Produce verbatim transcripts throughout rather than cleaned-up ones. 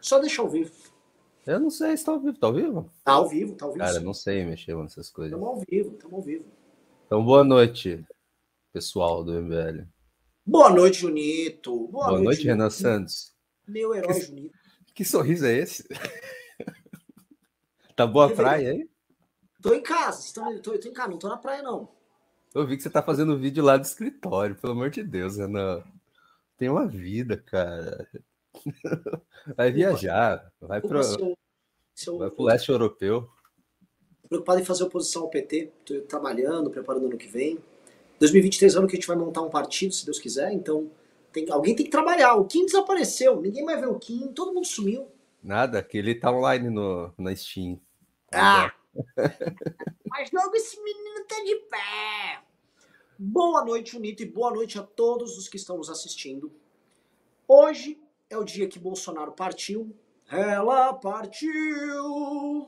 Só deixa ao vivo. Eu não sei se tá ao vivo. Tá ao vivo? Tá ao vivo, tá ao vivo. Cara, sim. Não sei mexer nessas coisas. Estamos ao vivo, estamos ao vivo. Então, boa noite, pessoal do M B L. Boa noite, Junito. Boa, boa noite, noite Renan Junito. Santos. Meu herói, que, Junito. Que sorriso é esse? Tá boa a praia aí? Tô em casa, tô, tô, tô em casa, não tô na praia, não. Eu vi que você tá fazendo vídeo lá do escritório, pelo amor de Deus, Renan. Tem uma vida, cara. Vai viajar, vai para o leste europeu. Preocupado em fazer oposição ao P T, estou trabalhando, preparando ano que vem. dois mil e vinte e três é ano que a gente vai montar um partido, se Deus quiser, então tem, alguém tem que trabalhar. O Kim desapareceu, ninguém vai ver o Kim, todo mundo sumiu. Nada, que ele tá online no, na Steam. Ah! Mas logo esse menino tá de pé. Boa noite, Junito, e boa noite a todos os que estão nos assistindo. Hoje é o dia que Bolsonaro partiu. Ela partiu,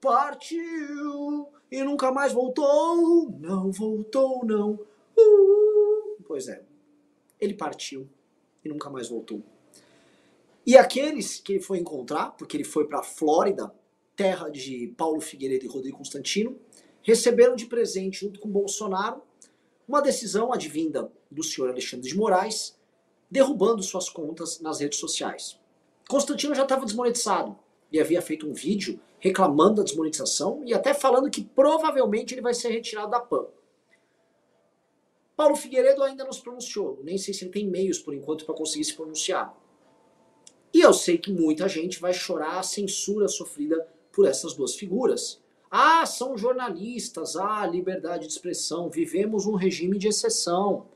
partiu e nunca mais voltou. Não voltou, não. Uh, pois é, ele partiu e nunca mais voltou. E aqueles que ele foi encontrar, porque ele foi para a Flórida, terra de Paulo Figueiredo e Rodrigo Constantino, receberam de presente, junto com Bolsonaro, uma decisão advinda do senhor Alexandre de Moraes, derrubando suas contas nas redes sociais. Constantino já estava desmonetizado e havia feito um vídeo reclamando da desmonetização e até falando que provavelmente ele vai ser retirado da P A N. Paulo Figueiredo ainda não se pronunciou, nem sei se ele tem meios por enquanto para conseguir se pronunciar. E eu sei que muita gente vai chorar a censura sofrida por essas duas figuras. Ah, são jornalistas, ah, liberdade de expressão, vivemos um regime de exceção.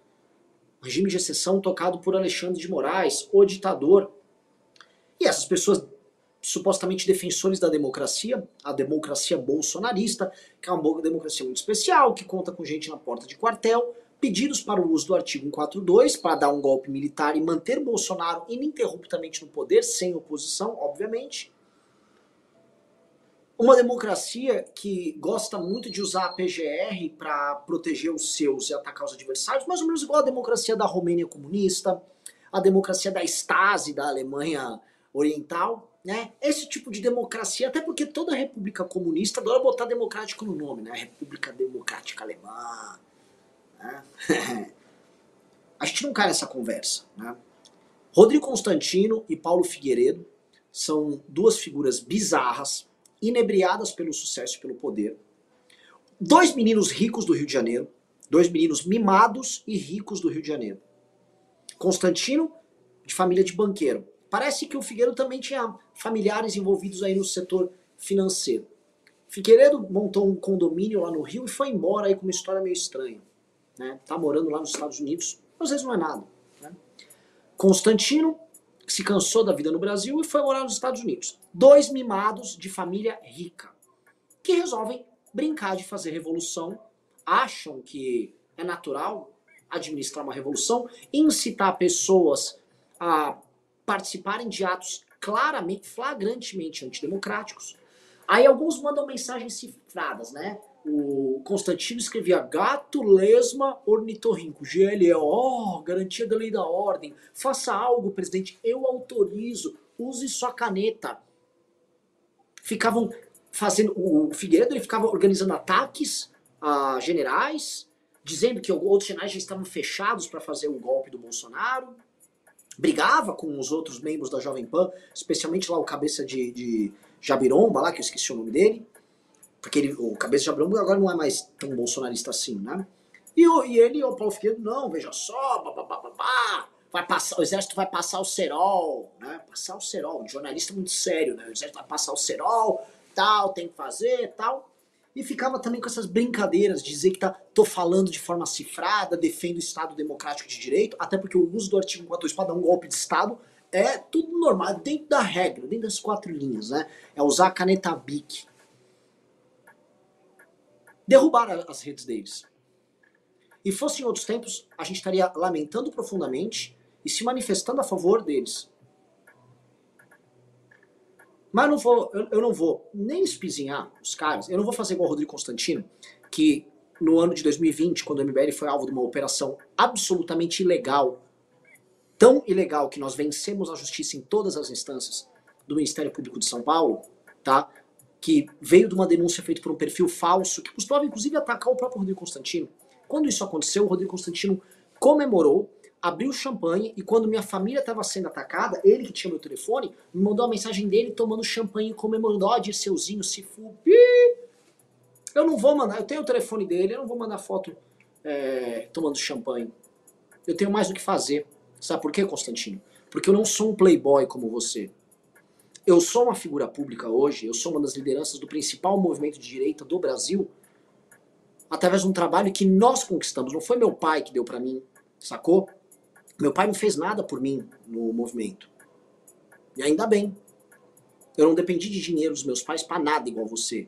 Regime de exceção tocado por Alexandre de Moraes, o ditador. E essas pessoas, supostamente defensores da democracia, a democracia bolsonarista, que é uma democracia muito especial, que conta com gente na porta de quartel, pedidos para o uso do artigo cento e quarenta e dois para dar um golpe militar e manter Bolsonaro ininterruptamente no poder, sem oposição, obviamente. Uma democracia que gosta muito de usar a P G R para proteger os seus e atacar os adversários, mais ou menos igual a democracia da Romênia comunista, a democracia da Stasi, da Alemanha Oriental, né? Esse tipo de democracia, até porque toda república comunista adora botar democrático no nome, né? República Democrática Alemã. Né? A gente não cai nessa conversa, né? Rodrigo Constantino e Paulo Figueiredo são duas figuras bizarras, inebriadas pelo sucesso e pelo poder. Dois meninos ricos do Rio de Janeiro, dois meninos mimados e ricos do Rio de Janeiro. Constantino, de família de banqueiro. Parece que o Figueiredo também tinha familiares envolvidos aí no setor financeiro. Figueiredo montou um condomínio lá no Rio e foi embora aí com uma história meio estranha, né? Tá morando lá nos Estados Unidos, às vezes não é nada, né? Constantino se cansou da vida no Brasil e foi morar nos Estados Unidos. Dois mimados de família rica, que resolvem brincar de fazer revolução, acham que é natural administrar uma revolução, incitar pessoas a participarem de atos claramente, flagrantemente antidemocráticos. Aí alguns mandam mensagens cifradas, né? O Constantino escrevia gato, lesma, ornitorrinco, G L O, garantia da lei da ordem, faça algo, presidente, eu autorizo, use sua caneta. Ficavam fazendo, o Figueiredo ele ficava organizando ataques a generais, dizendo que outros generais já estavam fechados para fazer o golpe do Bolsonaro, brigava com os outros membros da Jovem Pan, especialmente lá o cabeça de, de Jabiromba, lá que eu esqueci o nome dele, porque ele, o cabeça de Abrão agora não é mais tão bolsonarista assim, né? E, e ele, o Paulo Figueiredo, não, veja só, babá, vai passar, o exército vai passar o cerol, né? Passar o cerol, um jornalista muito sério, né? O exército vai passar o cerol, tal, tem que fazer, tal. E ficava também com essas brincadeiras, de dizer que tá, tô falando de forma cifrada, defendo o Estado Democrático de Direito, até porque o uso do artigo cento e quarenta e dois para dar um golpe de Estado é tudo normal, dentro da regra, dentro das quatro linhas, né? É usar a caneta Bic. Derrubaram as redes deles. E fosse em outros tempos, a gente estaria lamentando profundamente e se manifestando a favor deles. Mas eu não vou, eu, eu não vou nem espizinhar os caras, eu não vou fazer igual o Rodrigo Constantino, que no ano de dois mil e vinte, quando o M B L foi alvo de uma operação absolutamente ilegal, tão ilegal que nós vencemos a justiça em todas as instâncias, do Ministério Público de São Paulo, tá? Que veio de uma denúncia feita por um perfil falso, que costumava inclusive atacar o próprio Rodrigo Constantino. Quando isso aconteceu, o Rodrigo Constantino comemorou, abriu champanhe, e quando minha família estava sendo atacada, ele que tinha meu telefone, me mandou a mensagem dele tomando champanhe, comemorando, ó, Dirceuzinho, se fupi. Eu não vou mandar, eu tenho o telefone dele, eu não vou mandar foto é, tomando champanhe. Eu tenho mais do que fazer. Sabe por quê, Constantino? Porque eu não sou um playboy como você. Eu sou uma figura pública hoje, eu sou uma das lideranças do principal movimento de direita do Brasil, através de um trabalho que nós conquistamos. Não foi meu pai que deu pra mim, sacou? Meu pai não fez nada por mim no movimento. E ainda bem. Eu não dependi de dinheiro dos meus pais pra nada igual você.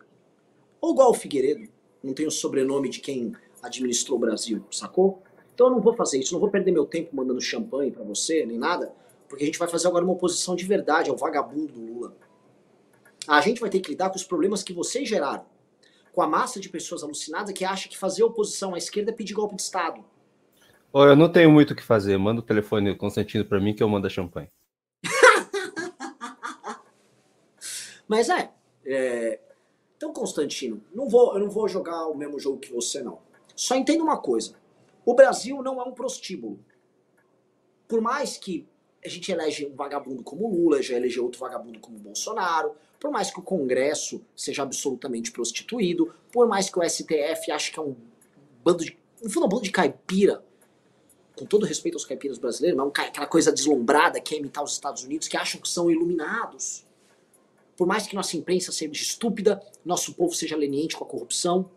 Ou igual o Figueiredo, não tem o sobrenome de quem administrou o Brasil, sacou? Então eu não vou fazer isso, não vou perder meu tempo mandando champanhe pra você, nem nada, porque a gente vai fazer agora uma oposição de verdade ao vagabundo do Lula. A gente vai ter que lidar com os problemas que vocês geraram, com a massa de pessoas alucinadas que acha que fazer oposição à esquerda é pedir golpe de Estado. Oh, eu não tenho muito o que fazer, manda o telefone do Constantino pra mim que eu mando a champanhe. Mas é, é... Então, Constantino, não vou, eu não vou jogar o mesmo jogo que você, não. Só entenda uma coisa. O Brasil não é um prostíbulo. Por mais que a gente elege um vagabundo como Lula, já elege outro vagabundo como Bolsonaro, por mais que o Congresso seja absolutamente prostituído, por mais que o S T F ache que é um bando de... No fundo, é um bando de caipira. Com todo respeito aos caipiras brasileiros, mas é aquela coisa deslumbrada que é imitar os Estados Unidos, que acham que são iluminados. Por mais que nossa imprensa seja estúpida, nosso povo seja leniente com a corrupção,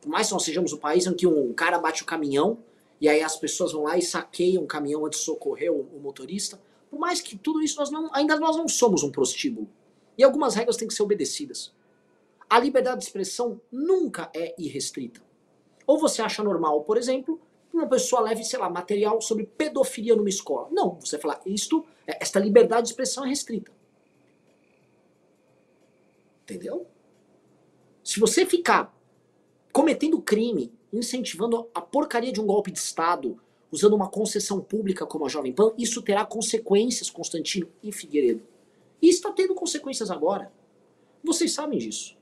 por mais que nós sejamos o país em que um cara bate o caminhão e aí as pessoas vão lá e saqueiam o caminhão antes de socorrer o, o motorista, por mais que tudo isso, nós não, ainda nós não somos um prostíbulo. E algumas regras têm que ser obedecidas. A liberdade de expressão nunca é irrestrita. Ou você acha normal, por exemplo, que uma pessoa leve, sei lá, material sobre pedofilia numa escola. Não, você fala, isto, esta liberdade de expressão é restrita. Entendeu? Se você ficar cometendo crime, incentivando a porcaria de um golpe de Estado, usando uma concessão pública como a Jovem Pan, isso terá consequências, Constantino e Figueiredo. E está tendo consequências agora. Vocês sabem disso.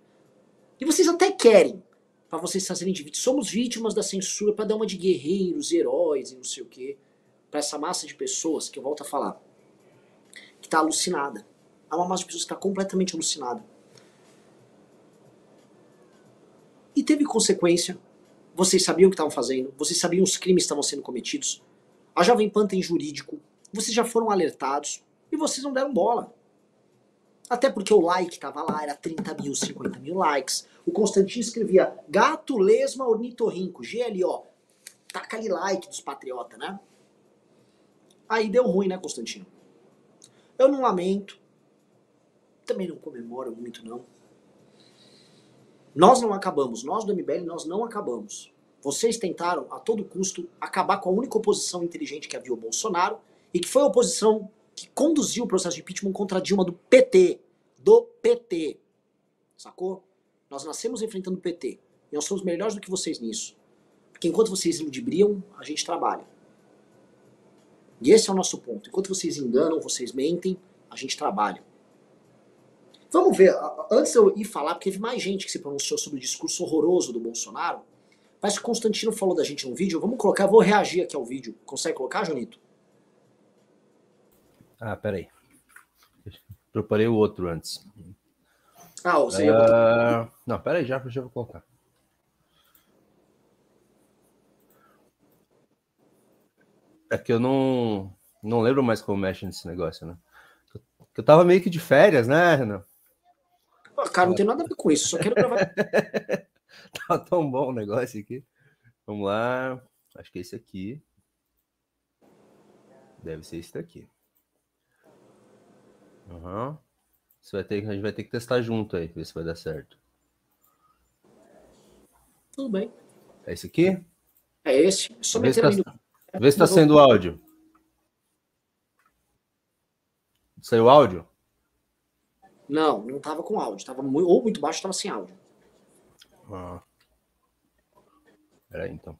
E vocês até querem, para vocês fazerem de vítima. Somos vítimas da censura para dar uma de guerreiros, heróis e não sei o quê, para essa massa de pessoas, que eu volto a falar, que está alucinada. Há uma massa de pessoas que está completamente alucinada. E teve consequência. Vocês sabiam o que estavam fazendo, vocês sabiam os crimes que estavam sendo cometidos. A Jovem Pan tem jurídico, vocês já foram alertados e vocês não deram bola. Até porque o like estava lá, era trinta mil, cinquenta mil likes. O Constantino escrevia gato, lesma, ornitorrinco, G L O. Taca ali like dos patriotas, né? Aí deu ruim, né, Constantino? Eu não lamento, também não comemoro muito, não. Nós não acabamos, nós do M B L, nós não acabamos. Vocês tentaram, a todo custo, acabar com a única oposição inteligente que havia, o Bolsonaro, e que foi a oposição que conduziu o processo de impeachment contra a Dilma do P T. Do P T. Sacou? Nós nascemos enfrentando o P T. E nós somos melhores do que vocês nisso. Porque enquanto vocês ludibriam, a gente trabalha. E esse é o nosso ponto. Enquanto vocês enganam, vocês mentem, a gente trabalha. Vamos ver, antes eu ir falar, porque teve mais gente que se pronunciou sobre o discurso horroroso do Bolsonaro, mas o Constantino falou da gente num vídeo, vamos colocar, vou reagir aqui ao vídeo. Consegue colocar, Junito? Ah, peraí. Preparei o outro antes. Ah, você uh... ia botar... Não, peraí, já, já vou colocar. É que eu não, não lembro mais como mexe nesse negócio, né? Eu tava meio que de férias, né, Renan? Cara, não tem nada a ver com isso, só quero gravar. Tá tão bom o negócio aqui. Vamos lá. Acho que é esse aqui. Deve ser esse daqui. Uhum. Você vai ter, a gente vai ter que testar junto aí, ver se vai dar certo. Tudo bem. É esse aqui? É esse. Só vê se tá, no... vê se tá saindo o áudio. Saiu áudio? Não, não tava com áudio. Tava muito, ou muito baixo, tava sem áudio. Ah. Peraí, então.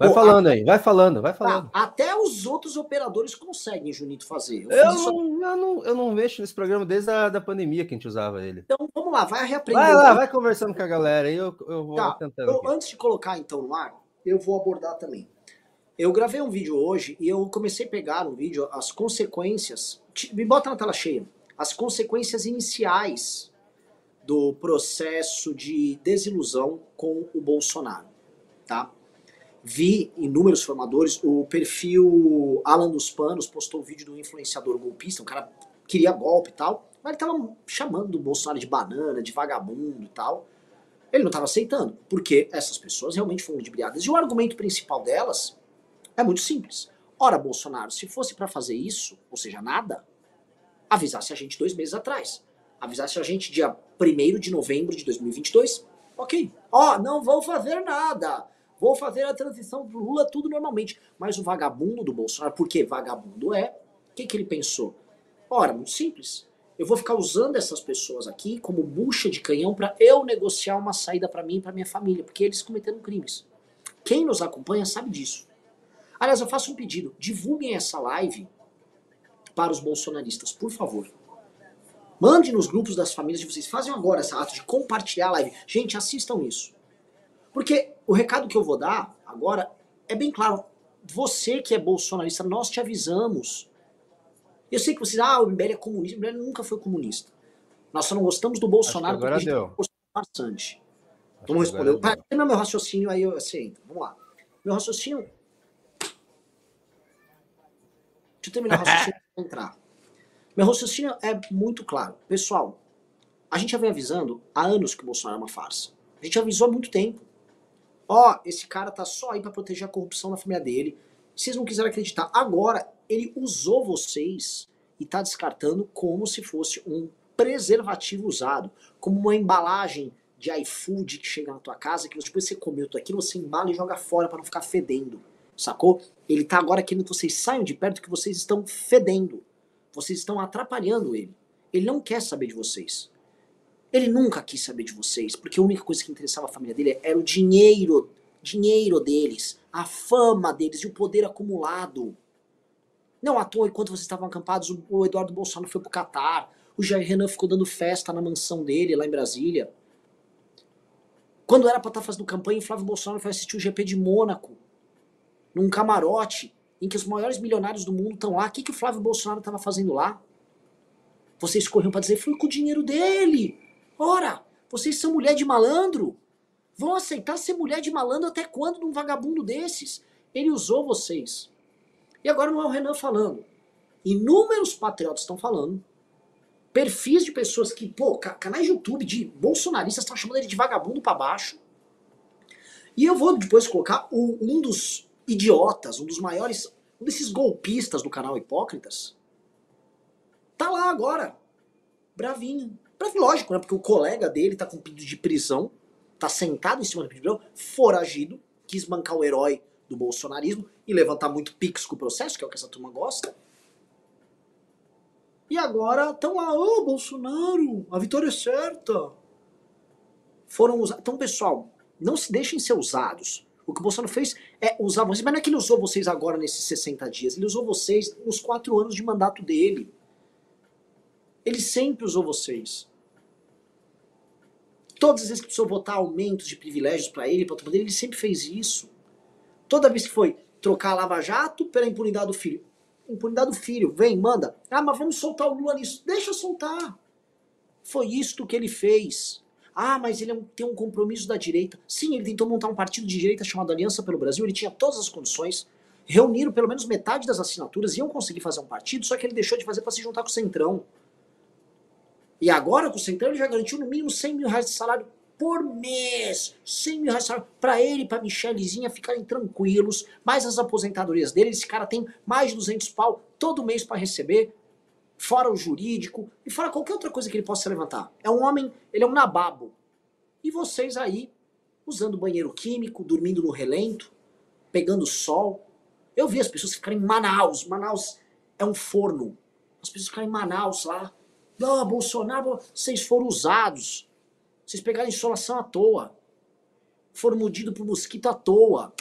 Vai Pô, falando até, aí, vai falando, vai falando. Tá, até os outros operadores conseguem, Junito, fazer. Eu, eu, não, eu, não, eu não mexo nesse programa desde a da pandemia que a gente usava ele. Então, vamos lá, vai reaprender. Vai lá, vai conversando com a galera aí, eu, eu vou tá, tentando. Eu, antes de colocar, então, no ar, eu vou abordar também. Eu gravei um vídeo hoje e eu comecei a pegar no vídeo as consequências, me bota na tela cheia, as consequências iniciais do processo de desilusão com o Bolsonaro, tá? Vi inúmeros formadores, o perfil Alan dos Panos postou um vídeo do influenciador golpista, um cara queria golpe e tal, mas ele tava chamando o Bolsonaro de banana, de vagabundo e tal. Ele não tava aceitando, porque essas pessoas realmente foram ludibriadas. E o argumento principal delas é muito simples. Ora, Bolsonaro, se fosse pra fazer isso, ou seja, nada, avisasse a gente dois meses atrás. Avisasse a gente dia primeiro de novembro de dois mil e vinte e dois, ok. Ó, oh, não vou fazer nada. Vou fazer a transição pro Lula tudo normalmente. Mas o vagabundo do Bolsonaro, porque vagabundo é, o que, que ele pensou? Ora, muito simples. Eu vou ficar usando essas pessoas aqui como bucha de canhão para eu negociar uma saída para mim e para minha família, porque eles cometeram crimes. Quem nos acompanha sabe disso. Aliás, eu faço um pedido. Divulguem essa live para os bolsonaristas, por favor. Mande nos grupos das famílias de vocês. Fazem agora essa ato de compartilhar a live. Gente, assistam isso. Porque o recado que eu vou dar agora é bem claro. Você que é bolsonarista, nós te avisamos. Eu sei que vocês... Ah, o M B L é comunista. O M B L nunca foi comunista. Nós só não gostamos do Bolsonaro porque a gente deu. Bastante. Então não respondeu. Para meu raciocínio, aí eu sei. Então, vamos lá. Meu raciocínio... Deixa eu terminar o raciocínio para entrar. Meu raciocínio é muito claro. Pessoal, a gente já vem avisando há anos que o Bolsonaro é uma farsa. A gente avisou há muito tempo. Ó, oh, esse cara tá só aí pra proteger a corrupção da família dele. Vocês não quiseram acreditar. Agora, ele usou vocês e tá descartando como se fosse um preservativo usado. Como uma embalagem de iFood que chega na tua casa, que depois você comeu tudo aquilo, você embala e joga fora pra não ficar fedendo. Sacou? Ele tá agora querendo que vocês saiam de perto, que vocês estão fedendo. Vocês estão atrapalhando ele. Ele não quer saber de vocês. Ele nunca quis saber de vocês, porque a única coisa que interessava a família dele era o dinheiro, dinheiro deles, a fama deles e o poder acumulado. Não à toa, enquanto vocês estavam acampados, o Eduardo Bolsonaro foi pro Catar, o Jair Renan ficou dando festa na mansão dele, lá em Brasília. Quando era pra estar fazendo campanha, o Flávio Bolsonaro foi assistir o G P de Mônaco, num camarote em que os maiores milionários do mundo estão lá. O que, que o Flávio Bolsonaro estava fazendo lá? Vocês corriam pra dizer, foi com o dinheiro dele. Ora, vocês são mulher de malandro? Vão aceitar ser mulher de malandro até quando de um vagabundo desses? Ele usou vocês. E agora não é o Renan falando. Inúmeros patriotas estão falando. Perfis de pessoas que, pô, canais de YouTube de bolsonaristas estão chamando ele de vagabundo pra baixo. E eu vou depois colocar o, um dos idiotas, um dos maiores, um desses golpistas do canal Hipócritas. Tá lá agora. Bravinho. Lógico, né? Porque o colega dele tá com pedido de prisão, tá sentado em cima do pedido de prisão, foragido, quis bancar o herói do bolsonarismo e levantar muito pix com o processo, que é o que essa turma gosta. E agora estão lá, ô, oh, Bolsonaro, a vitória é certa. Foram usados. Então, pessoal, não se deixem ser usados. O que o Bolsonaro fez é usar vocês, mas não é que ele usou vocês agora nesses sessenta dias, ele usou vocês nos quatro anos de mandato dele. Ele sempre usou vocês. Todas as vezes que precisou votar aumentos de privilégios para ele, para o poder, ele sempre fez isso. Toda vez que foi trocar a Lava Jato pela impunidade do filho. Impunidade do filho, vem, manda. Ah, mas vamos soltar o Lula nisso. Deixa soltar. Foi isto que ele fez. Ah, mas ele é um, tem um compromisso da direita. Sim, ele tentou montar um partido de direita chamado Aliança pelo Brasil, ele tinha todas as condições, reuniram pelo menos metade das assinaturas, iam conseguir fazer um partido, só que ele deixou de fazer para se juntar com o Centrão. E agora, com o Centrão, ele já garantiu no mínimo cem mil reais de salário por mês. cem mil reais de salário para ele e para Michelezinha ficarem tranquilos. Mais as aposentadorias dele. Esse cara tem mais de duzentos pau todo mês para receber. Fora o jurídico. E fora qualquer outra coisa que ele possa levantar. É um homem, ele é um nababo. E vocês aí, usando banheiro químico, dormindo no relento, pegando sol. Eu vi as pessoas ficarem em Manaus. Manaus é um forno. As pessoas ficarem em Manaus lá. Não, Bolsonaro, vocês foram usados. Vocês pegaram insolação à toa. Foram mordidos por mosquito à toa.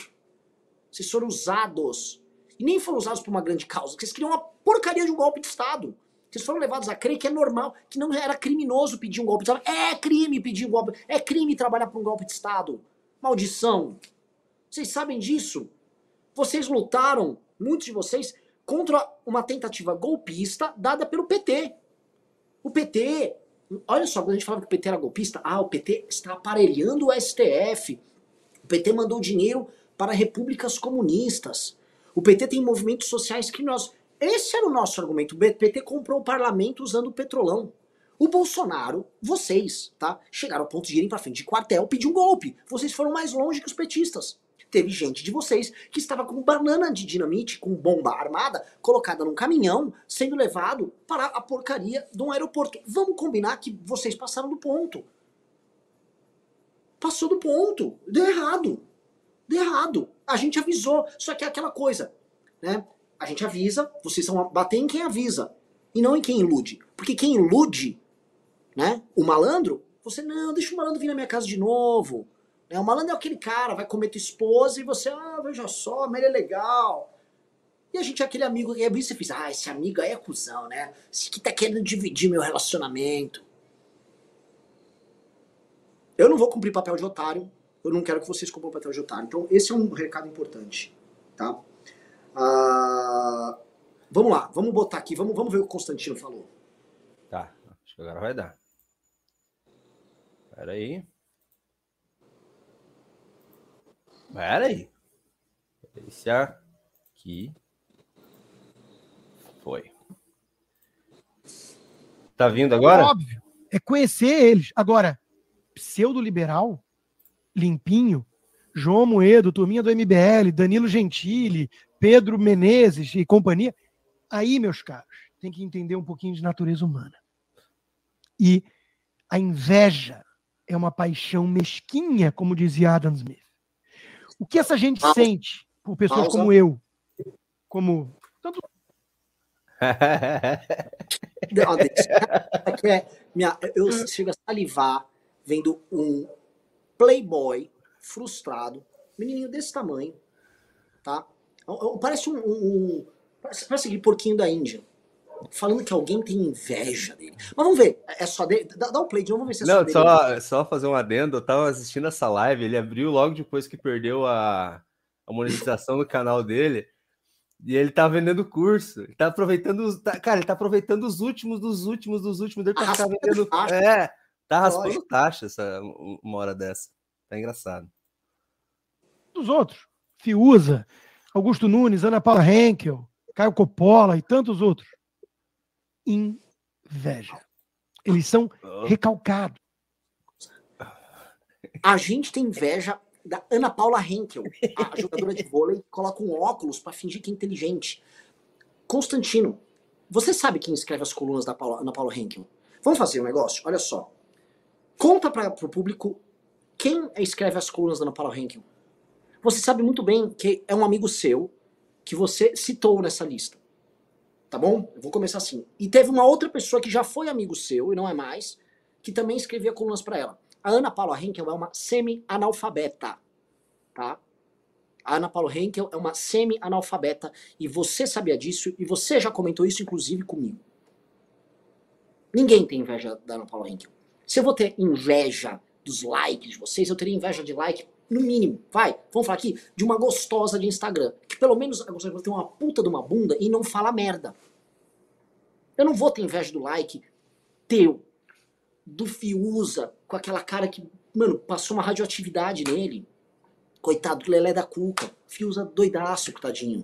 Vocês foram usados. E nem foram usados por uma grande causa. Vocês criam uma porcaria de um golpe de Estado. Vocês foram levados a crer que é normal, que não era criminoso pedir um golpe de Estado. É crime pedir um golpe. É crime trabalhar por um golpe de Estado. Maldição. Vocês sabem disso? Vocês lutaram, muitos de vocês, contra uma tentativa golpista dada pelo P T. O P T... Olha só, quando a gente falava que o P T era golpista, ah, o P T está aparelhando o S T F. O P T mandou dinheiro para repúblicas comunistas. O P T tem movimentos sociais criminosos. Esse era o nosso argumento. O P T comprou o parlamento usando o petrolão. O Bolsonaro, vocês, tá? Chegaram ao ponto de irem para frente de quartel, pedir um golpe. Vocês foram mais longe que os petistas. Teve gente de vocês que estava com banana de dinamite, com bomba armada, colocada num caminhão, sendo levado para a porcaria de um aeroporto. Vamos combinar que vocês passaram do ponto. Passou do ponto. Deu errado. Deu errado. A gente avisou. Só que é aquela coisa, né? A gente avisa, vocês vão bater em quem avisa. E não em quem ilude. Porque quem ilude, né? O malandro, você, não, deixa o malandro vir na minha casa de novo. O malandro é aquele cara, vai comer tua esposa e você, ah, veja só, mas ele é legal. E a gente é aquele amigo que é bem, você fez, ah, esse amigo aí é cuzão, né? Esse que tá querendo dividir meu relacionamento. Eu não vou cumprir papel de otário, eu não quero que vocês cumpram papel de otário. Então esse é um recado importante, tá? Ah, vamos lá, vamos botar aqui, vamos, vamos ver o que o Constantino falou. Tá, acho que agora vai dar. Pera aí. Pera aí. Esse aqui foi. Tá vindo agora? É óbvio. É conhecer eles. Agora, pseudo-liberal, limpinho, João Moedo, turminha do M B L, Danilo Gentili, Pedro Menezes e companhia. Aí, meus caros, tem que entender um pouquinho de natureza humana. E a inveja é uma paixão mesquinha, como dizia Adam Smith. O que essa gente Pausa. sente por pessoas Pausa. como eu? Como... Tanto... Não, é minha, eu chego a salivar vendo um playboy frustrado, menininho desse tamanho, tá? Parece um... um, um parece um porquinho da Índia. Falando que alguém tem inveja dele. Mas vamos ver, é só dele. Dá o um play de novo, vamos ver se é Não, só Não, só, só fazer um adendo. Eu tava assistindo essa live, ele abriu logo depois que perdeu a, a monetização do canal dele. E ele tá vendendo curso. Ele tá aproveitando os... Tá, cara, ele tá aproveitando os últimos, dos últimos, dos últimos. Ele tá raspando vendendo, taxa. É, tá raspando Lógico. taxa essa, uma hora dessa. Tá engraçado. Dos outros. Fiuza, Augusto Nunes, Ana Paula Henkel, Caio Coppola e tantos outros. Inveja. Eles são recalcados. A gente tem inveja da Ana Paula Henkel, a jogadora de vôlei, coloca um óculos para fingir que é inteligente. Constantino, você sabe quem escreve as colunas da Paula, Ana Paula Henkel? Vamos fazer um negócio? Olha só. Conta para o público quem escreve as colunas da Ana Paula Henkel. Você sabe muito bem que é um amigo seu que você citou nessa lista. Tá bom? Eu vou começar assim. E teve uma outra pessoa que já foi amigo seu, e não é mais, que também escrevia colunas pra ela. A Ana Paula Henkel é uma semi-analfabeta, tá? A Ana Paula Henkel é uma semi-analfabeta, e você sabia disso, e você já comentou isso, inclusive, comigo. Ninguém tem inveja da Ana Paula Henkel. Se eu vou ter inveja dos likes de vocês, eu teria inveja de like, no mínimo, vai, vamos falar aqui, de uma gostosa de Instagram, que pelo menos a gostosa tem uma puta de uma bunda e não fala merda. Eu não vou ter inveja do like teu, do Fiuza, com aquela cara que, mano, passou uma radioatividade nele. Coitado do Lelé da Cuca, Fiuza doidaço, tadinho.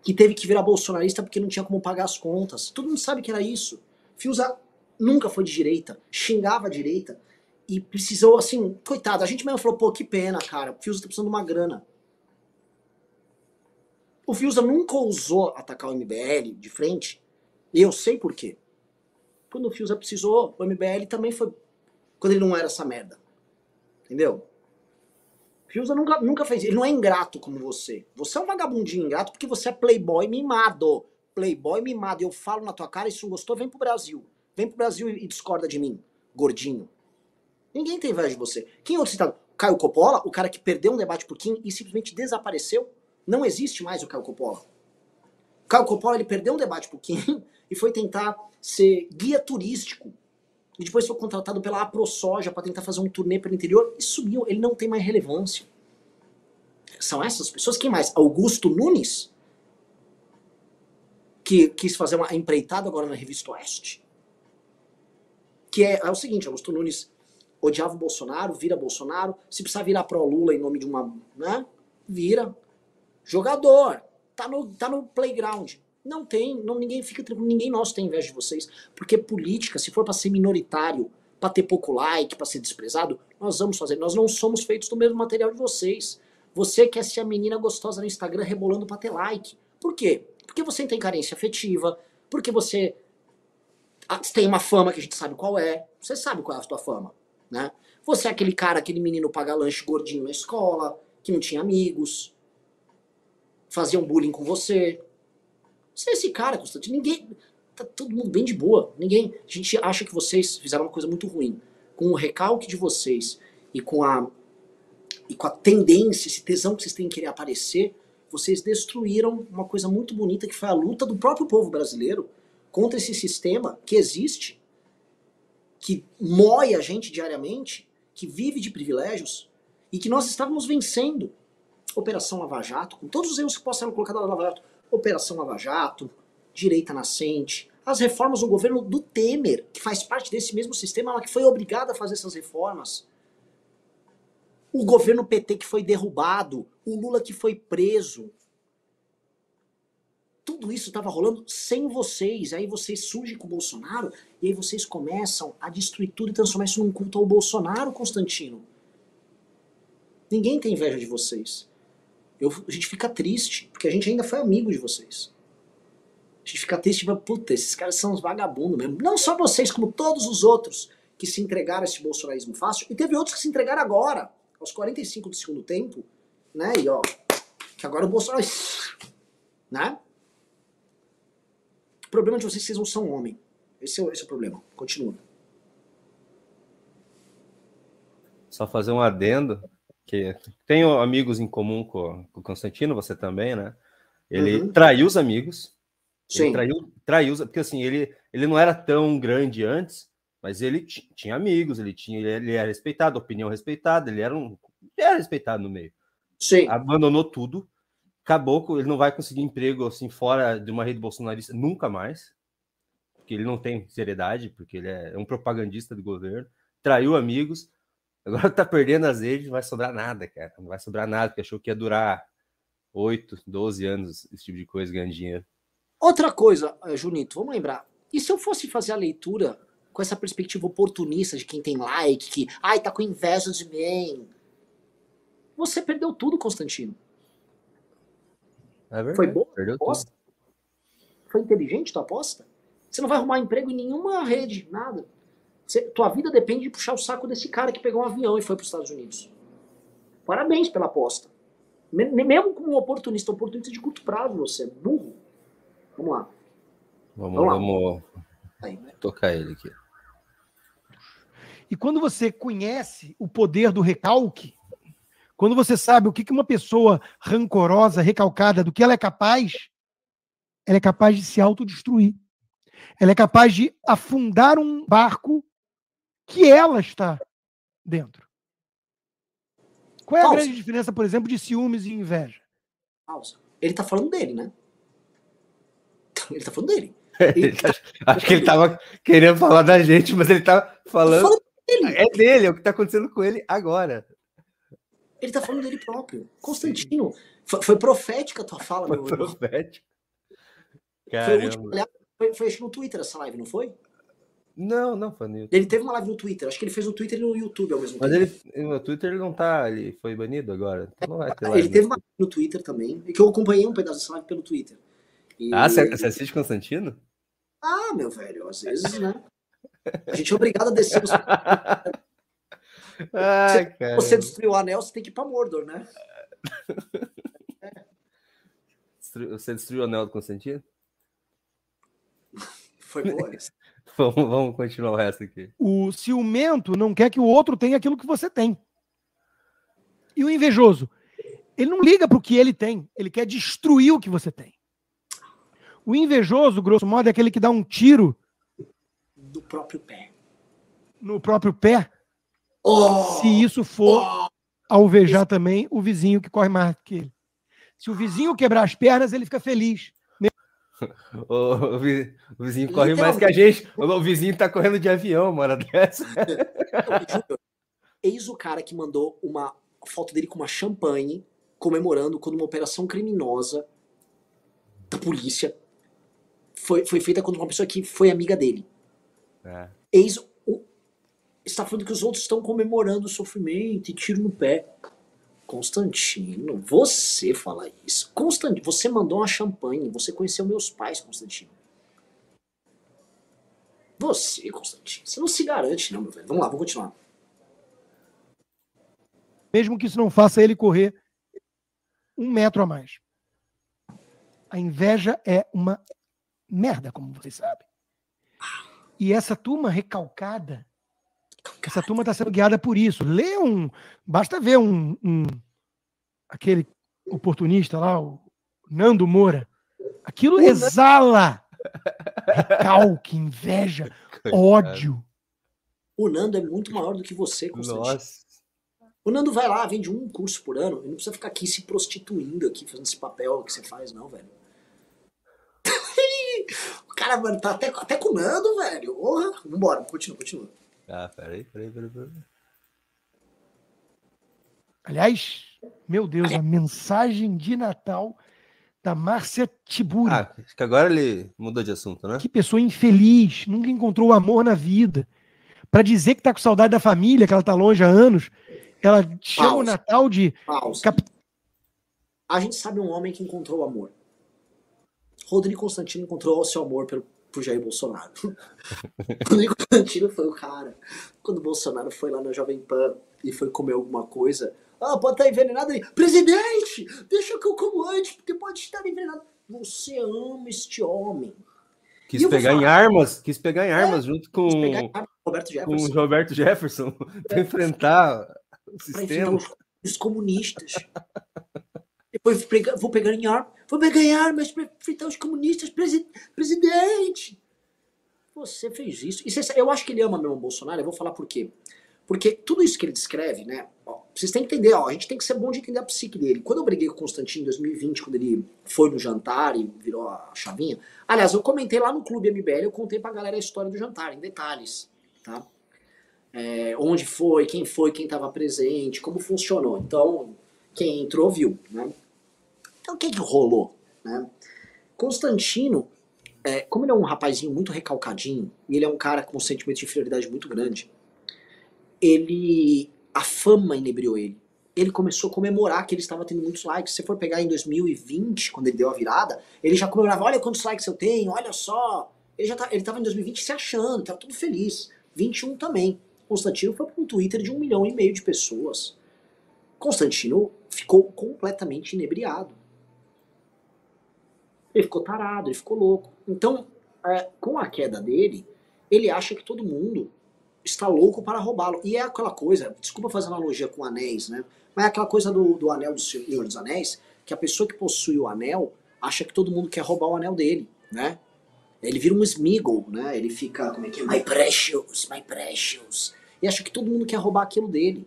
Que teve que virar bolsonarista porque não tinha como pagar as contas. Todo mundo sabe que era isso. Fiuza nunca foi de direita, xingava a direita. E precisou, assim, coitado, a gente mesmo falou, pô, que pena, cara, o Fiuza tá precisando de uma grana. O Fiuza nunca ousou atacar o M B L de frente, e eu sei por quê. Quando o Fiuza precisou, o M B L também foi, quando ele não era essa merda, entendeu? O Fiuza nunca, nunca fez, ele não é ingrato como você. Você é um vagabundinho ingrato porque você é playboy mimado, playboy mimado, eu falo na tua cara, isso gostou, vem pro Brasil, vem pro Brasil e discorda de mim, gordinho. Ninguém tem inveja de você. Quem é outro citado? Caio Coppola, o cara que perdeu um debate por Kim e simplesmente desapareceu. Não existe mais o Caio Coppola. O Caio Coppola ele perdeu um debate um pouquinho e foi tentar ser guia turístico. E depois foi contratado pela AproSoja para tentar fazer um turnê pelo interior e sumiu. Ele não tem mais relevância. São essas pessoas. Quem mais? Augusto Nunes, que quis fazer uma empreitada agora na Revista Oeste. Que é, é o seguinte, Augusto Nunes odiava o Bolsonaro, vira Bolsonaro. Se precisar virar pró-Lula em nome de uma... né? Vira. Jogador. Tá no, tá no playground. Não tem, não, ninguém fica tranquilo, ninguém nosso tem inveja de vocês, porque política, se for para ser minoritário, para ter pouco like, para ser desprezado, nós vamos fazer, nós não somos feitos do mesmo material de vocês. Você quer ser a menina gostosa no Instagram rebolando para ter like. Por quê? Porque você tem carência afetiva, porque você tem uma fama que a gente sabe qual é, você sabe qual é a sua fama, né? Você é aquele cara, aquele menino paga lanche gordinho na escola, que não tinha amigos, fazia um bullying com você. Você é esse cara, Constantino. Ninguém... Tá todo mundo bem de boa. Ninguém... A gente acha que vocês fizeram uma coisa muito ruim. Com o recalque de vocês e com a, e com a tendência, esse tesão que vocês têm em querer aparecer, vocês destruíram uma coisa muito bonita que foi a luta do próprio povo brasileiro contra esse sistema que existe, que mói a gente diariamente, que vive de privilégios e que nós estávamos vencendo. Operação Lava Jato, com todos os erros que possam ser colocados na Lava Jato, Operação Lava Jato, direita nascente, as reformas do governo do Temer, que faz parte desse mesmo sistema, ela que foi obrigada a fazer essas reformas. O governo P T que foi derrubado, o Lula que foi preso. Tudo isso estava rolando sem vocês. Aí vocês surgem com o Bolsonaro e aí vocês começam a destruir tudo e transformar isso num culto ao Bolsonaro, Constantino. Ninguém tem inveja de vocês. Eu, a gente fica triste, porque a gente ainda foi amigo de vocês. A gente fica triste, tipo, puta, esses caras são uns vagabundos mesmo. Não só vocês, como todos os outros que se entregaram a esse bolsonarismo fácil. E teve outros que se entregaram agora, aos quarenta e cinco do segundo tempo, né? E ó, que agora o Bolsonaro... né? O problema de vocês é que vocês não são homem. Esse é, esse é o problema. Continua. Só fazer um adendo. Que tenho amigos em comum com, com o Constantino, você também, né? Ele uhum. traiu os amigos. Sim. Ele traiu, traiu, porque assim, ele, ele não era tão grande antes, mas ele tinha amigos, ele, tinha, ele era respeitado, opinião respeitada, ele era, um, ele era respeitado no meio. Sim. Abandonou tudo, acabou, ele não vai conseguir emprego assim, fora de uma rede bolsonarista nunca mais, porque ele não tem seriedade, porque ele é um propagandista do governo, traiu amigos. Agora tá perdendo as redes, não vai sobrar nada, cara. Não vai sobrar nada, porque achou que ia durar oito, doze anos, esse tipo de coisa, ganhando dinheiro. Outra coisa, Junito, vamos lembrar. E se eu fosse fazer a leitura com essa perspectiva oportunista de quem tem like, que, ai, tá com inveja de mim? Você perdeu tudo, Constantino. É verdade, foi boa a aposta? Tudo. Foi inteligente tua aposta? Você não vai arrumar emprego em nenhuma rede, nada. Cê, tua vida depende de puxar o saco desse cara que pegou um avião e foi para os Estados Unidos. Parabéns pela aposta. Mesmo como um oportunista, oportunista de curto prazo, você é burro. Vamos lá. Vamos, vamos, lá. vamos... Aí, né? Tocar ele aqui. E quando você conhece o poder do recalque, quando você sabe o que uma pessoa rancorosa, recalcada, do que ela é capaz, ela é capaz de se autodestruir. Ela é capaz de afundar um barco que ela está dentro. Qual é a Pausa. grande diferença, por exemplo, de ciúmes e inveja? Pausa. Ele tá falando dele, né? Ele tá falando dele. Ele tá... Acho que ele tava querendo falar da gente, mas ele tá falando... falando dele. É dele, é o que tá acontecendo com ele agora. Ele tá falando dele próprio. Constantino, foi, foi profética a tua fala, foi meu irmão. Foi profética. Foi o último olhar. Foi, foi acho que no Twitter essa live, não foi? Não, não foi no YouTube. Ele teve uma live no Twitter, acho que ele fez no Twitter e no YouTube ao mesmo Mas tempo. Mas ele, no Twitter ele não tá, ele foi banido agora, então não vai ter live. Ele teve uma live no Twitter também, que eu acompanhei um pedaço dessa live pelo Twitter. E... Ah, você, você assiste Constantino? Ah, meu velho, às vezes, né? A gente é obrigado a descer os... Ai, você, cara. Você destruiu o anel, você tem que ir pra Mordor, né? É. Você destruiu o anel do Constantino? Foi boa. vamos, vamos continuar o resto aqui. O ciumento não quer que o outro tenha aquilo que você tem. E o invejoso, Ele não liga para o que ele tem, ele quer destruir o que você tem. O invejoso, grosso modo, é aquele que dá um tiro do próprio pé. No próprio pé? Oh, se isso for oh, alvejar isso. Também o vizinho que corre mais que ele. Se o vizinho quebrar as pernas, ele fica feliz. O vizinho corre mais que a gente. O vizinho tá correndo de avião, uma hora dessa. Eis o cara que mandou uma foto dele com uma champanhe comemorando quando uma operação criminosa da polícia foi, foi feita contra uma pessoa que foi amiga dele. É. Eis o... Está falando que os outros estão comemorando o sofrimento e tiro no pé. Constantino, você fala isso. Constantino, você mandou uma champanhe, você conheceu meus pais, Constantino. Você, Constantino, você não se garante, não, meu velho. Vamos lá, vamos continuar. Mesmo que isso não faça ele correr um metro a mais. A inveja é uma merda, como vocês sabem. E essa turma recalcada, essa turma está sendo guiada por isso. Lê um... Basta ver um... um aquele oportunista lá, o Nando Moura. Aquilo exala recalque, inveja, ódio. O Nando é muito maior do que você, Constantino. Nossa. O Nando vai lá, vende um curso por ano. Ele não precisa ficar aqui se prostituindo, aqui fazendo esse papel que você faz, não, velho. O cara, mano, tá até, até com o Nando, velho. Porra. Vambora, continua, continua. Ah, peraí, peraí, peraí, peraí. Aliás, meu Deus, a mensagem de Natal da Márcia Tiburi. Ah, acho que agora ele mudou de assunto, né? Que pessoa infeliz, nunca encontrou amor na vida. Pra dizer que tá com saudade da família, que ela tá longe há anos, ela chama Pausa. O Natal de... Cap... A gente sabe um homem que encontrou amor. Rodrigo Constantino encontrou o seu amor pelo... por Jair Bolsonaro. Rodrigo Constantino foi o cara. Quando o Bolsonaro foi lá na Jovem Pan e foi comer alguma coisa, ah, pode estar envenenado ali. Presidente, deixa que eu como antes, porque pode estar envenenado. Você ama este homem. Quis pegar falar, em armas, quis pegar em armas é, junto com, em armas, Roberto Jefferson. com Roberto Jefferson para enfrentar o sistema. Enfrentar os, os comunistas. Depois pega, vou pegar em armas. Vou ganhar, mas para enfrentar os comunistas, presi- presidente. Você fez isso. E você, eu acho que ele ama mesmo o Bolsonaro, eu vou falar por quê. Porque tudo isso que ele descreve, né? Ó, vocês têm que entender, ó, a gente tem que ser bom de entender a psique dele. Quando eu briguei com o Constantino em dois mil e vinte, quando ele foi no jantar e virou a chavinha... Aliás, eu comentei lá no Clube M B L, eu contei pra galera a história do jantar, em detalhes, tá? É, onde foi, quem foi, quem tava presente, como funcionou. Então, quem entrou viu, né? Então o que que rolou, né? Constantino, é, como ele é um rapazinho muito recalcadinho, e ele é um cara com um sentimento de inferioridade muito grande, ele, a fama inebriou ele. Ele começou a comemorar que ele estava tendo muitos likes. Se você for pegar em dois mil e vinte, quando ele deu a virada, ele já comemorava, olha quantos likes eu tenho, olha só. Ele já tá, ele estava em dois mil e vinte se achando, estava todo feliz. vinte e um também. Constantino foi para um Twitter de um milhão e meio de pessoas. Constantino ficou completamente inebriado. Ele ficou tarado, ele ficou louco. Então, é, com a queda dele, ele acha que todo mundo está louco para roubá-lo. E é aquela coisa, desculpa fazer analogia com anéis, né? Mas é aquela coisa do, do anel do Senhor dos Anéis, que a pessoa que possui o anel acha que todo mundo quer roubar o anel dele, né? Ele vira um Smeagol, né? Ele fica, como é que é? My precious, my precious. E acha que todo mundo quer roubar aquilo dele.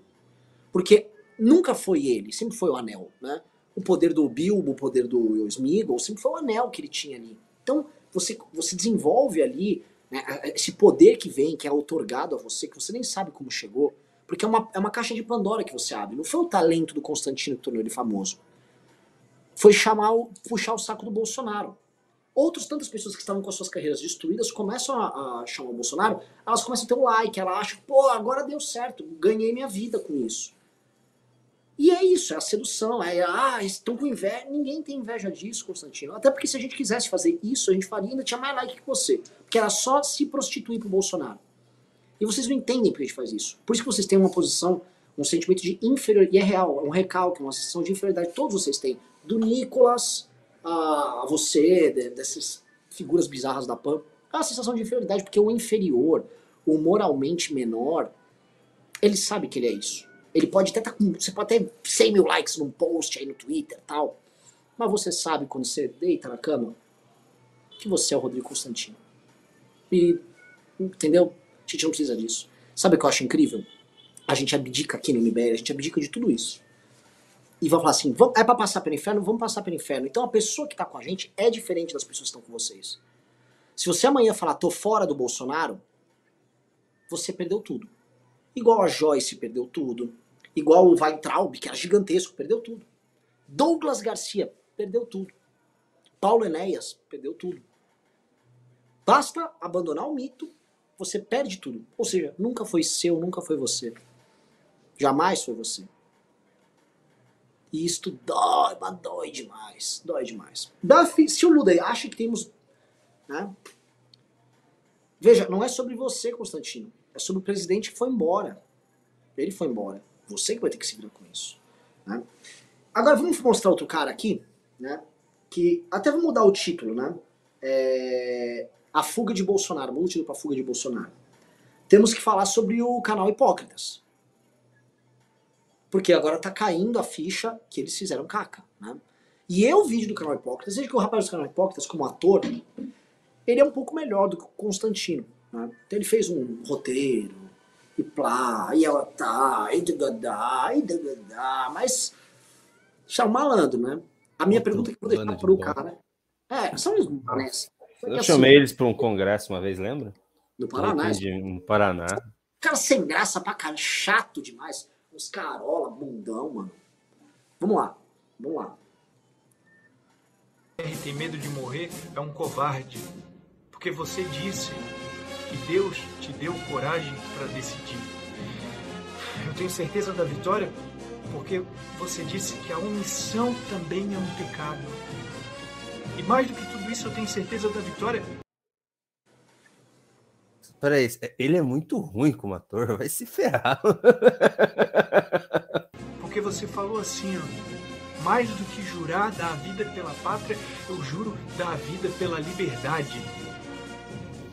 Porque nunca foi ele, sempre foi o anel, né? O poder do Bilbo, o poder do Smeagol, sempre foi o anel que ele tinha ali. Então, você, você desenvolve ali, né, esse poder que vem, que é outorgado a você, que você nem sabe como chegou, porque é uma, é uma caixa de Pandora que você abre. Não foi o talento do Constantino que tornou ele famoso. Foi chamar o, puxar o saco do Bolsonaro. Outras tantas pessoas que estavam com as suas carreiras destruídas começam a, a chamar o Bolsonaro, elas começam a ter um like, ela acha, pô, agora deu certo, ganhei minha vida com isso. E é isso, é a sedução, é, ah, estão com inveja, ninguém tem inveja disso, Constantino. Até porque se a gente quisesse fazer isso, a gente faria, ainda tinha mais like que você. Porque era só se prostituir pro Bolsonaro. E vocês não entendem porque a gente faz isso. Por isso que vocês têm uma posição, um sentimento de inferioridade, e é real, é um recalque, uma sensação de inferioridade, todos vocês têm. Do Nicolas a você, de, dessas figuras bizarras da P A M, é uma sensação de inferioridade, porque o inferior, o moralmente menor, ele sabe que ele é isso. Ele pode até estar tá com. Você pode ter cem mil likes num post aí no Twitter e tal. Mas você sabe quando você deita na cama que você é o Rodrigo Constantino. E, entendeu? A gente não precisa disso. Sabe o que eu acho incrível? A gente abdica aqui no N B L, a gente abdica de tudo isso. E vão falar assim, é pra passar pelo inferno? Vamos passar pelo inferno. Então a pessoa que tá com a gente é diferente das pessoas que estão com vocês. Se você amanhã falar, tô fora do Bolsonaro, você perdeu tudo. Igual a Joyce perdeu tudo. Igual o Weintraub, que era gigantesco, perdeu tudo. Douglas Garcia perdeu tudo. Paulo Enéas perdeu tudo. Basta abandonar o mito, você perde tudo. Ou seja, nunca foi seu, nunca foi você. Jamais foi você. E isto dói, mas dói demais. Dói demais. Duffy, se o Luda acha que temos... Né? Veja, não é sobre você, Constantino. É sobre o presidente que foi embora. Ele foi embora. Você que vai ter que se virar com isso. Né? Agora vamos mostrar outro cara aqui, né? Que até vou mudar o título, né? É... A fuga de Bolsonaro. Vou mudar o título para a fuga de Bolsonaro. Temos que falar sobre o canal Hipócritas. Porque agora tá caindo a ficha que eles fizeram caca, né? E eu, o vídeo do canal Hipócritas, desde que o rapaz do canal Hipócritas, como ator, ele é um pouco melhor do que o Constantino, né? Então ele fez um roteiro, e plá, e ela tá, e dagadá, e dagadá, mas... Isso é um malandro, né? A minha pergunta é que eu vou deixar pro cara... É, são eles, não parece. Eu assim, chamei eles pra um congresso uma vez, lembra? No Paraná. No Paraná. Cara sem graça pra caralho, chato demais. Os carola, bundão, mano. Vamos lá, vamos lá. Ele tem medo de morrer, é um covarde. Porque você disse que Deus te deu coragem para decidir. Eu tenho certeza da vitória, porque você disse que a omissão também é um pecado. E mais do que tudo isso, eu tenho certeza da vitória. Peraí, ele é muito ruim como ator, vai se ferrar. Porque você falou assim, ó, mais do que jurar dar a vida pela pátria, eu juro dar a vida pela liberdade.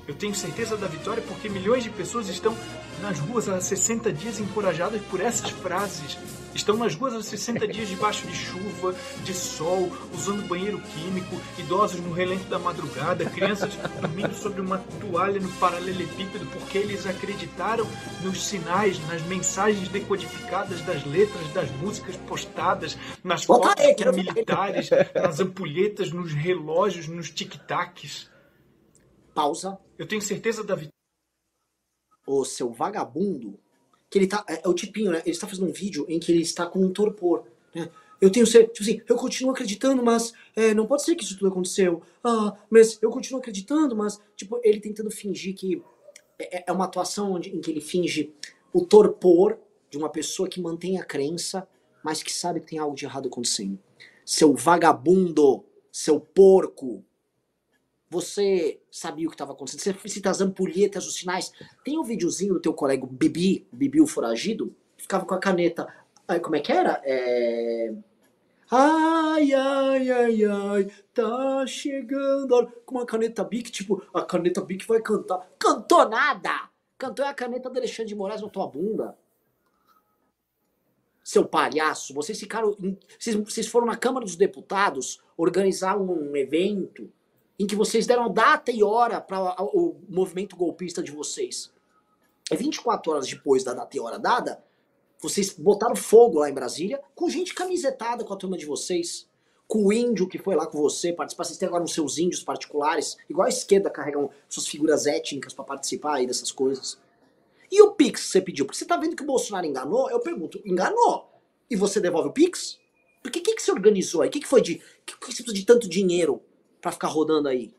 Eu tenho certeza da vitória porque milhões de pessoas estão nas ruas há sessenta dias encorajadas por essas frases. Estão nas ruas há sessenta dias debaixo de chuva, de sol, usando banheiro químico, idosos no relento da madrugada, crianças dormindo sobre uma toalha no paralelepípedo porque eles acreditaram nos sinais, nas mensagens decodificadas das letras, das músicas postadas, nas fotos militares, nas ampulhetas, nos relógios, nos tic-tacs. Pausa. Eu tenho certeza da vitória. Ô, seu vagabundo, que ele tá, é, é o tipinho, né, ele está fazendo um vídeo em que ele está com um torpor, né, eu tenho certeza, tipo assim, eu continuo acreditando, mas é, não pode ser que isso tudo aconteceu, ah, mas eu continuo acreditando, mas, tipo, ele tentando fingir que, é, é uma atuação onde, em que ele finge o torpor de uma pessoa que mantém a crença, mas que sabe que tem algo de errado acontecendo. Seu vagabundo, seu porco, você sabia o que estava acontecendo, você cita as ampulhetas, os sinais. Tem um videozinho do teu colega Bibi, Bibi o Foragido, que ficava com a caneta, ai, como é que era? É... Ai, ai, ai, ai, tá chegando, com uma caneta Bic, tipo, a caneta Bic vai cantar. Cantou nada! Cantou é a caneta do Alexandre de Moraes na tua bunda. Seu palhaço, vocês ficaram, vocês, vocês foram na Câmara dos Deputados organizar um evento em que vocês deram data e hora para o movimento golpista de vocês. vinte e quatro horas depois da data e hora dada, vocês botaram fogo lá em Brasília com gente camisetada com a turma de vocês, com o índio que foi lá com você participar. Vocês têm agora uns seus índios particulares, igual a esquerda carregam suas figuras étnicas para participar aí dessas coisas. E o Pix que você pediu? Porque você tá vendo que o Bolsonaro enganou? Eu pergunto, enganou? E você devolve o Pix? Porque o que, que você organizou aí? O que, que foi de... que, que você precisa de tanto dinheiro pra ficar rodando aí?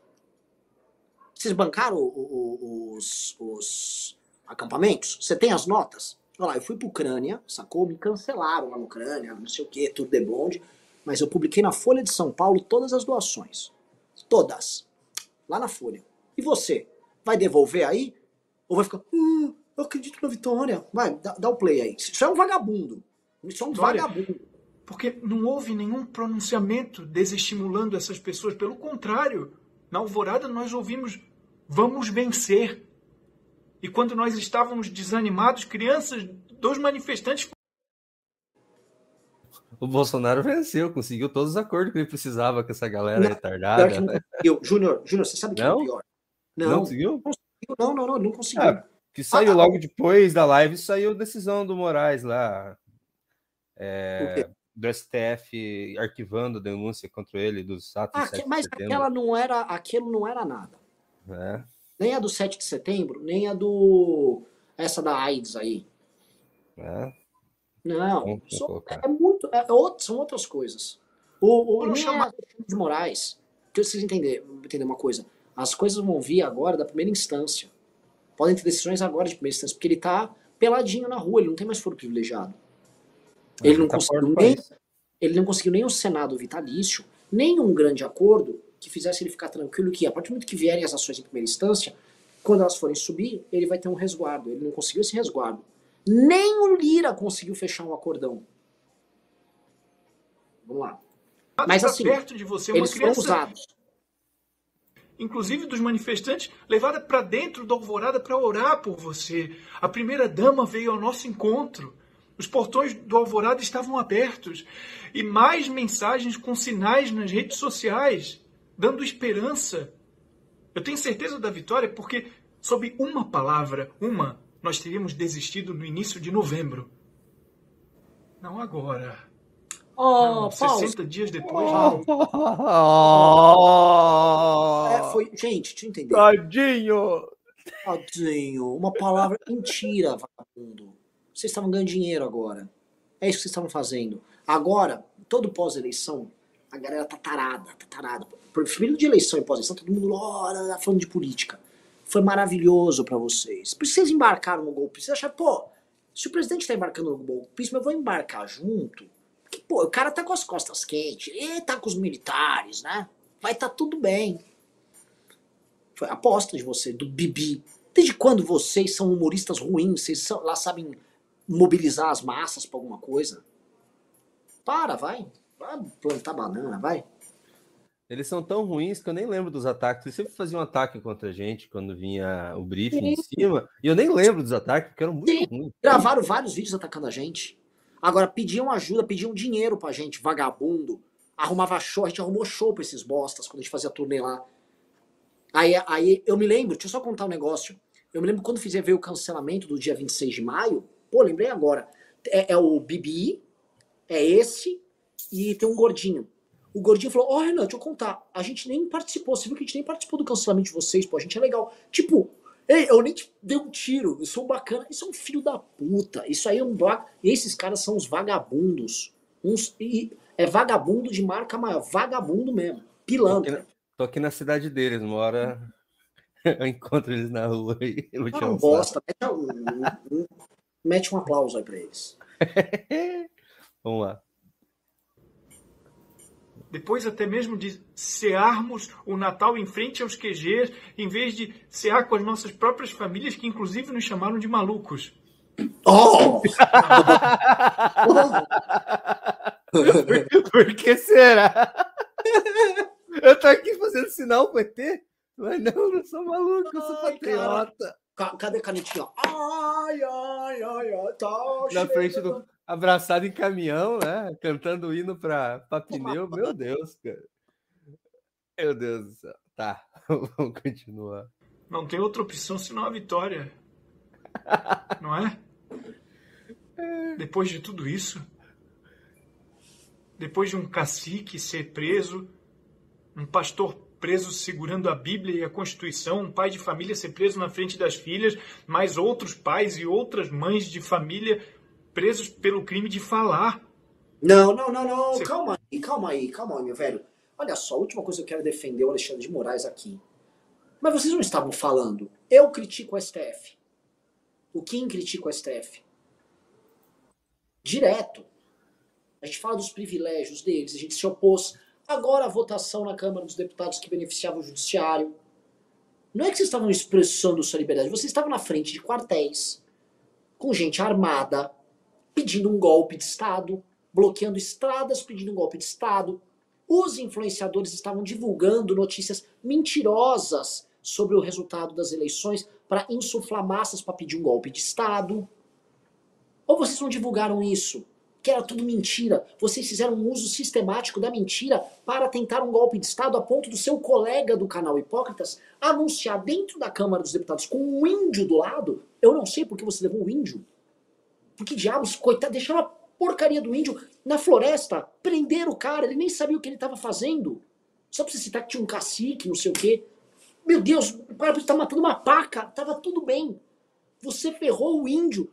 Vocês bancaram o, o, o, os, os acampamentos? Você tem as notas? Olha lá, eu fui pra Ucrânia, sacou? Me cancelaram lá na Ucrânia, não sei o que, tudo de blonde, mas eu publiquei na Folha de São Paulo todas as doações. Todas. Lá na Folha. E você? Vai devolver aí? Ou vai ficar, hum, eu acredito na vitória. Vai, dá, dá o play aí. Isso é um vagabundo. Isso é um vitória. Vagabundo. Porque não houve nenhum pronunciamento desestimulando essas pessoas. Pelo contrário, na alvorada nós ouvimos, vamos vencer. E quando nós estávamos desanimados, crianças, dois manifestantes... O Bolsonaro venceu, conseguiu todos os acordos que ele precisava com essa galera não, retardada. Júnior, Júnior, você sabe que não? é o pior? Não, não conseguiu? Não, não, não, não conseguiu. Ah, que saiu ah, logo ah, depois da live, saiu a decisão do Moraes lá, é, do S T F arquivando a denúncia contra ele, dos atos ah, do sete mas de setembro. Aquela não era, aquilo não era nada. É. Nem a do sete de setembro, nem a do... essa da AIDS aí. É. Não, só, é muito, é, outro, são outras coisas. O, o, não chama de Moraes, que vocês entenderem, entender uma coisa, as coisas vão vir agora da primeira instância. Podem ter decisões agora de primeira instância, porque ele tá peladinho na rua, ele não tem mais foro privilegiado. Ele não, tá conseguiu nem, ele não conseguiu nem o Senado vitalício, nem um grande acordo que fizesse ele ficar tranquilo que a partir do momento que vierem as ações em primeira instância, quando elas forem subir, ele vai ter um resguardo. Ele não conseguiu esse resguardo. Nem o Lira conseguiu fechar um acordão. Vamos lá. Mas assim, perto de você, uma eles foram usados. Inclusive dos manifestantes, levada para dentro da alvorada para orar por você. A primeira-dama veio ao nosso encontro. Os portões do alvorada estavam abertos. E mais mensagens com sinais nas redes sociais, dando esperança. Eu tenho certeza da vitória porque, sob uma palavra, uma... nós teríamos desistido no início de novembro. Não agora. Oh, não, sessenta dias depois. Oh, oh, é, foi... Gente, deixa eu entender. Tadinho. Tadinho. Uma palavra mentira, vagabundo. Vocês estavam ganhando dinheiro agora. É isso que vocês estavam fazendo. Agora, todo pós-eleição, a galera tá tarada, tá tarada. Por primeiro de eleição e pós-eleição, todo mundo lá falando de política. Foi maravilhoso para vocês. Por isso vocês embarcaram no golpe. Vocês acharam, pô, se o presidente tá embarcando no golpe, eu vou embarcar junto. Porque, pô, o cara tá com as costas quentes, ele tá com os militares, né? Vai tá tudo bem. Foi a aposta de você, do Bibi. Desde quando vocês são humoristas ruins? Vocês são, lá sabem mobilizar as massas pra alguma coisa? Para, vai. Vai plantar banana, vai. Eles são tão ruins que eu nem lembro dos ataques. Eles sempre faziam um ataque contra a gente quando vinha o briefing Sim. em cima. E eu nem lembro dos ataques, porque eram muito Sim. ruins. Gravaram vários vídeos atacando a gente. Agora, pediam ajuda, pediam dinheiro pra gente, vagabundo. Arrumava show, a gente arrumou show pra esses bostas quando a gente fazia turnê lá. Aí, aí eu me lembro, deixa eu só contar um negócio. Eu me lembro quando fizer, veio o cancelamento do dia vinte e seis de maio. Pô, lembrei agora. É, é o Bibi, é esse, e tem um gordinho. O gordinho falou, ó, oh, Renan, deixa eu contar, a gente nem participou, você viu que a gente nem participou do cancelamento de vocês, pô, a gente é legal. Tipo, ei, eu nem te dei um tiro, eu sou bacana, isso é um filho da puta, isso aí é um... Esses caras são os vagabundos, uns... E é vagabundo de marca maior, vagabundo mesmo, pilantra. Tô aqui na, tô aqui na cidade deles, uma hora eu encontro eles na rua e eu vou te almoçar. Bosta, mete, um, um, um, mete um aplauso aí pra eles. Vamos lá. Depois até mesmo de cearmos o Natal em frente aos Q Gs, em vez de cear com as nossas próprias famílias, que inclusive nos chamaram de malucos. Oh! por, por que será? Eu tô aqui fazendo sinal pro E T, mas não, eu não sou maluco, eu sou patriota. Ca cadê a canetinha? Ai, ai, ai, ai, tá na frente do... abraçado em caminhão, né? Cantando o hino pra, pra pneu. Meu Deus, cara. Meu Deus do céu. Tá, vamos continuar. Não tem outra opção senão a vitória. Não é? é? Depois de tudo isso, depois de um cacique ser preso, um pastor preso segurando a Bíblia e a Constituição, um pai de família ser preso na frente das filhas, mais outros pais e outras mães de família presos pelo crime de falar. Não, não, não, não. Você... Calma aí, calma aí, calma aí, meu velho. Olha só, a última coisa que eu quero defender é o Alexandre de Moraes aqui. Mas vocês não estavam falando. Eu critico o S T F. O Kim critica o S T F. Direto. A gente fala dos privilégios deles, a gente se opôs. Agora a votação na Câmara dos Deputados que beneficiava o Judiciário. Não é que vocês estavam expressando sua liberdade, vocês estavam na frente de quartéis, com gente armada, pedindo um golpe de Estado, bloqueando estradas, pedindo um golpe de Estado. Os influenciadores estavam divulgando notícias mentirosas sobre o resultado das eleições para insuflar massas para pedir um golpe de Estado. Ou vocês não divulgaram isso? que era tudo mentira. Vocês fizeram um uso sistemático da mentira para tentar um golpe de Estado a ponto do seu colega do canal Hipócritas anunciar dentro da Câmara dos Deputados com um índio do lado. Eu não sei porque você levou o índio. Por que diabos, coitado, deixaram a porcaria do índio na floresta, prenderam o cara, ele nem sabia o que ele estava fazendo. Só pra você citar que tinha um cacique, não sei o quê. Meu Deus, o cara tá matando uma paca, tava tudo bem. Você ferrou o índio.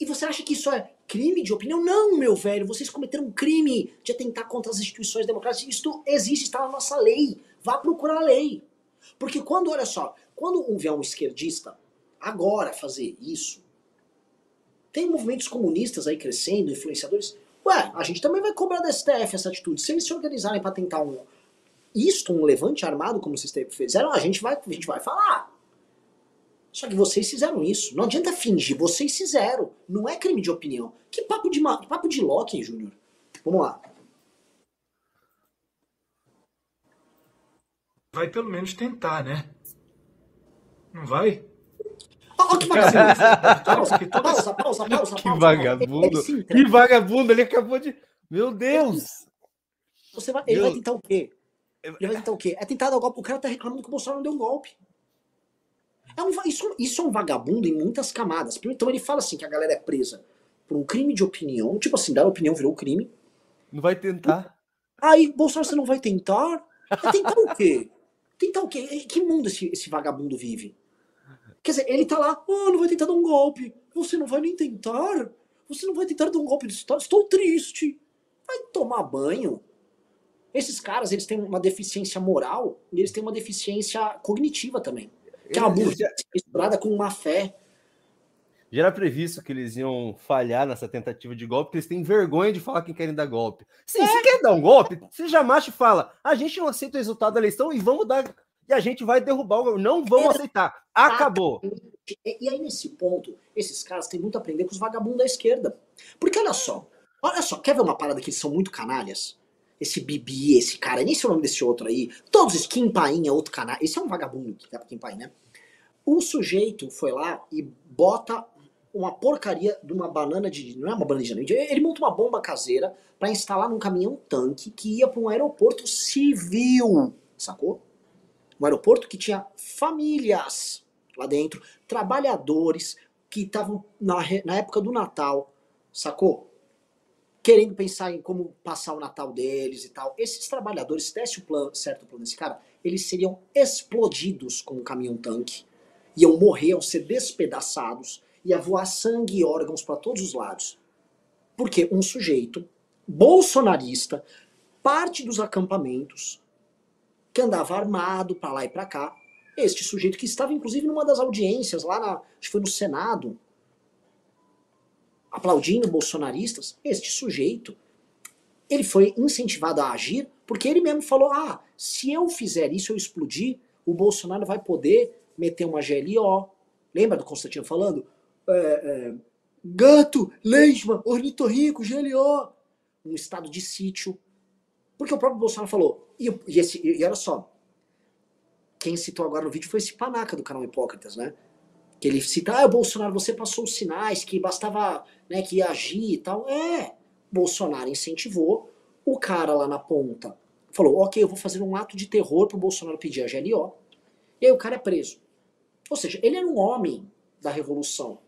E você acha que isso é crime de opinião? Não, meu velho, vocês cometeram um crime de atentar contra as instituições democráticas. Isso existe, está na nossa lei. Vá procurar a lei. Porque quando, olha só, quando houver um esquerdista agora fazer isso, tem movimentos comunistas aí crescendo, influenciadores. Ué, a gente também vai cobrar da S T F essa atitude. Se eles se organizarem para tentar um isto, um levante armado, como vocês fizeram, a gente vai, a gente vai falar. Só que vocês fizeram isso. Não adianta fingir. Vocês fizeram. Não é crime de opinião. Que papo de, ma... papo de Locke, hein, Júnior? Vamos lá. Vai pelo menos tentar, né? Não vai? Olha que vagabundo. Pausa, pausa, pausa, pausa. Que vagabundo. Que vagabundo. Ele acabou de... Meu Deus. Você vai... Ele Deus. vai tentar o quê? Ele vai tentar o quê? É tentar dar o golpe. O cara tá reclamando que o Bolsonaro não deu um golpe. É um, isso, isso é um vagabundo em muitas camadas. Então ele fala assim que a galera é presa por um crime de opinião. Tipo assim, dar opinião virou crime. Não vai tentar. Aí, Bolsonaro, você não vai tentar? É tentar o quê? Tentar o quê? Que mundo esse, esse vagabundo vive? Quer dizer, ele tá lá, oh, não vai tentar dar um golpe. Você não vai nem tentar? Você não vai tentar dar um golpe de Estado? Estou triste. Vai tomar banho. Esses caras, eles têm uma deficiência moral e eles têm uma deficiência cognitiva também. Que é uma burrice misturada com má fé. Já era previsto que eles iam falhar nessa tentativa de golpe, porque eles têm vergonha de falar que querem dar golpe. Sim, é. Se quer dar um golpe, você já macho e fala, a gente não aceita o resultado da eleição e vamos dar, e a gente vai derrubar o golpe. Não vamos aceitar. Acabou. E aí, nesse ponto, esses caras têm muito a aprender com os vagabundos da esquerda. Porque olha só, olha só, quer ver uma parada que eles são muito canalhas? Esse Bibi, esse cara, nem sei o nome desse outro aí, todos os Kim Painha, outro canal, esse é um vagabundo que dá pra Kim Painha, né? Um sujeito foi lá e bota uma porcaria de uma banana de... Não é uma banana de janeiro. Ele monta uma bomba caseira pra instalar num caminhão-tanque que ia pra um aeroporto civil, sacou? Um aeroporto que tinha famílias lá dentro, trabalhadores que estavam na, na época do Natal, sacou? Querendo pensar em como passar o Natal deles e tal. Esses trabalhadores, se desse o plano, certo o plano desse cara, eles seriam explodidos com um caminhão-tanque. Iam morrer, iam ser despedaçados, ia voar sangue e órgãos para todos os lados. Porque um sujeito bolsonarista, parte dos acampamentos, que andava armado para lá e para cá, este sujeito que estava inclusive numa das audiências lá, na, acho que foi no Senado, aplaudindo bolsonaristas, este sujeito, ele foi incentivado a agir porque ele mesmo falou, ah, se eu fizer isso, eu explodir, o Bolsonaro vai poder meter uma G L O, lembra do Constantino falando? É, é, gato, lesma, ornitorrinco, G L O, um estado de sítio. Porque o próprio Bolsonaro falou, e, e, esse, e olha só, quem citou agora no vídeo foi esse panaca do canal Hipócritas, né? Que ele cita, ah, Bolsonaro, você passou os sinais, que bastava, né, que ia agir e tal. É, Bolsonaro incentivou, o cara lá na ponta falou, ok, eu vou fazer um ato de terror pro Bolsonaro pedir a G L O. E aí o cara é preso. Ou seja, ele era um homem da revolução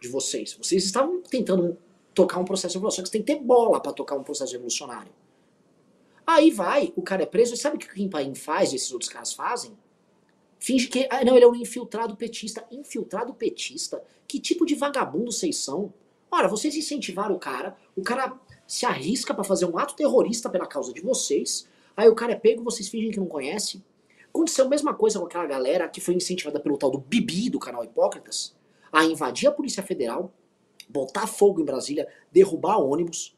de vocês. Vocês estavam tentando tocar um processo revolucionário, você tem que ter bola para tocar um processo revolucionário. Aí vai, o cara é preso, e sabe o que o Kim Paim faz e esses outros caras fazem? Finge que... Ah, não, ele é um infiltrado petista. Infiltrado petista? Que tipo de vagabundo vocês são? Ora, vocês incentivaram o cara, o cara se arrisca para fazer um ato terrorista pela causa de vocês, aí o cara é pego, vocês fingem que não conhecem. Aconteceu a mesma coisa com aquela galera que foi incentivada pelo tal do Bibi, do canal Hipócritas, a invadir a Polícia Federal, botar fogo em Brasília, derrubar ônibus.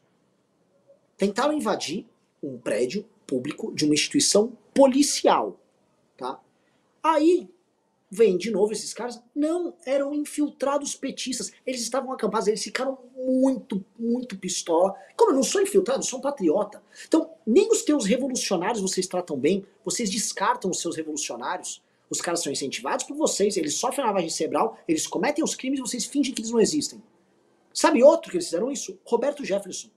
Tentaram invadir um prédio público de uma instituição policial, tá? Aí, vem de novo esses caras, não, eram infiltrados petistas, eles estavam acampados, eles ficaram muito, muito pistola. Como eu não sou infiltrado, eu sou um patriota. Então, nem os teus revolucionários vocês tratam bem, vocês descartam os seus revolucionários, os caras são incentivados por vocês, eles sofrem a lavagem cerebral, eles cometem os crimes e vocês fingem que eles não existem. Sabe outro que eles fizeram isso? Roberto Jefferson.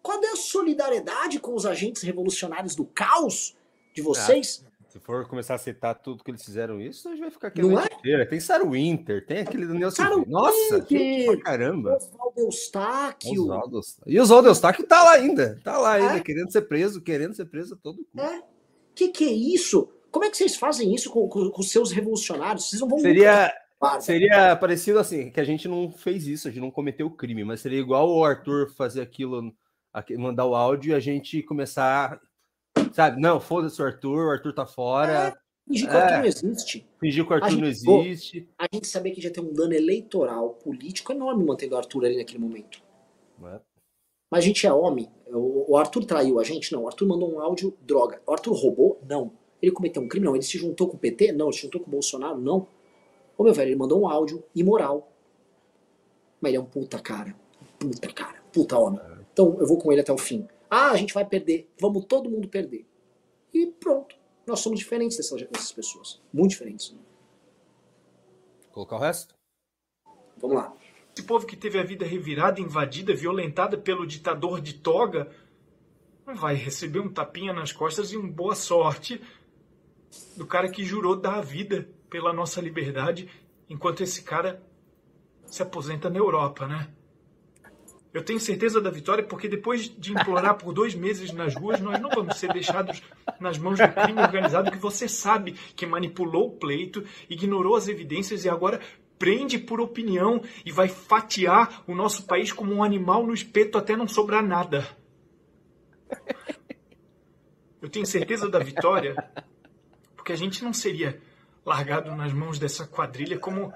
Qual é a solidariedade com os agentes revolucionários do caos de vocês? Ah, se for começar a citar tudo que eles fizeram isso, a gente vai ficar aqui. Não é? Inteira. Tem Sarah Winter, tem aquele do Nelson. Sarah Nossa, que pra caramba. Oswaldo Eustáquio. Oswaldo... E o Oswaldo Eustáquio tá lá ainda. Tá lá ainda, é? querendo ser preso, querendo ser preso a todo mundo. É? Que que é isso? Como é que vocês fazem isso com, com, com seus revolucionários? Vocês não vão... Seria... Seria parecido assim, que a gente não fez isso, a gente não cometeu crime, mas seria igual o Arthur fazer aquilo, mandar o áudio e a gente começar, sabe? Não, foda-se o Arthur, o Arthur tá fora. É, fingir que o é, Arthur não existe. Fingir que o Arthur gente, não existe. A gente saber que já tem um dano eleitoral, político enorme mantendo o Arthur ali naquele momento. É. Mas a gente é homem. O Arthur traiu a gente? Não. O Arthur mandou um áudio, droga. O Arthur roubou? Não. Ele cometeu um crime? Não. Ele se juntou com o P T? Não. Ele se juntou com o Bolsonaro? Não. Ô, meu velho, ele mandou um áudio imoral. Mas ele é um puta cara. Puta cara. Puta homem. Então eu vou com ele até o fim. Ah, a gente vai perder. Vamos todo mundo perder. E pronto. Nós somos diferentes dessas, dessas pessoas. Muito diferentes. Colocar o resto? Vamos lá. Esse povo que teve a vida revirada, invadida, violentada pelo ditador de toga, não vai receber um tapinha nas costas e um boa sorte do cara que jurou dar a vida pela nossa liberdade, enquanto esse cara se aposenta na Europa, né? Eu tenho certeza da vitória, porque depois de implorar por dois meses nas ruas, nós não vamos ser deixados nas mãos do crime organizado, que você sabe que manipulou o pleito, ignorou as evidências e agora prende por opinião e vai fatiar o nosso país como um animal no espeto até não sobrar nada. Eu tenho certeza da vitória, porque a gente não seria largado nas mãos dessa quadrilha como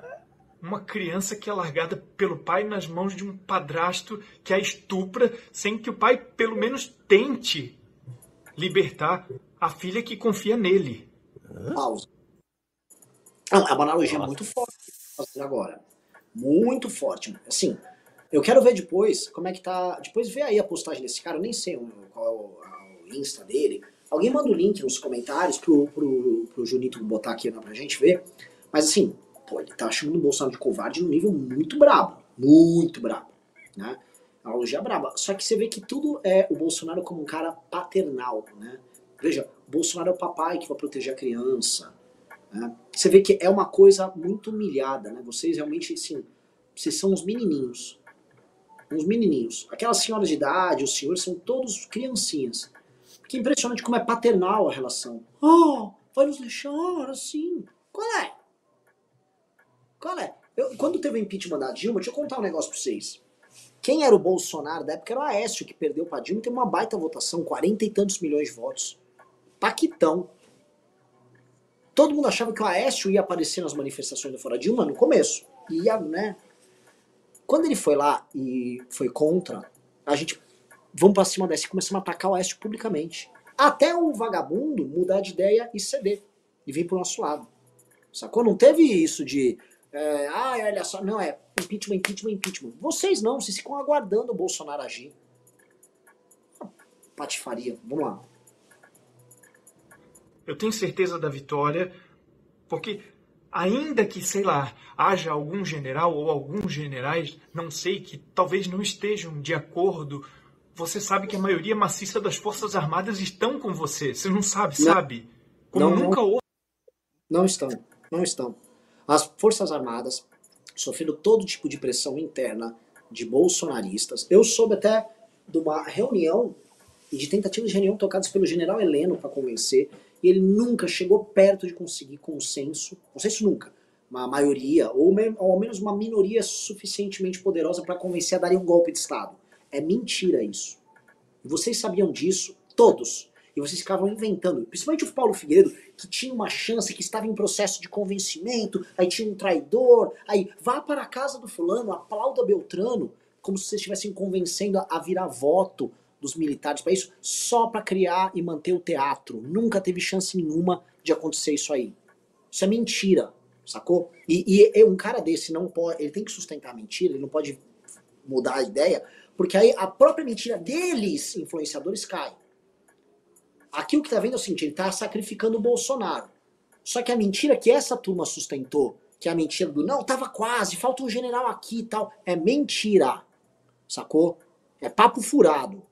uma criança que é largada pelo pai nas mãos de um padrasto que a estupra sem que o pai pelo menos tente libertar a filha que confia nele. Pausa. Ah, é uma analogia muito forte agora. Muito forte. Assim, eu quero ver depois como é que tá... Depois vê aí a postagem desse cara, eu nem sei qual é o, o Insta dele... Alguém manda o link nos comentários pro, pro, pro Junito botar aqui pra gente ver. Mas assim, pô, ele tá chamando o Bolsonaro de covarde num nível muito brabo. Muito brabo, né? A analogia braba. Só que você vê que tudo é o Bolsonaro como um cara paternal, né? Veja, o Bolsonaro é o papai que vai proteger a criança, né? Você vê que é uma coisa muito humilhada, né? Vocês realmente, assim, vocês são uns menininhos. Uns menininhos. Aquelas senhoras de idade, os senhores, são todos criancinhas. Que impressionante como é paternal a relação. Oh, vai nos deixar assim. Qual é? Qual é? Eu, quando teve o impeachment da Dilma, deixa eu contar um negócio pra vocês. Quem era o Bolsonaro da época era o Aécio, que perdeu pra Dilma e teve uma baita votação, quarenta e tantos milhões de votos. Paquitão. Todo mundo achava que o Aécio ia aparecer nas manifestações do Fora Dilma no começo. Ia, né? Quando ele foi lá e foi contra, a gente... vamos pra cima dessa e começamos a atacar o Aécio publicamente. Até o vagabundo mudar de ideia e ceder. E vir pro nosso lado. Sacou? Não teve isso de... É, ai, olha só. Não, é impeachment, impeachment, impeachment. Vocês não. Vocês ficam aguardando o Bolsonaro agir. Patifaria. Vamos lá. Eu tenho certeza da vitória, porque... ainda que, sei lá, haja algum general ou alguns generais, não sei, que talvez não estejam de acordo... Você sabe que a maioria maciça das Forças Armadas estão com você. Você não sabe, não, sabe? Como não, nunca houve. Não estão, não estão. As Forças Armadas sofrendo todo tipo de pressão interna de bolsonaristas. Eu soube até de uma reunião e de tentativas de reunião tocadas pelo general Heleno para convencer. E ele nunca chegou perto de conseguir consenso. Consenso nunca. Uma maioria, ou, mesmo, ou ao menos uma minoria suficientemente poderosa para convencer a dar um golpe de Estado. É mentira isso. Vocês sabiam disso, todos. E vocês ficavam inventando. Principalmente o Paulo Figueiredo, que tinha uma chance, que estava em processo de convencimento, aí tinha um traidor, aí vá para a casa do fulano, aplauda Beltrano, como se vocês estivessem convencendo a virar voto dos militares para isso, só para criar e manter o teatro. Nunca teve chance nenhuma de acontecer isso aí. Isso é mentira, sacou? E, e um cara desse não pode, ele tem que sustentar a mentira, ele não pode mudar a ideia, porque aí a própria mentira deles, influenciadores, cai. Aqui o que tá vendo é o seguinte, ele tá sacrificando o Bolsonaro. Só que a mentira que essa turma sustentou que a mentira do não, tava quase, falta um general aqui e tal, é mentira, sacou? É papo furado.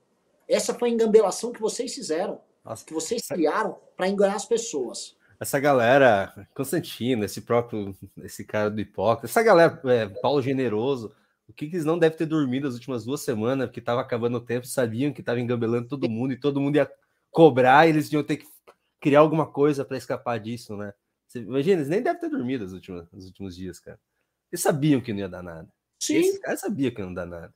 Essa foi a engambelação que vocês fizeram, nossa, que vocês criaram para enganar as pessoas. Essa galera, Constantino, esse próprio, esse cara do hipócrita, essa galera, é, Paulo Generoso, o que, que eles não devem ter dormido as últimas duas semanas, porque tava acabando o tempo, sabiam que tava engambelando todo mundo e todo mundo ia cobrar e eles iam ter que criar alguma coisa para escapar disso, né? Você, imagina, eles nem devem ter dormido os últimos, os últimos dias, cara. Eles sabiam que não ia dar nada. Sim. Esses caras sabiam que não ia dar nada.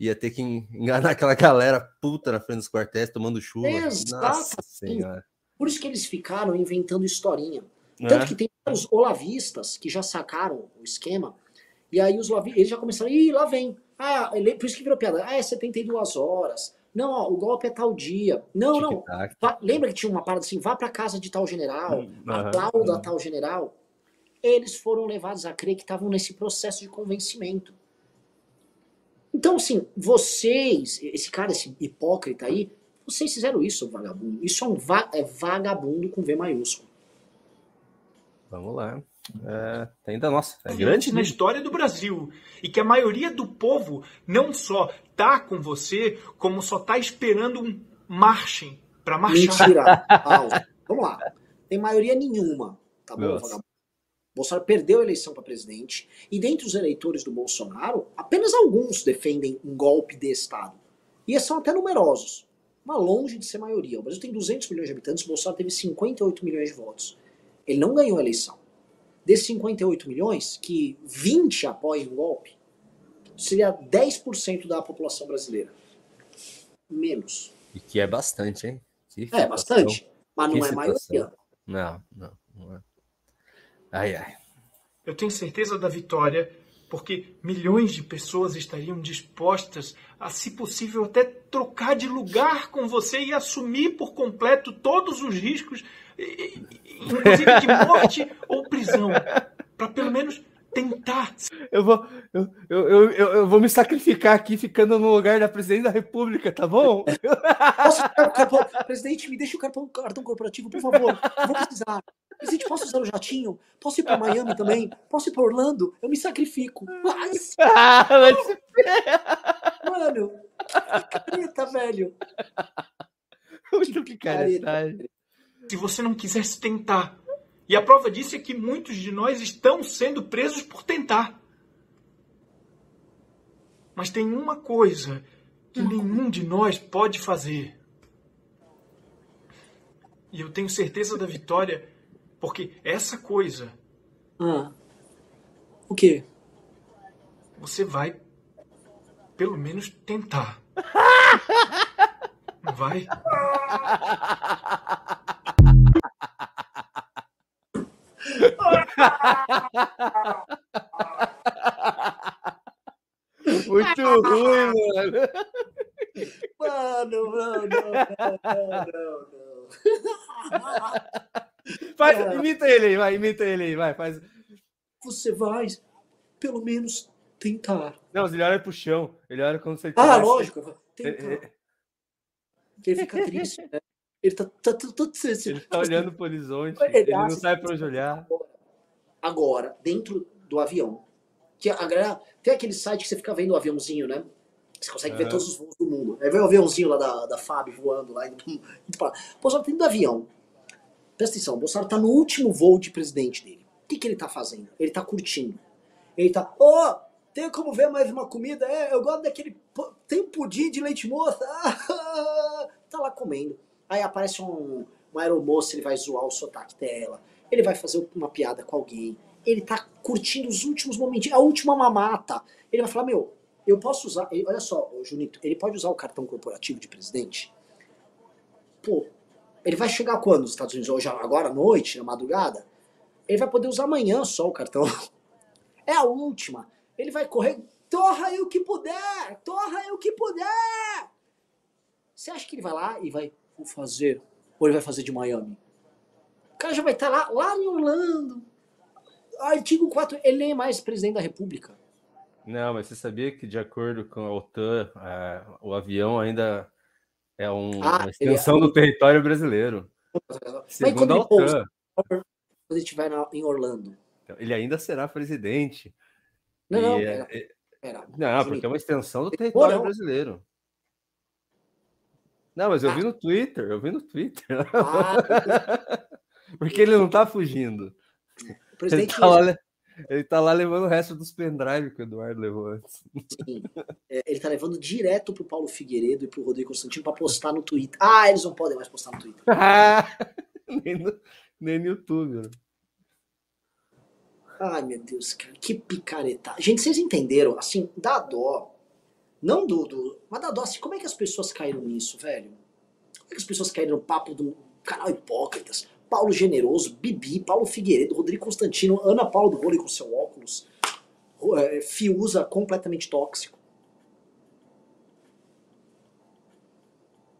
Ia ter que enganar aquela galera puta na frente dos quartéis, tomando chuva. Exato. Nossa Senhora. Por isso que eles ficaram inventando historinha. Tanto é que tem os olavistas que já sacaram o esquema, e aí os olavistas, eles já começaram, ih, lá vem. Ah, por isso que virou piada. Ah, é setenta e duas horas. Não, ó, o golpe é tal dia. Não, não. Lembra que tinha uma parada assim, vá pra casa de tal general, aplauda tal general. Eles foram levados a crer que estavam nesse processo de convencimento. Então, assim, vocês, esse cara, esse hipócrita aí, vocês fizeram isso, vagabundo. Isso é um va é vagabundo com V maiúsculo. Vamos lá. É, ainda, nossa, é grande na história do Brasil. E que a maioria do povo não só tá com você, como só tá esperando um marchem pra marchar. Mentira. Ah, vamos lá. Tem maioria nenhuma, tá bom, nossa. Vagabundo? Bolsonaro perdeu a eleição para presidente e dentre os eleitores do Bolsonaro, apenas alguns defendem um golpe de Estado. E são até numerosos, mas longe de ser maioria. O Brasil tem duzentos milhões de habitantes, o Bolsonaro teve cinquenta e oito milhões de votos. Ele não ganhou a eleição. Desses cinquenta e oito milhões, que vinte apoiam o golpe, seria dez por cento da população brasileira. Menos. E que é bastante, hein? Que é, situação. Bastante, mas não que é situação. Maioria. Não, não, não é. Ai, ai. Eu tenho certeza da vitória, porque milhões de pessoas estariam dispostas a, se possível, até trocar de lugar com você e assumir por completo todos os riscos, inclusive de morte ou prisão, para pelo menos tentar. Eu vou, eu, eu, eu, eu vou me sacrificar aqui, ficando no lugar da presidente da República, tá bom? Nossa, presidente, me deixa o cartão corporativo, por favor, eu vou precisar. Presidente, posso usar o jatinho? Posso ir para Miami também? Posso ir para Orlando? Eu me sacrifico. Mas... mano, que careta, velho. Muito que careta. Se você não quisesse tentar. E a prova disso é que muitos de nós estão sendo presos por tentar. Mas tem uma coisa que nenhum de nós pode fazer. E eu tenho certeza da vitória... Porque essa coisa... Ah. O quê? Você vai, pelo menos, tentar. Não vai? Muito ruim, mano. Mano, mano, não, não, não. Faz, é. Imita ele aí, vai, imita ele aí, vai, faz. Você vai, pelo menos, tentar. Não, ele olha pro chão, ele olha quando você... Ah, lógico, tentar. Ele fica triste, né? Ele tá, tá, tá, tá, ele tá olhando pro horizonte, ele, ele não sabe pra onde olhar. Agora, dentro do avião, que a galera, tem aquele site que você fica vendo o aviãozinho, né? Você consegue ah. ver todos os voos do mundo. Aí vem o aviãozinho lá da, da F A B voando lá. Pô, só tem do avião. Presta atenção, o Bolsonaro tá no último voo de presidente dele. O que, que ele tá fazendo? Ele tá curtindo. Ele tá, ô, oh, tem como ver mais uma comida? É, eu gosto daquele, tem um pudim de leite moça. Ah, tá lá comendo. Aí aparece um, uma aeromoça, ele vai zoar o sotaque dela. Ele vai fazer uma piada com alguém. Ele tá curtindo os últimos momentos, a última mamata. Ele vai falar, meu, eu posso usar, ele, olha só, Junito, ele pode usar o cartão corporativo de presidente? Pô, ele vai chegar quando nos Estados Unidos? Hoje, agora à noite, na madrugada? Ele vai poder usar amanhã só o cartão. É a última. Ele vai correr, torra aí o que puder, torra aí o que puder. Você acha que ele vai lá e vai, vou fazer, ou ele vai fazer de Miami? O cara já vai estar lá, lá em Orlando. Artigo quatro, ele nem é mais presidente da República. Não, mas você sabia que de acordo com a OTAN, a, o avião ainda é um, ah, uma extensão é... do território brasileiro. Mas segundo a OTAN. Pousa, quando ele estiver em Orlando. Então, ele ainda será presidente. Não, não, é, pera, pera, não porque é uma extensão do território não. brasileiro. Não, mas eu ah. vi no Twitter, eu vi no Twitter. Ah. Porque ele não está fugindo. O presidente ele tá lá, ele tá lá levando o resto dos pendrive que o Eduardo levou antes. Sim. É, ele tá levando direto pro Paulo Figueiredo e pro Rodrigo Constantino para postar no Twitter. Ah, eles não podem mais postar no Twitter. Ah, nem, no, nem no YouTube. Né? Ai, meu Deus, cara, que picareta. Gente, vocês entenderam? Assim, dá dó. Não do, do... Mas dá dó, assim, como é que as pessoas caíram nisso, velho? Como é que as pessoas caíram no papo do canal Hipócritas? Paulo Generoso, Bibi, Paulo Figueiredo, Rodrigo Constantino, Ana Paula do Boli com seu óculos, Fiuza completamente tóxico.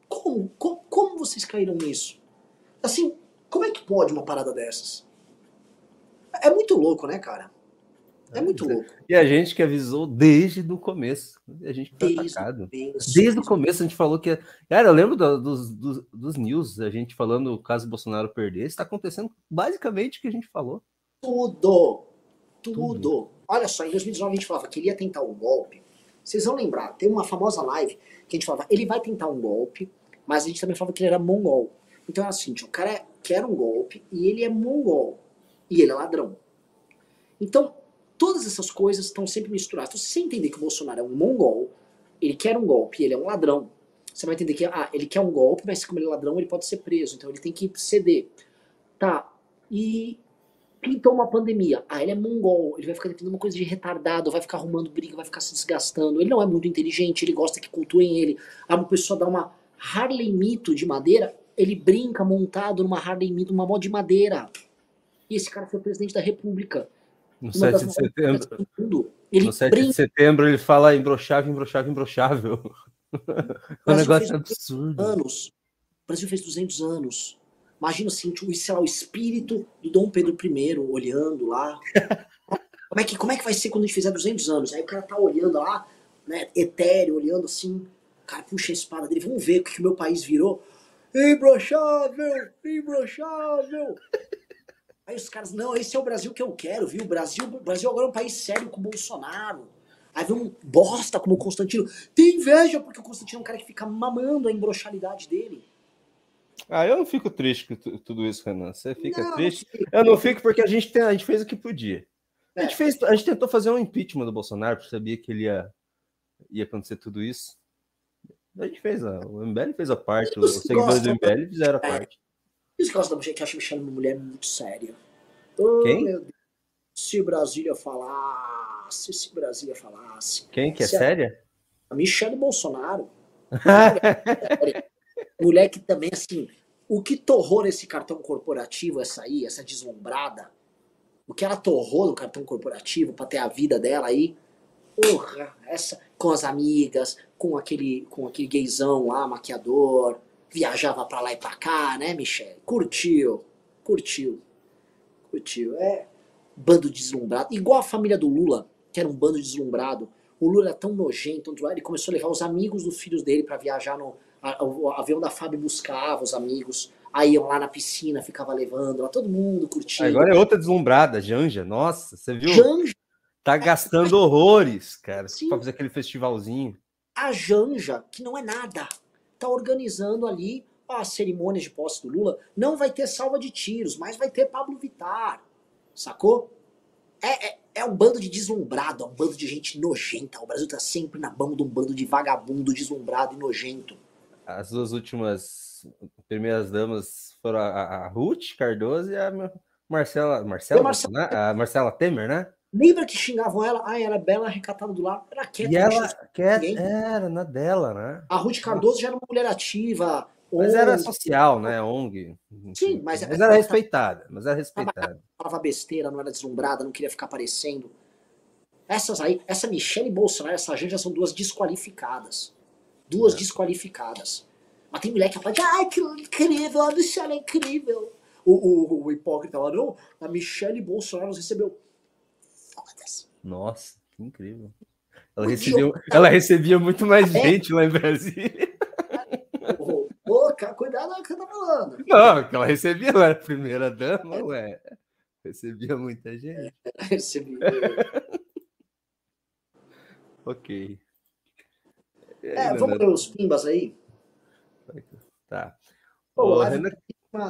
Como, como, como vocês caíram nisso? Assim, como é que pode uma parada dessas? É muito louco, né, cara? É muito louco. E a gente que avisou desde o começo. A gente foi desde atacado. Começo, desde o começo a gente falou que... Cara, eu lembro dos, dos, dos news, a gente falando caso o Bolsonaro perder. Está acontecendo basicamente o que a gente falou. Tudo. Tudo. Tudo. Olha só, em dois mil e dezenove a gente falava que ele ia tentar um golpe. Vocês vão lembrar, tem uma famosa live que a gente falava, ele vai tentar um golpe, mas a gente também falava que ele era mongol. Então era assim, o cara quer um golpe e ele é mongol. E ele é ladrão. Então... todas essas coisas estão sempre misturadas. Então, se você entender que o Bolsonaro é um mongol, ele quer um golpe, ele é um ladrão, você vai entender que ah, ele quer um golpe, mas como ele é ladrão, ele pode ser preso, então ele tem que ceder. Tá, e pintou uma pandemia. Ah, ele é mongol, ele vai ficar defendendo uma coisa de retardado, vai ficar arrumando briga, vai ficar se desgastando. Ele não é muito inteligente, ele gosta que cultuem ele. Aí uma pessoa dá uma Harley Mito de madeira, ele brinca montado numa Harley Mito, numa mó de madeira. E esse cara foi o presidente da República. No sete de setembro. Ele no sete de setembro ele fala imbrochável, imbrochável, imbrochável. O negócio é absurdo. Anos. O Brasil fez duzentos anos. Imagina assim, tipo, sei lá, o espírito do Dom Pedro I olhando lá. como, é que, como é que vai ser quando a gente fizer duzentos anos? Aí o cara tá olhando lá, né, etéreo, olhando assim. O cara puxa a espada dele, vamos ver o que o meu país virou. Imbrochável, imbrochável. Aí os caras, não, esse é o Brasil que eu quero, viu? O Brasil, Brasil agora é um país sério com o Bolsonaro. Aí vem um bosta como o Constantino. Tem inveja, porque o Constantino é um cara que fica mamando a embroxalidade dele. Ah, eu não fico triste com tudo isso, Renan. Você fica não, triste? Não eu não fico porque a gente, tem, a gente fez o que podia. A gente, é. fez, a gente tentou fazer um impeachment do Bolsonaro, porque sabia que ele ia, ia acontecer tudo isso. A gente fez, a, o M B L fez a parte, os seguidores do M B L fizeram a parte. É. Isso que eu gosto da mulher, que eu acho que chama uma mulher muito séria. Oh, quem? Meu Deus. Se Brasília falasse, se Brasília falasse. Quem que é séria? A Michelle Bolsonaro. Mulher que também, assim, o que torrou nesse cartão corporativo, essa aí, essa deslumbrada, o que ela torrou no cartão corporativo pra ter a vida dela aí, porra, essa, com as amigas, com aquele, com aquele gaysão lá, maquiador. Viajava pra lá e pra cá, né, Michelle? Curtiu, curtiu, curtiu. É bando deslumbrado. Igual a família do Lula, que era um bando deslumbrado. O Lula era tão nojento, ele começou a levar os amigos dos filhos dele pra viajar no a, o avião da Fábio buscava os amigos. Aí iam lá na piscina, ficava levando lá, todo mundo curtindo. Agora é outra deslumbrada, Janja. Nossa, você viu? Janja. Tá gastando a... horrores, cara, sim, pra fazer aquele festivalzinho. A Janja, que não é nada, tá organizando ali as cerimônias de posse do Lula, não vai ter salva de tiros, mas vai ter Pablo Vittar, sacou? É, é, é um bando de deslumbrado, é um bando de gente nojenta, o Brasil tá sempre na mão de um bando de vagabundo, deslumbrado e nojento. As duas últimas primeiras damas foram a, a Ruth Cardoso e a Marcela, Marcela, Marcela, a Marcela Temer, né? Lembra que xingavam ela? Ah, ela é bela, recatada do lar. Era quieta. E ela quieta, era na dela, né? A Ruth Cardoso já era uma mulher ativa. Mas era social, né? O N G. Sim, mas... mas era respeitada. Mas era respeitada. Falava besteira, não era deslumbrada, não queria ficar aparecendo. Essas aí, essa Michelle Bolsonaro, essa gente já são duas desqualificadas. Duas é. desqualificadas. Mas tem mulher que fala, ai, que incrível, a Michelle é incrível. O, o, o hipócrita lá, não, a Michelle Bolsonaro nos recebeu. Nossa, que incrível. Ela recebia, ela recebia muito mais é. gente lá em Brasília. Ô, oh, oh, cuidado com o que você tá falando. Não, ela recebia, ela era a primeira dama, ué. Recebia muita gente? Recebia. Ok. Aí, é, vamos ver os pimbas aí? Tá. Pô, Ô, Renan...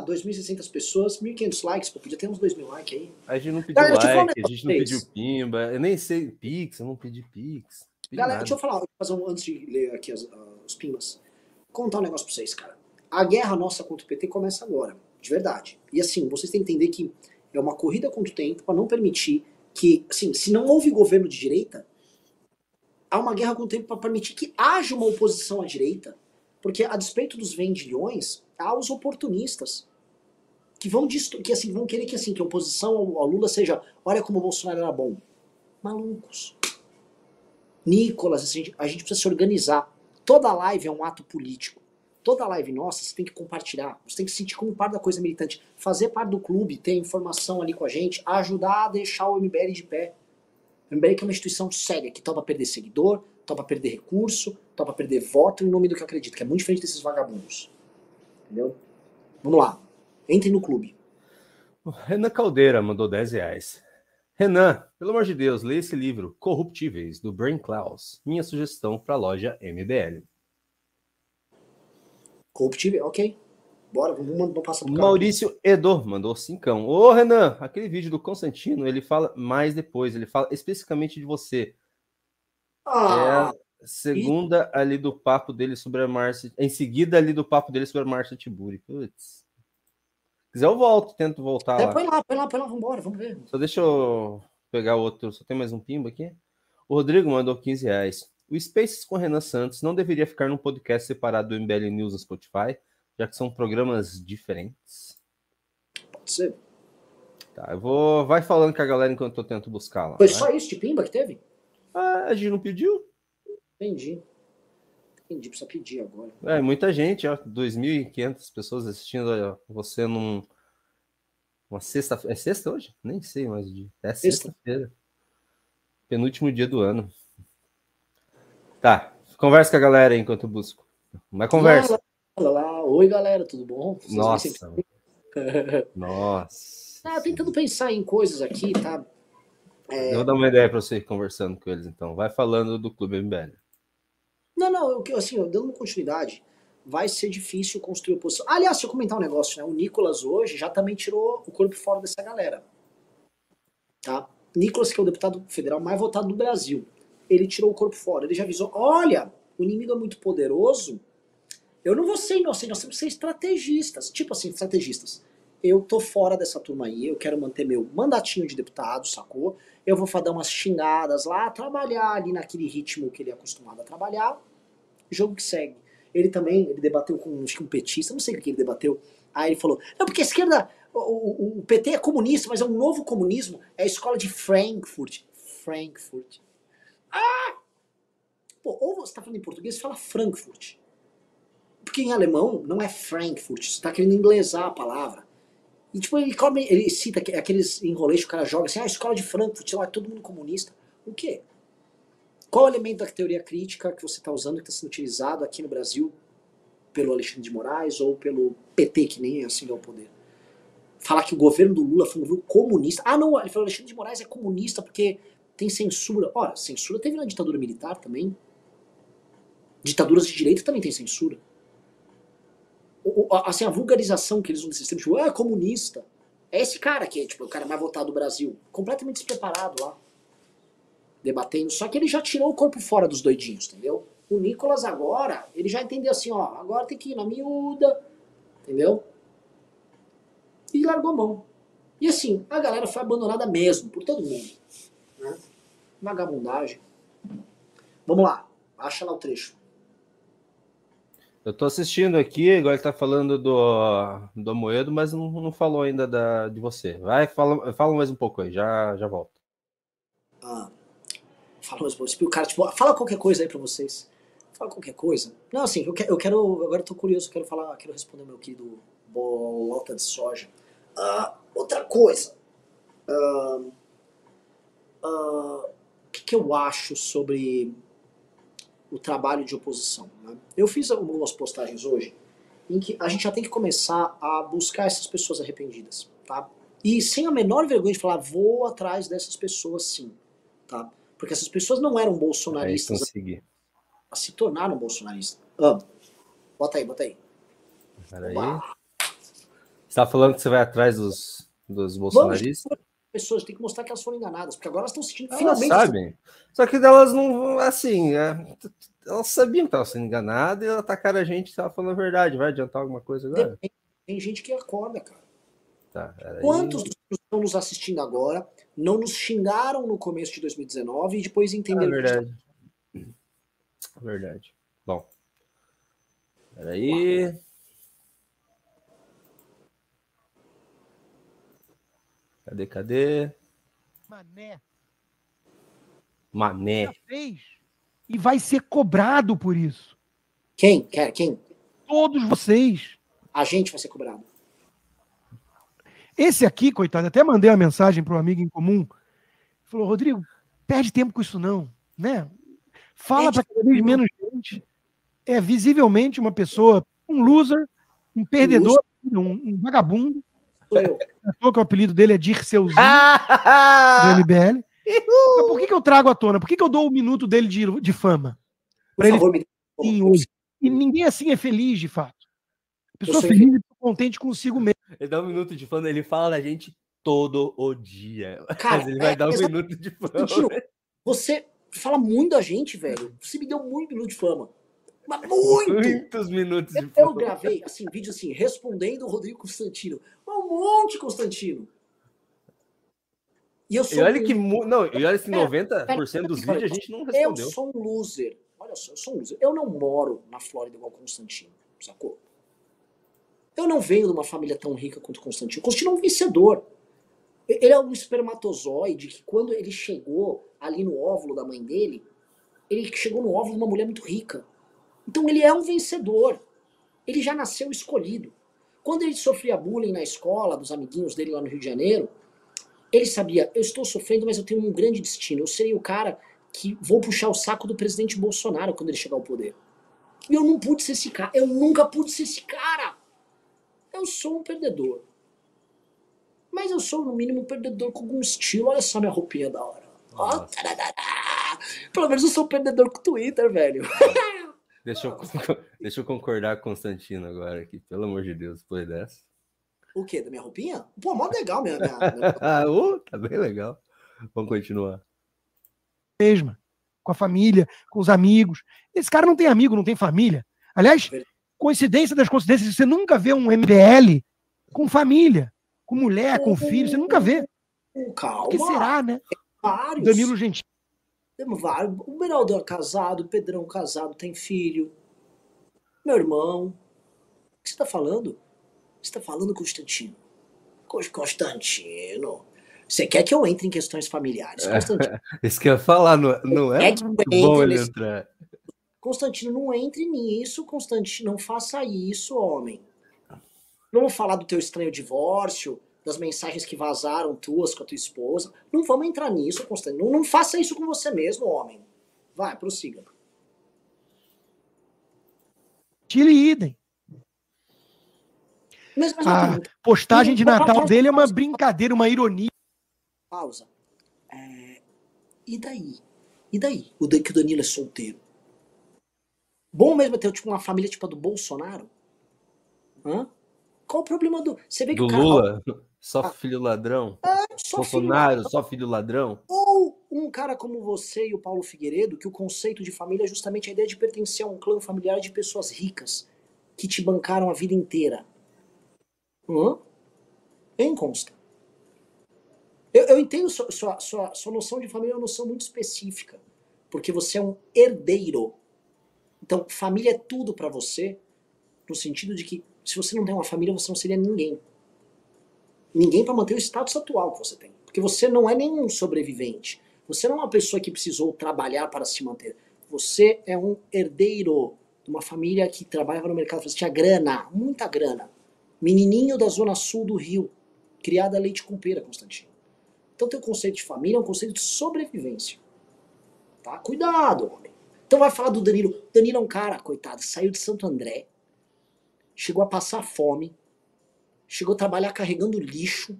dois mil e seiscentas pessoas, mil e quinhentos likes, pô, podia ter uns dois mil likes aí. A gente não pediu Galera, like, a gente não pediu pimba, eu nem sei, pix, eu não pedi pix. Pedi Galera, nada. Deixa eu falar, fazer um, antes de ler aqui as, uh, os pimbas, contar um negócio pra vocês, cara. A guerra nossa contra o P T começa agora, de verdade. E assim, vocês têm que entender que é uma corrida contra o tempo pra não permitir que, assim, se não houve governo de direita, há uma guerra contra o tempo pra permitir que haja uma oposição à direita, porque a despeito dos vendilhões, há os oportunistas que vão, que, assim, vão querer que, assim, que a oposição ao, ao Lula seja, olha como o Bolsonaro era bom. Malucos. Nicolas, assim, a gente precisa se organizar. Toda live é um ato político. Toda live nossa, você tem que compartilhar. Você tem que se sentir como parte da coisa militante. Fazer parte do clube, ter informação ali com a gente, ajudar a deixar o M B L de pé. O M B L que é uma instituição séria, que topa perder seguidor, topa perder recurso, topa perder voto em nome do que acredita, que é muito diferente desses vagabundos. Entendeu? Vamos lá. Entrem no clube. O Renan Caldeira mandou dez reais. Renan, pelo amor de Deus, leia esse livro, Corruptíveis, do Brain Klaus. Minha sugestão para a loja M B L. Corruptível? Ok. Bora, vamos passar pro cara. Maurício Edor mandou cincão. Ô, Renan, aquele vídeo do Constantino, ele fala mais depois, ele fala especificamente de você. Ah... É... Segunda ali do papo dele sobre a Márcia. Em seguida ali do papo dele sobre a Márcia Tiburi. Putz. Se quiser eu volto, tento voltar lá. É, põe lá, põe lá, põe lá, vambora, vamos ver. Só deixa eu pegar outro, só tem mais um pimba aqui. O Rodrigo mandou quinze reais. O Spaces com Renan Santos não deveria ficar num podcast separado do M B L News no Spotify, já que são programas diferentes. Pode ser. Tá, eu vou... Vai falando com a galera enquanto eu tento buscar lá. Foi né? Só isso de pimba que teve? Ah, a gente não pediu? Entendi. Entendi, precisa pedir agora. É, muita gente, ó, dois mil e quinhentas pessoas assistindo ó, você num... Uma sexta-feira. É sexta hoje? Nem sei mais o dia. É sexta-feira. Penúltimo dia do ano. Tá, conversa com a galera aí enquanto eu busco. Mas conversa. Lá, lá, lá. Oi, galera, tudo bom? Vocês Nossa. Sempre... Nossa. Ah, tentando pensar em coisas aqui, tá? É... Eu vou dar uma ideia para você ir conversando com eles, então. Vai falando do Clube M B L. Não, não, eu, assim, eu, dando continuidade, vai ser difícil construir oposição. Ah, aliás, deixa eu comentar um negócio, né? O Nicolas hoje já também tirou o corpo fora dessa galera. Tá? Nicolas, que é o deputado federal mais votado do Brasil, ele tirou o corpo fora. Ele já avisou, olha, o inimigo é muito poderoso, eu não vou ser inocente, nós temos que ser estrategistas. Tipo assim, estrategistas. Eu tô fora dessa turma aí, eu quero manter meu mandatinho de deputado, sacou? Eu vou dar umas xingadas lá, trabalhar ali naquele ritmo que ele é acostumado a trabalhar. Jogo que segue. Ele também, ele debateu com acho que um petista, não sei o que ele debateu. Aí ele falou, não, porque a esquerda, o, o, o P T é comunista, mas é um novo comunismo, é a escola de Frankfurt. Frankfurt. Ah! Pô, ou você tá falando em português, fala Frankfurt. Porque em alemão não é Frankfurt, você tá querendo inglesar a palavra. E tipo, ele, come, ele cita aqueles enrolês que o cara joga assim, ah, a escola de Frankfurt, lá, é todo mundo comunista. O quê? Qual o elemento da teoria crítica que você está usando, que está sendo utilizado aqui no Brasil pelo Alexandre de Moraes ou pelo P T, que nem assim é o poder? Falar que o governo do Lula foi um governo comunista. Ah, não, ele falou que o Alexandre de Moraes é comunista porque tem censura. Ora, censura teve na ditadura militar também. Ditaduras de direita também tem censura. Assim, a vulgarização que eles usam desse sistema, tipo, ah, é comunista. É esse cara que é tipo, o cara mais votado do Brasil. Completamente despreparado lá. Debatendo. Só que ele já tirou o corpo fora dos doidinhos, entendeu? O Nicolas agora, ele já entendeu assim, ó, agora tem que ir na miúda, entendeu? E largou a mão. E assim, a galera foi abandonada mesmo, por todo mundo. Né? Vagabundagem. Vamos lá. Acha lá o trecho. Eu tô assistindo aqui, agora ele tá falando do, do Amoedo, mas não, não falou ainda da, de você. Vai, fala, fala mais um pouco aí, já, já volto. Ah, fala mais um pouco. O cara, tipo, fala qualquer coisa aí pra vocês. Fala qualquer coisa. Não, assim, eu quero, eu quero agora eu tô curioso, eu quero falar, quero responder meu querido Bolota de Soja. Ah, outra coisa. Ah, ah, o que que eu acho sobre... o trabalho de oposição. Né? Eu fiz algumas postagens hoje em que a gente já tem que começar a buscar essas pessoas arrependidas, tá? E sem a menor vergonha de falar, vou atrás dessas pessoas sim, tá? Porque essas pessoas não eram bolsonaristas. Aí, a se tornaram bolsonaristas. Amo. Bota aí, bota aí. Peraí. Você tá falando que você vai atrás dos, dos bolsonaristas? Vamos, pessoas tem que mostrar que elas foram enganadas, porque agora elas estão sentindo... Elas finalmente sabem. Só que elas não... Assim, é, elas sabiam que estavam sendo enganadas e atacaram a gente e estavam falando a verdade. Vai adiantar alguma coisa agora? Tem, tem gente que acorda, cara. Tá, quantos dos que estão nos assistindo agora não nos xingaram no começo de dois mil e dezenove e depois entenderam... É verdade. Que tá... Verdade. Bom. Peraí... Uau. Cadê, cadê? Mané. Mané. Já fez e vai ser cobrado por isso. Quem? Quer? Quem? Todos vocês. A gente vai ser cobrado. Esse aqui, coitado, até mandei uma mensagem para um amigo em comum. Falou, Rodrigo, perde tempo com isso não, né? Fala para cada vez menos gente. É visivelmente uma pessoa, um loser, um perdedor, um, um vagabundo. Eu. Que o apelido dele é Dirceuzinho, ah! do M B L. Mas por que, que eu trago à tona? Por que, que eu dou o minuto dele de, de fama? Pra ele favor, assim, e ninguém assim é feliz, de fato. A pessoa feliz e contente consigo mesmo. Ele dá um minuto de fama, ele fala da gente todo o dia. Cara, mas ele vai é, dar um exatamente. minuto de fama. Tiro, você fala muito da gente, velho. Você me deu muito minuto de fama. Mas muito! Muitos minutos eu, de eu gravei, assim, vídeo assim, respondendo o Rodrigo Constantino. Um monte, Constantino. E eu sou... E olha um... que... Mu... Não, e olha se noventa por cento dos vídeos a gente não respondeu. Eu sou um loser. Olha só, eu sou um loser. Eu não moro na Flórida igual Constantino, sacou? Eu não venho de uma família tão rica quanto Constantino. Constantino é um vencedor. Ele é um espermatozoide que quando ele chegou ali no óvulo da mãe dele, ele chegou no óvulo de uma mulher muito rica. Então ele é um vencedor. Ele já nasceu escolhido. Quando ele sofria bullying na escola, dos amiguinhos dele lá no Rio de Janeiro, ele sabia, eu estou sofrendo, mas eu tenho um grande destino. Eu serei o cara que vou puxar o saco do presidente Bolsonaro quando ele chegar ao poder. E eu não pude ser esse cara. Eu nunca pude ser esse cara. Eu sou um perdedor. Mas eu sou, no mínimo, um perdedor com algum estilo. Olha só minha roupinha da hora. Ó, pelo menos eu sou um perdedor com o Twitter, velho. Deixa eu, deixa eu concordar com o Constantino agora aqui, pelo amor de Deus, depois dessa. O quê? Da minha roupinha? Pô, mó legal mesmo. uh, tá bem legal. Vamos continuar. Mesma, com a família, com os amigos. Esse cara não tem amigo, não tem família. Aliás, coincidência das coincidências, você nunca vê um M B L com família, com mulher, com filho, você nunca vê. Calma. O que será, né? Vários. Danilo Gentili. O Beraldo é casado, o Pedrão casado, tem filho. Meu irmão. O que você tá falando? Você tá falando, Constantino? Constantino. Você quer que eu entre em questões familiares, Constantino? É, isso que eu ia falar, não, não é, é que muito bom ele nesse... entrar. Constantino, não entre nisso, Constantino. Não faça isso, homem. Não vou falar do teu estranho divórcio, das mensagens que vazaram tuas com a tua esposa. Não vamos entrar nisso, Constantino. Não, não faça isso com você mesmo, homem. Vai, prossiga. Tire idem. Mas, mas a não, postagem não, de Natal pausa, dele é uma pausa, brincadeira, uma ironia. Pausa. É, e daí? E daí? O que o Danilo é solteiro. Bom mesmo é ter tipo, uma família tipo a do Bolsonaro? Hã? Qual o problema do... Você vê que do o cara... Lula? Só filho ladrão? Ah, só Bolsonaro, filho... só filho ladrão? Ou um cara como você e o Paulo Figueiredo, que o conceito de família é justamente a ideia de pertencer a um clã familiar de pessoas ricas que te bancaram a vida inteira. Hã? Hein, Consta? Eu, eu entendo sua, sua, sua, sua noção de família é uma noção muito específica, porque você é um herdeiro. Então, família é tudo pra você, no sentido de que se você não tem uma família, você não seria ninguém. Ninguém para manter o status atual que você tem. Porque você não é nenhum sobrevivente. Você não é uma pessoa que precisou trabalhar para se manter. Você é um herdeiro de uma família que trabalhava no mercado. Você tinha grana, muita grana. Menininho da zona sul do Rio. Criada a leite com pera, Constantino. Então teu conceito de família é um conceito de sobrevivência. Tá? Cuidado, homem. Então vai falar do Danilo. Danilo é um cara, coitado, saiu de Santo André. Chegou a passar fome, chegou a trabalhar carregando lixo,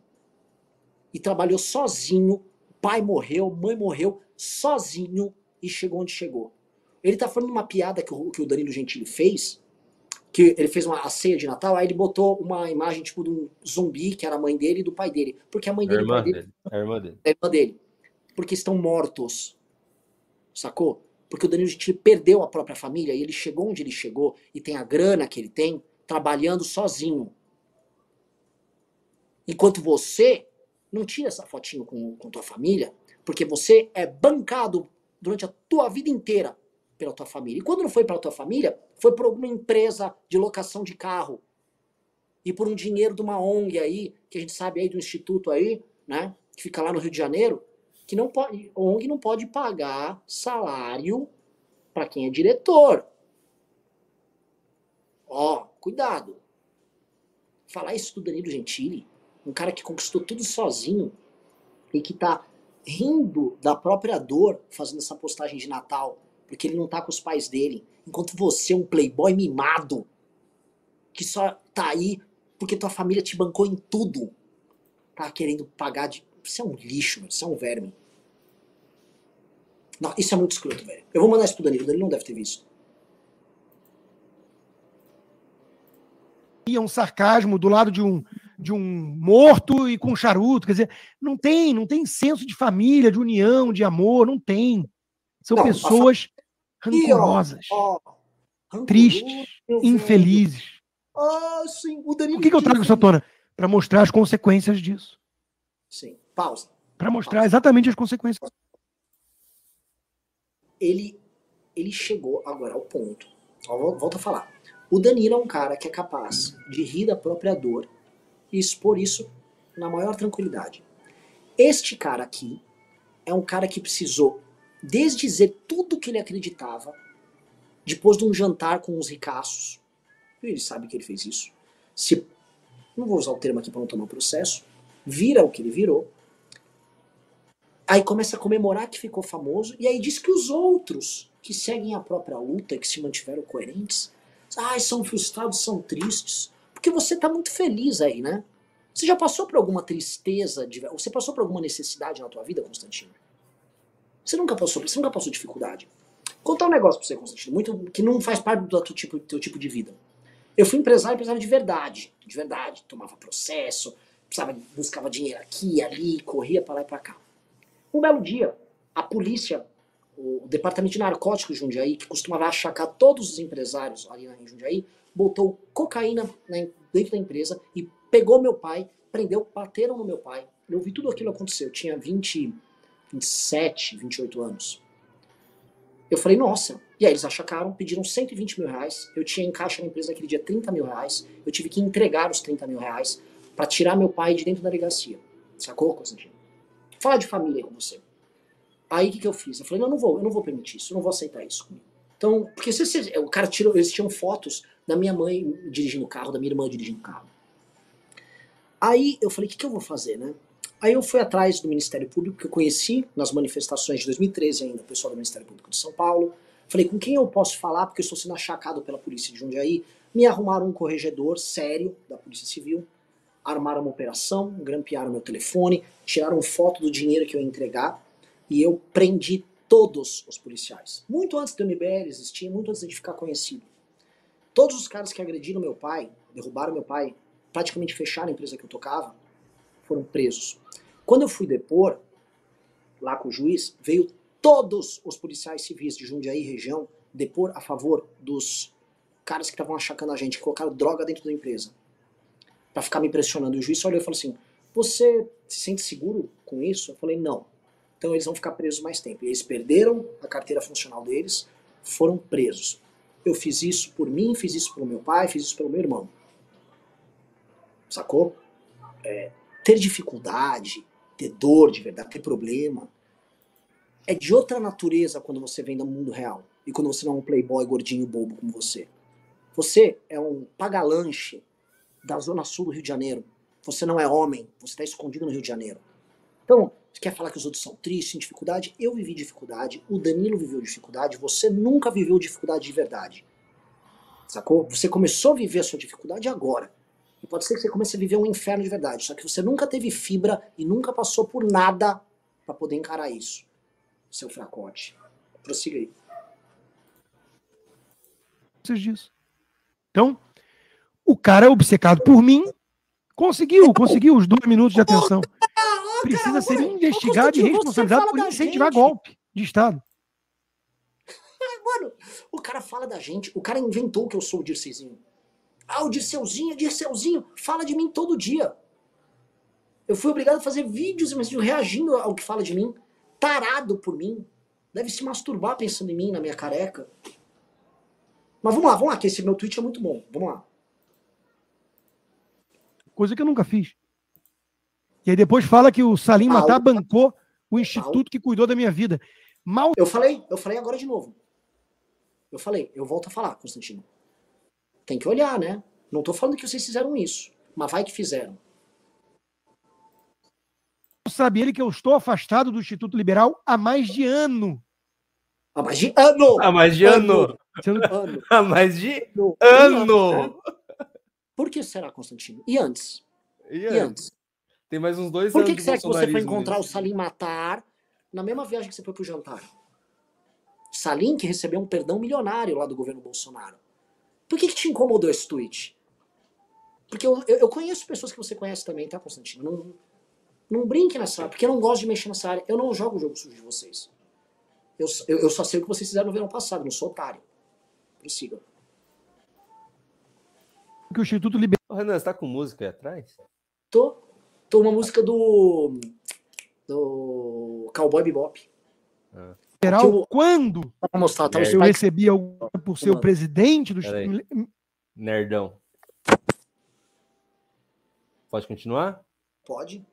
e trabalhou sozinho, pai morreu, mãe morreu, sozinho, e chegou onde chegou. Ele tá falando uma piada que o, que o Danilo Gentili fez, que ele fez uma a ceia de Natal, aí ele botou uma imagem tipo de um zumbi, que era a mãe dele e do pai dele, porque a mãe dele... A irmã dele, a irmã dele. A irmã dele. Porque estão mortos, sacou? Porque o Danilo Gentili perdeu a própria família e ele chegou onde ele chegou e tem a grana que ele tem, trabalhando sozinho. Enquanto você não tira essa fotinho com, com tua família, porque você é bancado durante a tua vida inteira pela tua família. E quando não foi pela tua família, foi por alguma empresa de locação de carro e por um dinheiro de uma O N G aí, que a gente sabe aí do instituto aí, né, que fica lá no Rio de Janeiro, que não pode, a O N G não pode pagar salário para quem é diretor. Ó, cuidado. Falar isso do Danilo Gentili, um cara que conquistou tudo sozinho e que tá rindo da própria dor fazendo essa postagem de Natal, porque ele não tá com os pais dele. Enquanto você é um playboy mimado, que só tá aí porque tua família te bancou em tudo, tá querendo pagar de... Isso é um lixo, isso é um verme. Não, isso é muito escroto, velho. Eu vou mandar isso pro Danilo, ele não deve ter visto. E é um sarcasmo do lado de um... de um morto e com charuto, quer dizer, não tem, não tem senso de família, de união, de amor, não tem. São não, pessoas fa... rancorosas, e, ó, ó, tristes, infelizes. Ah, sim, o Danilo. Por que, que eu trago essa tona? Para mostrar as consequências disso. Sim, pausa. Para mostrar pausa. Exatamente as consequências. Ele, ele chegou agora ao ponto. Volto a falar. O Danilo é um cara que é capaz de rir da própria dor e expor isso na maior tranquilidade. Este cara aqui é um cara que precisou desdizer tudo que ele acreditava depois de um jantar com uns ricaços. Ele sabe que ele fez isso. Se, não vou usar o termo aqui para não tomar processo. Vira o que ele virou. Aí começa a comemorar que ficou famoso e aí diz que os outros que seguem a própria luta, que se mantiveram coerentes, ah, são frustrados, são tristes. Porque você tá muito feliz aí, né? Você já passou por alguma tristeza? De... Você passou por alguma necessidade na tua vida, Constantino? Você nunca passou, você nunca passou dificuldade. Vou contar um negócio pra você, Constantino, muito, que não faz parte do teu tipo, do teu tipo de vida. Eu fui empresário, empresário de verdade. De verdade. Tomava processo, precisava, buscava dinheiro aqui, ali, corria pra lá e pra cá. Um belo dia, a polícia, o departamento de narcóticos de Jundiaí, que costumava achacar todos os empresários ali em Jundiaí, botou cocaína dentro da empresa e pegou meu pai, prendeu, bateram no meu pai. Eu vi tudo aquilo acontecer, eu tinha vinte, vinte e sete, vinte e oito anos. Eu falei, nossa. E aí eles achacaram, pediram cento e vinte mil reais, eu tinha em caixa na empresa naquele dia trinta mil reais, eu tive que entregar os trinta mil reais pra tirar meu pai de dentro da delegacia. Sacou, Constantino? Fala de família com você. Aí o que, que eu fiz? Eu falei, não, eu não vou, eu não vou permitir isso, eu não vou aceitar isso comigo. Então, porque se, se, o cara tirou, eles tinham fotos da minha mãe dirigindo o carro, da minha irmã dirigindo o carro. Aí eu falei, o que, que eu vou fazer, né? Aí eu fui atrás do Ministério Público, que eu conheci nas manifestações de dois mil e treze ainda, o pessoal do Ministério Público de São Paulo. Falei, com quem eu posso falar, porque eu estou sendo achacado pela polícia de Jundiaí. Me arrumaram um corregedor sério da Polícia Civil, armaram uma operação, grampearam meu telefone, tiraram foto do dinheiro que eu ia entregar e eu prendi todos os policiais. Muito antes do M B L existir, muito antes de ficar conhecido. Todos os caras que agrediram meu pai, derrubaram meu pai, praticamente fecharam a empresa que eu tocava, foram presos. Quando eu fui depor, lá com o juiz, veio todos os policiais civis de Jundiaí região depor a favor dos caras que estavam achacando a gente, que colocaram droga dentro da empresa. Pra ficar me impressionando. E o juiz só olhou e falou assim, você se sente seguro com isso? Eu falei, não. Então eles vão ficar presos mais tempo. E eles perderam a carteira funcional deles, foram presos. Eu fiz isso por mim, fiz isso pelo meu pai, fiz isso pelo meu irmão. Sacou? É, ter dificuldade, ter dor de verdade, ter problema, é de outra natureza quando você vem do mundo real. E quando você não é um playboy gordinho bobo como você. Você é um pagalanche da zona sul do Rio de Janeiro. Você não é homem, você está escondido no Rio de Janeiro. Então, você quer falar que os outros são tristes, em dificuldade? Eu vivi dificuldade, o Danilo viveu dificuldade, você nunca viveu dificuldade de verdade. Sacou? Você começou a viver a sua dificuldade agora. E pode ser que você comece a viver um inferno de verdade. Só que você nunca teve fibra e nunca passou por nada para poder encarar isso. Seu fracote. Prossiga aí. Então, o cara obcecado por mim conseguiu, conseguiu os dois minutos de atenção. Precisa ser investigado e responsabilizado por incentivar golpe de Estado. Mano, o cara fala da gente, o cara inventou que eu sou o Dirceuzinho. Ah, o Dirceuzinho, Dirceuzinho, fala de mim todo dia. Eu fui obrigado a fazer vídeos reagindo ao que fala de mim, tarado por mim. Deve se masturbar pensando em mim, na minha careca. Mas vamos lá, vamos lá, que esse meu tweet é muito bom. Vamos lá. Coisa que eu nunca fiz. E aí depois fala que o Salim Mal. Matar bancou o instituto Mal. Que cuidou da minha vida. Mal. Eu falei, eu falei agora de novo. Eu falei, eu volto a falar, Constantino. Tem que olhar, né? Não tô falando que vocês fizeram isso, mas vai que fizeram. Sabe ele que eu estou afastado do Instituto Liberal há mais de ano. Há mais de ano! Há mais de ano! ano. Há mais de ano! ano. Por que será, Constantino? E antes? E, e antes? antes? Tem mais uns dois Por anos. Por que será que você foi encontrar o Salim Matar na mesma viagem que você foi pro jantar? Salim, que recebeu um perdão milionário lá do governo Bolsonaro. Por que, que te incomodou esse tweet? Porque eu, eu, eu conheço pessoas que você conhece também, tá, Constantino? Não, não brinque nessa área, porque eu não gosto de mexer nessa área. Eu não jogo o jogo sujo de vocês. Eu, eu, eu só sei o que vocês fizeram no verão passado, não sou otário. Prossiga. O Instituto Liberal... Renan, você tá com música aí atrás? Tô. Tô uma música do... do... Cowboy Bebop. Ah. Liberal, quando mostrar, tá, eu recebi algum por ser o presidente do Instituto Nerdão. Pode continuar? Pode.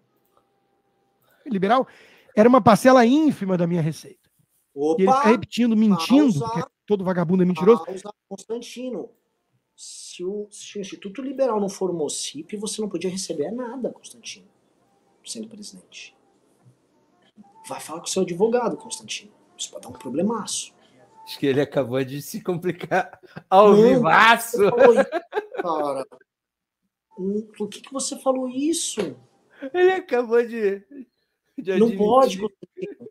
Liberal era uma parcela ínfima da minha receita. Opa, e ele está repetindo, mentindo, pausa, porque todo vagabundo é mentiroso. Pausa, Constantino, se o, se o Instituto Liberal não for o MOCIP, você não podia receber nada, Constantino, sendo presidente. Vai falar com o seu advogado, Constantino. Isso pode dar um problemaço. Acho que ele acabou de se complicar ao vivaço. Cara, por que, que você falou isso? Ele acabou de, de Não admitir. Pode, Constantino.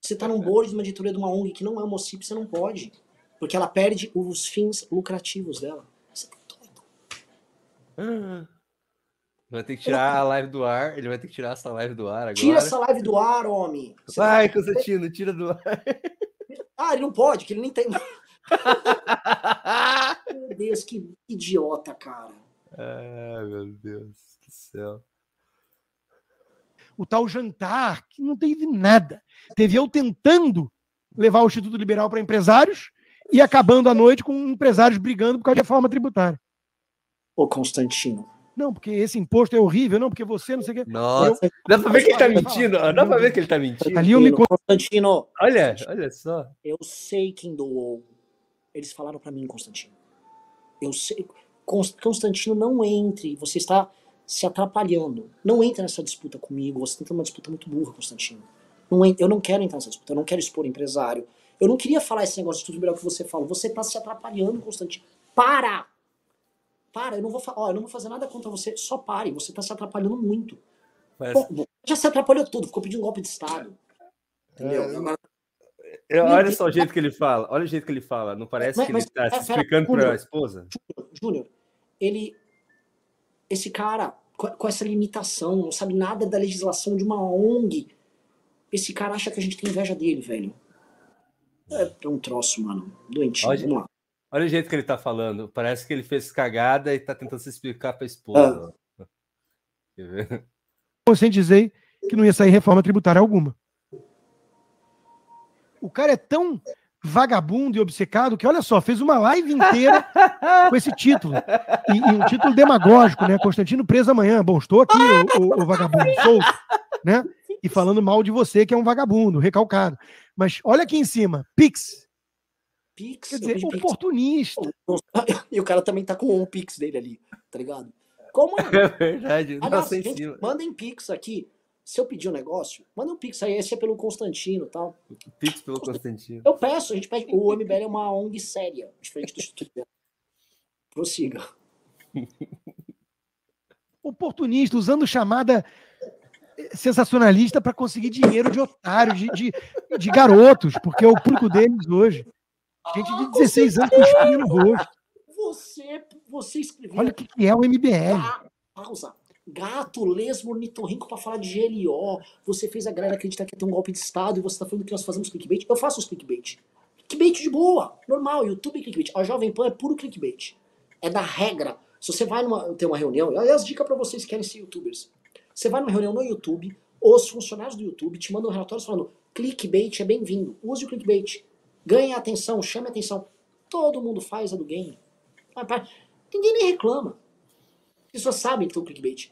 Você está num board de uma editoria de uma ONG que não é MOCIP, você não pode. Porque ela perde os fins lucrativos dela. Você tá doido. Ah. Vai ter que tirar a live do ar. Ele vai ter que tirar essa live do ar agora. Tira essa live do ar, homem. Você vai, Constantino, tira do ar. Ah, ele não pode, que ele nem tem. Meu Deus, que idiota, cara. Ah, meu Deus do céu. O tal jantar, que não teve nada. Teve eu tentando levar o Instituto Liberal para empresários e acabando a noite com empresários brigando por causa de reforma tributária. Ô, Constantino. Não, porque esse imposto é horrível, não, porque você não sei o que. Nossa, eu... dá pra ver que ele tá mentindo. Dá pra ver que ele tá mentindo. Ali eu me... Constantino. Olha, olha só. Eu sei quem doou. Eles falaram pra mim, Constantino. Eu sei. Constantino, não entre. Você está se atrapalhando. Não entre nessa disputa comigo. Você tenta uma disputa muito burra, Constantino. Não ent... Eu não quero entrar nessa disputa. Eu não quero expor empresário. Eu não queria falar esse negócio de tudo melhor que você fala. Você tá se atrapalhando, Constantino. Para! Para, eu não, vou fa- ó, eu não vou fazer nada contra você, só pare, você tá se atrapalhando muito. Mas... Pô, já se atrapalhou tudo, ficou pedindo um golpe de Estado. Entendeu? É, Agora... eu, olha só o jeito que ele fala, olha o jeito que ele fala, não parece mas, que mas, ele tá é, se explicando para a esposa? Júnior, ele, esse cara, com, com essa limitação, não sabe nada da legislação de uma ONG, esse cara acha que a gente tem inveja dele, velho. É, é um troço, mano, doentio, olha, vamos lá. Olha o jeito que ele tá falando. Parece que ele fez cagada e tá tentando se explicar pra esposa. Ah. Quer ver? Conscientizei que não ia sair reforma tributária alguma. O cara é tão vagabundo e obcecado que, olha só, fez uma live inteira com esse título. E, e um título demagógico, né? Constantino preso amanhã. Bom, estou aqui, o, o, o vagabundo solto, né? E falando mal de você, que é um vagabundo, recalcado. Mas olha aqui em cima. Pix. Pix, quer dizer, oportunista. Pix. E o cara também tá com um Pix dele ali, tá ligado? Como é? É verdade. Aliás, gente, mandem Pix aqui. Se eu pedir um negócio, manda um Pix aí. Esse é pelo Constantino e tal. Pix pelo Constantino. Eu peço, a gente pede. O M B L é uma ONG séria, diferente do Instituto. Prossiga. oportunista, usando chamada sensacionalista para conseguir dinheiro de otários, de, de, de garotos, porque é o público deles hoje. Gente de dezesseis ah, anos com espinha no rosto. Você, você escreveu... Olha o que, que é o M B L. Pausa. Gato, lesmo, ornitorrinco para falar de G L O. Você fez a galera acreditar que ia ter um golpe de Estado e você tá falando que nós fazemos clickbait. Eu faço os clickbait. Clickbait de boa. Normal. YouTube é clickbait. A Jovem Pan é puro clickbait. É da regra. Se você vai numa, ter uma reunião... Olha as dicas para vocês que querem ser youtubers. Você vai numa reunião no YouTube, os funcionários do YouTube te mandam relatórios falando clickbait é bem-vindo. Use o clickbait. Ganhe atenção. Chame atenção. Todo mundo faz a do game. Ninguém nem reclama. As pessoas sabem que tem um clickbait.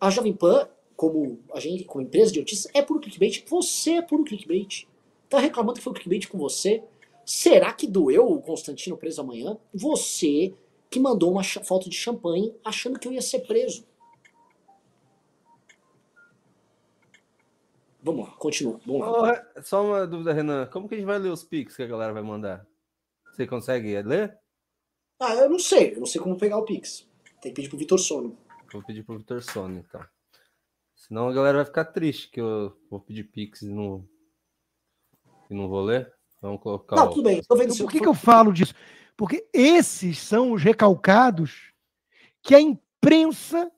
A Jovem Pan, como, a gente, como empresa de notícias, é puro clickbait. Você é puro clickbait. Tá reclamando que foi um clickbait com você? Será que doeu o Constantino preso amanhã? Você que mandou uma foto de champanhe achando que eu ia ser preso. Vamos lá, continua. Vamos lá. Oh, só uma dúvida, Renan. Como que a gente vai ler os Pix que a galera vai mandar? Você consegue ler? Ah, eu não sei. Eu não sei como pegar o Pix. Tem que pedir pro Vitor Sono. Vou pedir pro Vitor Sono, então. Senão a galera vai ficar triste que eu vou pedir Pix e não, e não vou ler. Vamos colocar... Não, o... tudo bem. Tô vendo então, por que, que eu falo disso? Porque esses são os recalcados que a imprensa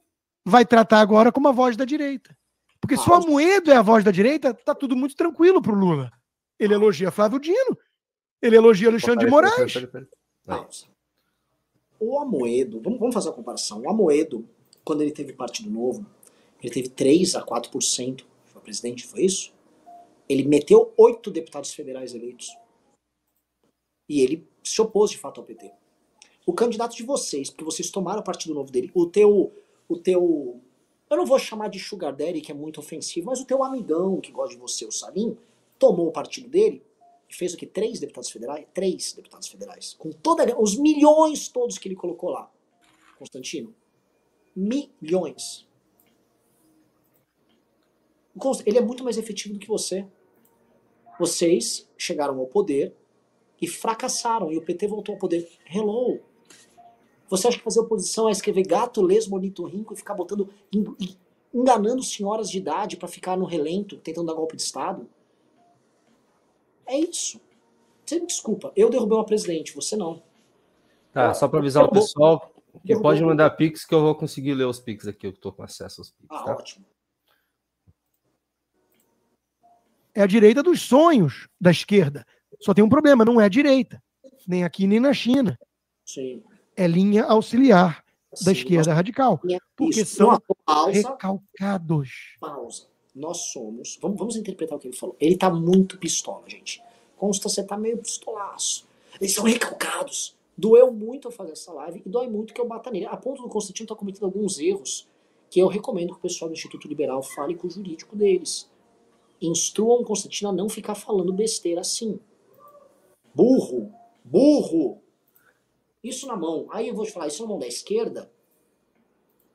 vai tratar agora como a voz da direita. Porque ah, se o Amoedo é a voz da direita, tá tudo muito tranquilo pro Lula. Ele elogia Flávio Dino. Ele elogia Alexandre pô, parece, de Moraes. Pera, pera, pera. Ah. Ah. O Amoedo, vamos fazer uma comparação, o Amoedo, quando ele teve Partido Novo, ele teve três a quatro por cento, foi presidente, foi isso? Ele meteu oito deputados federais eleitos. E ele se opôs, de fato, ao P T. O candidato de vocês, porque vocês tomaram o Partido Novo dele, o teu, o teu, eu não vou chamar de sugar daddy, que é muito ofensivo, mas o teu amigão que gosta de você, o Salim, tomou o partido dele, e fez o que? Três deputados federais? Três deputados federais. Com toda, os milhões todos que ele colocou lá. Constantino. Milhões. Ele é muito mais efetivo do que você. Vocês chegaram ao poder e fracassaram. E o P T voltou ao poder. Hello. Você acha que fazer oposição é escrever gato, lesmo, ornitorrinco e ficar botando... enganando senhoras de idade pra ficar no relento, tentando dar golpe de Estado? É isso. Você me desculpa, eu derrubei uma presidente, você não. Tá, eu, só para avisar o pessoal, que pode mandar pix que eu vou conseguir ler os pix aqui, eu tô com acesso aos pix. Ah, tá? Ótimo. É a direita dos sonhos da esquerda. Só tem um problema, não é a direita. Nem aqui, nem na China. Sim. É linha auxiliar da Sim, esquerda nós... radical. É porque são pausa, recalcados. Pausa. Nós somos... Vamos, vamos interpretar o que ele falou. Ele tá muito pistola, gente. Consta, você tá meio pistolaço. Eles são recalcados. Doeu muito eu fazer essa live e dói muito que eu bata nele. A ponto do Constantino tá cometendo alguns erros que eu recomendo que o pessoal do Instituto Liberal fale com o jurídico deles. Instruam o Constantino a não ficar falando besteira assim. Burro. Burro. Isso na mão. Aí eu vou te falar, isso na mão da esquerda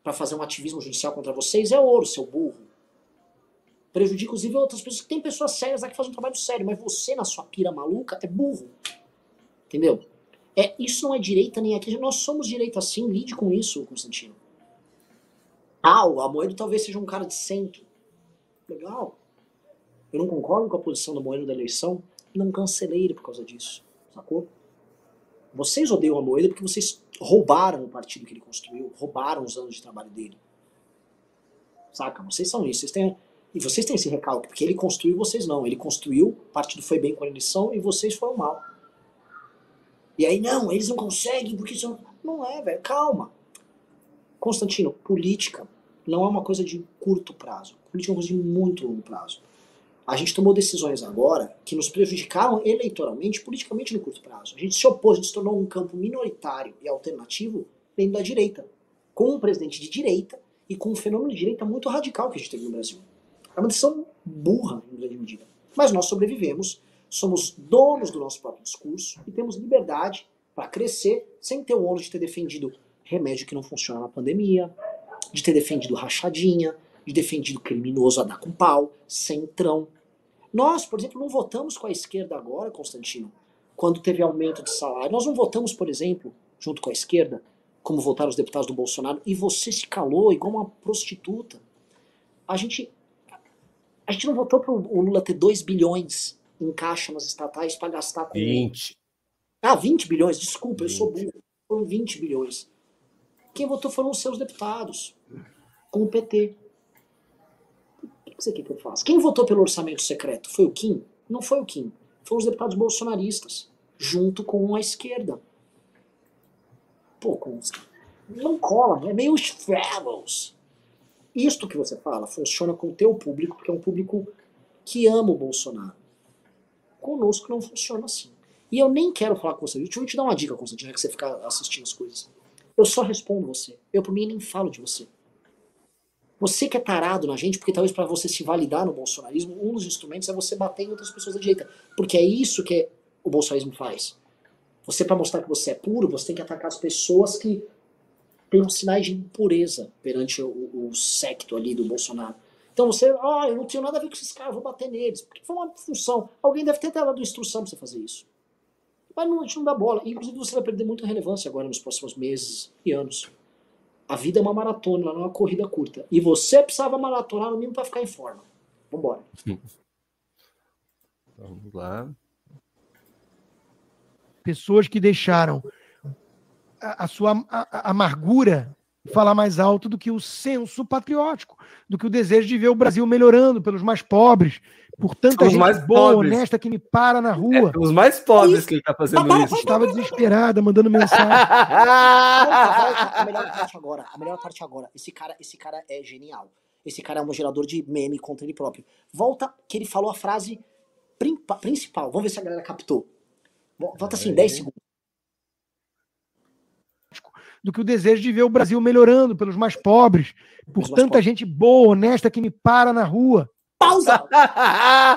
pra fazer um ativismo judicial contra vocês é ouro, seu burro. Prejudica, inclusive, outras pessoas. Tem pessoas sérias lá que fazem um trabalho sério, mas você, na sua pira maluca, é burro. Entendeu? É, isso não é direita nem aqui. Nós somos direita assim, lide com isso, Constantino. Ah, o Amoedo talvez seja um cara de centro. Legal. Eu não concordo com a posição do Amoedo da eleição. Não cancelei ele por causa disso. Sacou? Vocês odeiam o Amoedo porque vocês roubaram o partido que ele construiu, roubaram os anos de trabalho dele. Saca? Vocês são isso. Vocês têm... E vocês têm esse recalque, porque ele construiu, vocês não. Ele construiu, o partido foi bem com a eleição e vocês foram mal. E aí, não, eles não conseguem, porque isso não é, velho. Calma. Constantino, política não é uma coisa de curto prazo. Política é uma coisa de muito longo prazo. A gente tomou decisões agora que nos prejudicaram eleitoralmente, politicamente no curto prazo. A gente se opôs, a gente se tornou um campo minoritário e alternativo dentro da direita. Com um presidente de direita e com um fenômeno de direita muito radical que a gente teve no Brasil. É uma decisão burra, em grande medida. Mas nós sobrevivemos, somos donos do nosso próprio discurso e temos liberdade para crescer sem ter o ônus de ter defendido remédio que não funciona na pandemia, de ter defendido rachadinha, de defendido criminoso a dar com pau, centrão. Nós, por exemplo, não votamos com a esquerda agora, Constantino, quando teve aumento de salário. Nós não votamos, por exemplo, junto com a esquerda, como votaram os deputados do Bolsonaro, e você se calou igual uma prostituta. A gente, a gente não votou para o Lula ter dois bilhões em caixa nas estatais para gastar com... vinte. Ah, vinte bilhões, desculpa, vinte. Eu sou burro. Foram vinte bilhões. Quem votou foram os seus deputados, com o P T. O que você quer que eu faça? Quem votou pelo orçamento secreto? Foi o Kim? Não foi o Kim. Foram os deputados bolsonaristas, junto com a esquerda. Pô, com... não cola, é meio os Fravels. Isto que você fala funciona com o teu público, porque é um público que ama o Bolsonaro. Conosco não funciona assim. E eu nem quero falar com você. Eu vou te dar uma dica, Constantino, que você fica assistindo as coisas. Eu só respondo você. Eu, por mim, nem falo de você. Você que é tarado na gente, porque talvez para você se validar no bolsonarismo, um dos instrumentos é você bater em outras pessoas da direita. Porque é isso que o bolsonarismo faz. Você, para mostrar que você é puro, você tem que atacar as pessoas que têm sinais de impureza perante o, o secto ali do Bolsonaro. Então você, ah, eu não tenho nada a ver com esses caras, vou bater neles. Porque foi uma função. Alguém deve ter até dado instrução para você fazer isso. Mas não, a gente não dá bola. Inclusive você vai perder muita relevância agora nos próximos meses e anos. A vida é uma maratona, não é uma corrida curta. E você precisava maratonar no mínimo para ficar em forma. Vambora. Vamos lá. Pessoas que deixaram a, a sua a, a amargura falar mais alto do que o senso patriótico, do que o desejo de ver o Brasil melhorando pelos mais pobres, por tanta os gente mais boa, pobres. honesta, que me para na rua. É, os mais pobres isso. que ele está fazendo Papai, isso. Eu estava desesperada, mandando mensagem. a, melhor parte agora, a melhor parte agora. Esse cara, esse cara é genial. Esse cara é um gerador de meme contra ele próprio. Volta que ele falou a frase principal. Vamos ver se a galera captou. Volta assim, dez segundos. Do que o desejo de ver o Brasil melhorando pelos mais pobres, por tanta pobres. gente boa, honesta, que me para na rua. Pausa!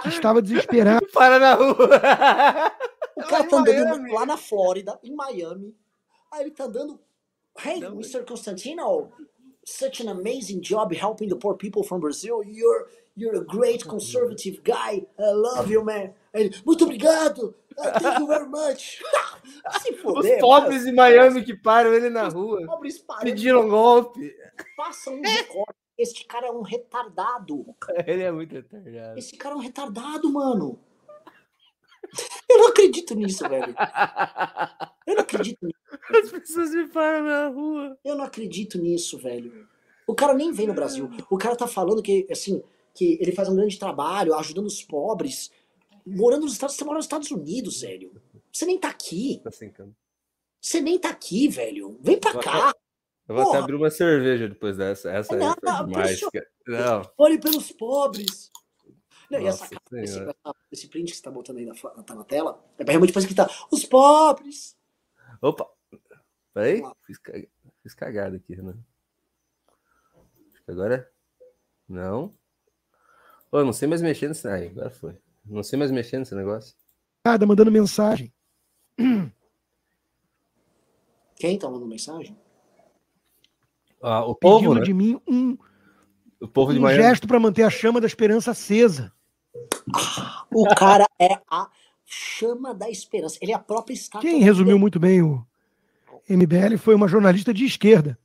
Estava desesperado. Para na rua! O cara tá andando lá na Flórida, em Miami. Aí ele tá andando... Hey, Não, mister Man. Constantino, such an amazing job helping the poor people from Brazil. You're, you're a great conservative guy. I love you, man. Aí ele, muito obrigado! Thank you very much! Se foder, os pobres mas... de Miami que param ele na os rua, pediram golpe. Passam um recorde. Este cara é um retardado. Ele é muito retardado. Esse cara é um retardado, mano. Eu não acredito nisso, velho. Eu não acredito nisso. As pessoas me param na rua. Eu não acredito nisso, velho. O cara nem vem no Brasil. O cara tá falando que, assim, que ele faz um grande trabalho ajudando os pobres. Morando nos Estados Unidos, você mora nos Estados Unidos, velho. Você nem tá aqui. Tá sem cama. Você nem tá aqui, velho. Vem pra eu cá. Até, eu vou Porra. até abrir uma cerveja depois dessa. Essa é demais. Olhe pelos pobres. Não, e essa, esse, esse print que você tá botando aí na, tá na tela, é realmente parece que tá. Os pobres. Opa. Peraí. Fiz, fiz cagada aqui, Renan. Né? Agora? Não. Pô, eu não sei mais mexer nesse. Aí, agora foi. Não sei mais mexer nesse negócio. Ah, tá mandando mensagem. Quem tá mandando mensagem? Ah, o povo, pedindo, né? de mim um, o povo um de Miami. Gesto para manter a chama da esperança acesa. Ah, o cara é a chama da esperança. Ele é a própria estátua. Quem resumiu muito bem o M B L foi uma jornalista de esquerda.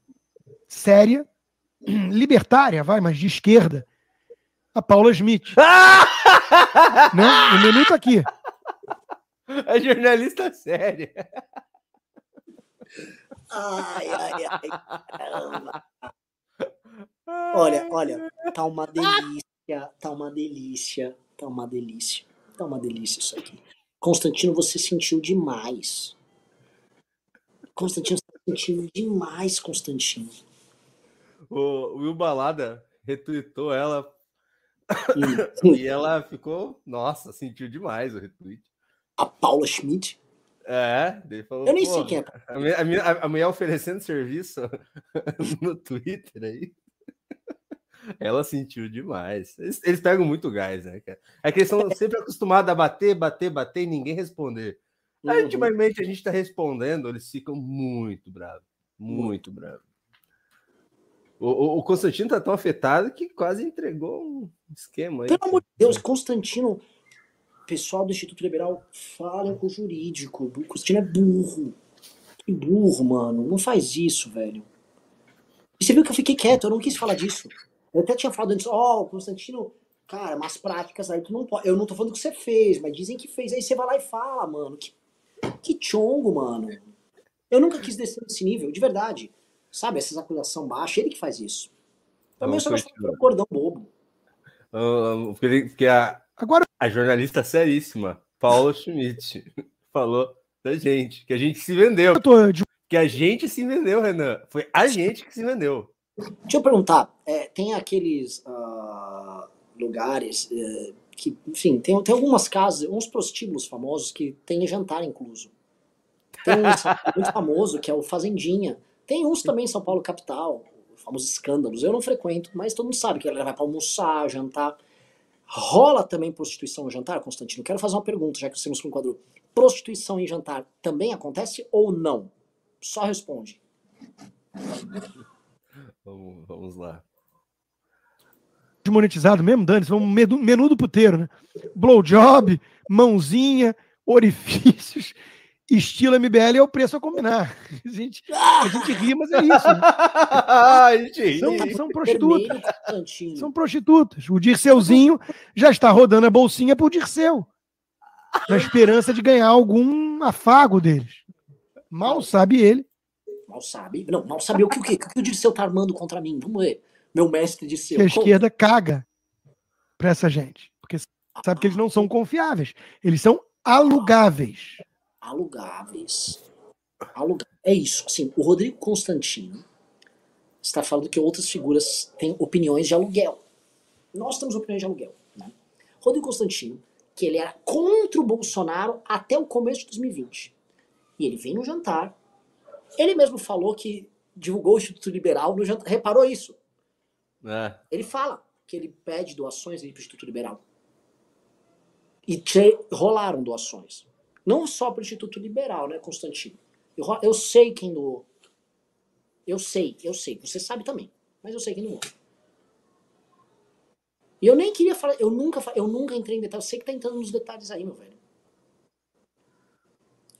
Séria, libertária, vai, mas de esquerda. A Paula Schmidt. Ah! Não, o menino tá aqui. A jornalista séria. Ai, ai, ai. Caramba. Olha, olha, tá uma delícia, tá uma delícia, tá uma delícia, tá uma delícia isso aqui. Constantino, você sentiu demais. Constantino, você sentiu demais, Constantino. O Will Balada retweetou ela. E ela ficou, nossa, sentiu demais o retweet. A Paula Schmidt? É, ele falou, eu nem sei quem é. A, a, a, a mulher oferecendo serviço no Twitter aí. Ela sentiu demais. Eles, eles pegam muito gás, né, cara? É que eles são sempre acostumados a bater, bater, bater e ninguém responder. Uhum. Aí, ultimamente a gente tá respondendo, eles ficam muito bravos. Muito uhum. bravos. O, o Constantino tá tão afetado que quase entregou um esquema aí. Pelo amor de Deus, Constantino, pessoal do Instituto Liberal, falem com o jurídico. O Constantino é burro. Que burro, mano. Não faz isso, velho. E você viu que eu fiquei quieto, eu não quis falar disso. Eu até tinha falado antes, ó, oh, Constantino, cara, mas práticas aí tu não pode. Eu não tô falando que você fez, mas dizem que fez. Aí você vai lá e fala, mano. Que, que chongo, mano. Eu nunca quis descer nesse nível, de verdade. Sabe, essas acusações baixas, ele que faz isso. Também só vai falar um cordão bobo. Um, porque a, agora a jornalista seríssima, Paula Schmidt, falou da gente, que a gente se vendeu. Eu tô de... Que a gente se vendeu, Renan. Foi a gente que se vendeu. Deixa eu perguntar, é, tem aqueles uh, lugares uh, que, enfim, tem, tem algumas casas, uns prostíbulos famosos que tem jantar incluso. Tem um muito famoso que é o Fazendinha. Tem uns também em São Paulo capital, famosos escândalos. Eu não frequento, mas todo mundo sabe que ela vai para almoçar, jantar. Rola também prostituição no jantar, Constantino? Quero fazer uma pergunta, já que temos um quadro. Prostituição em jantar também acontece ou não? Só responde. Vamos, vamos lá. Desmonetizado mesmo, Dani? Vamos menu do puteiro, né? Blowjob, mãozinha, orifícios, estilo M B L é o preço a combinar. A gente, a gente ri, mas é isso. Né? A gente ri. São, são prostitutas. São prostitutas. O Dirceuzinho já está rodando a bolsinha para o Dirceu, na esperança de ganhar algum afago deles. Mal sabe ele. Mal sabe? Não, mal sabe o que o que, que o Dirceu tá armando contra mim. Vamos ver. Meu mestre Dirceu. Que a esquerda caga pra essa gente. Porque sabe que eles não são confiáveis. Eles são alugáveis. Alugáveis. Alugáveis. É isso. Assim, o Rodrigo Constantino está falando que outras figuras têm opiniões de aluguel. Nós temos opiniões de aluguel. Né? Rodrigo Constantino, que ele era contra o Bolsonaro até o começo de dois mil e vinte. E ele vem no jantar. Ele mesmo falou que divulgou o Instituto Liberal no jantar. Reparou isso? É. Ele fala que ele pede doações para o Instituto Liberal. E rolaram doações. Não só para o Instituto Liberal, né, Constantino? Eu, eu sei quem doou. Eu sei, eu sei. Você sabe também. Mas eu sei quem doou. E eu nem queria falar. Eu nunca, eu nunca entrei em detalhes. Eu sei que tá entrando nos detalhes aí, meu velho.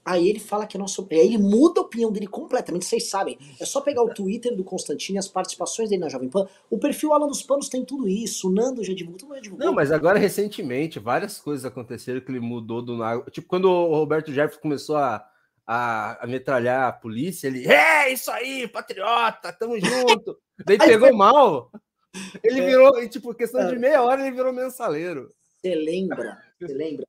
Aí ele fala que a nossa opinião... Aí ele muda a opinião dele completamente, vocês sabem. É só pegar o Twitter do Constantino e as participações dele na Jovem Pan. O perfil Alan dos Panos tem tudo isso. O Nando já divulgou, tudo já divulgou. Não, mas agora recentemente várias coisas aconteceram que ele mudou do... Tipo, quando o Roberto Jefferson começou a, a, a metralhar a polícia, ele... É, isso aí, patriota, tamo junto. Daí pegou mal. Ele virou, tipo, questão de meia hora, ele virou mensaleiro. Você lembra? Você lembra?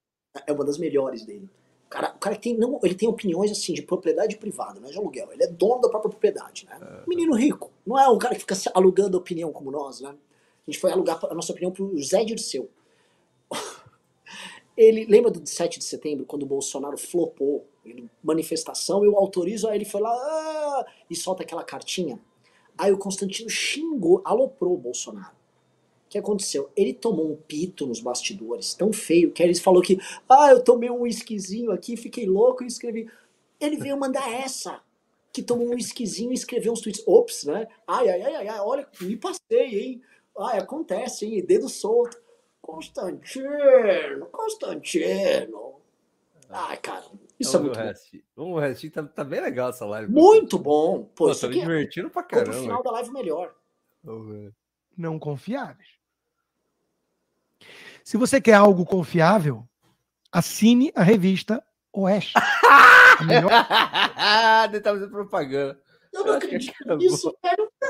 É uma das melhores dele. Cara, o cara tem, não, ele tem opiniões assim de propriedade privada, não é de aluguel. Ele é dono da própria propriedade, né? É. Menino rico. Não é um cara que fica alugando opinião como nós, né? A gente foi alugar a nossa opinião pro Zé Dirceu. Ele, lembra do sete de setembro, quando o Bolsonaro flopou? Ele, manifestação, eu autorizo, aí ele foi lá ah! e solta aquela cartinha. Aí o Constantino xingou, aloprou o Bolsonaro. O que aconteceu? Ele tomou um pito nos bastidores, tão feio, que ele falou que ah, eu tomei um whiskyzinho aqui, fiquei louco e escrevi. Ele veio mandar essa, que tomou um whiskyzinho e escreveu uns tweets. Ops, né? Ai, ai, ai, ai, olha, me passei, hein? Ai, acontece, hein? Dedo solto. Constantino, Constantino. Ai, cara, isso então, é muito o restinho, bom. O restinho tá, tá bem legal essa live. Muito bom. Pô, nossa, me divertindo pra caramba. No final da live, melhor. Não confiáveis. Se você quer algo confiável, assine a revista Oeste. A melhor... Ele tá fazendo propaganda. Eu não acredito nisso, velho. Não.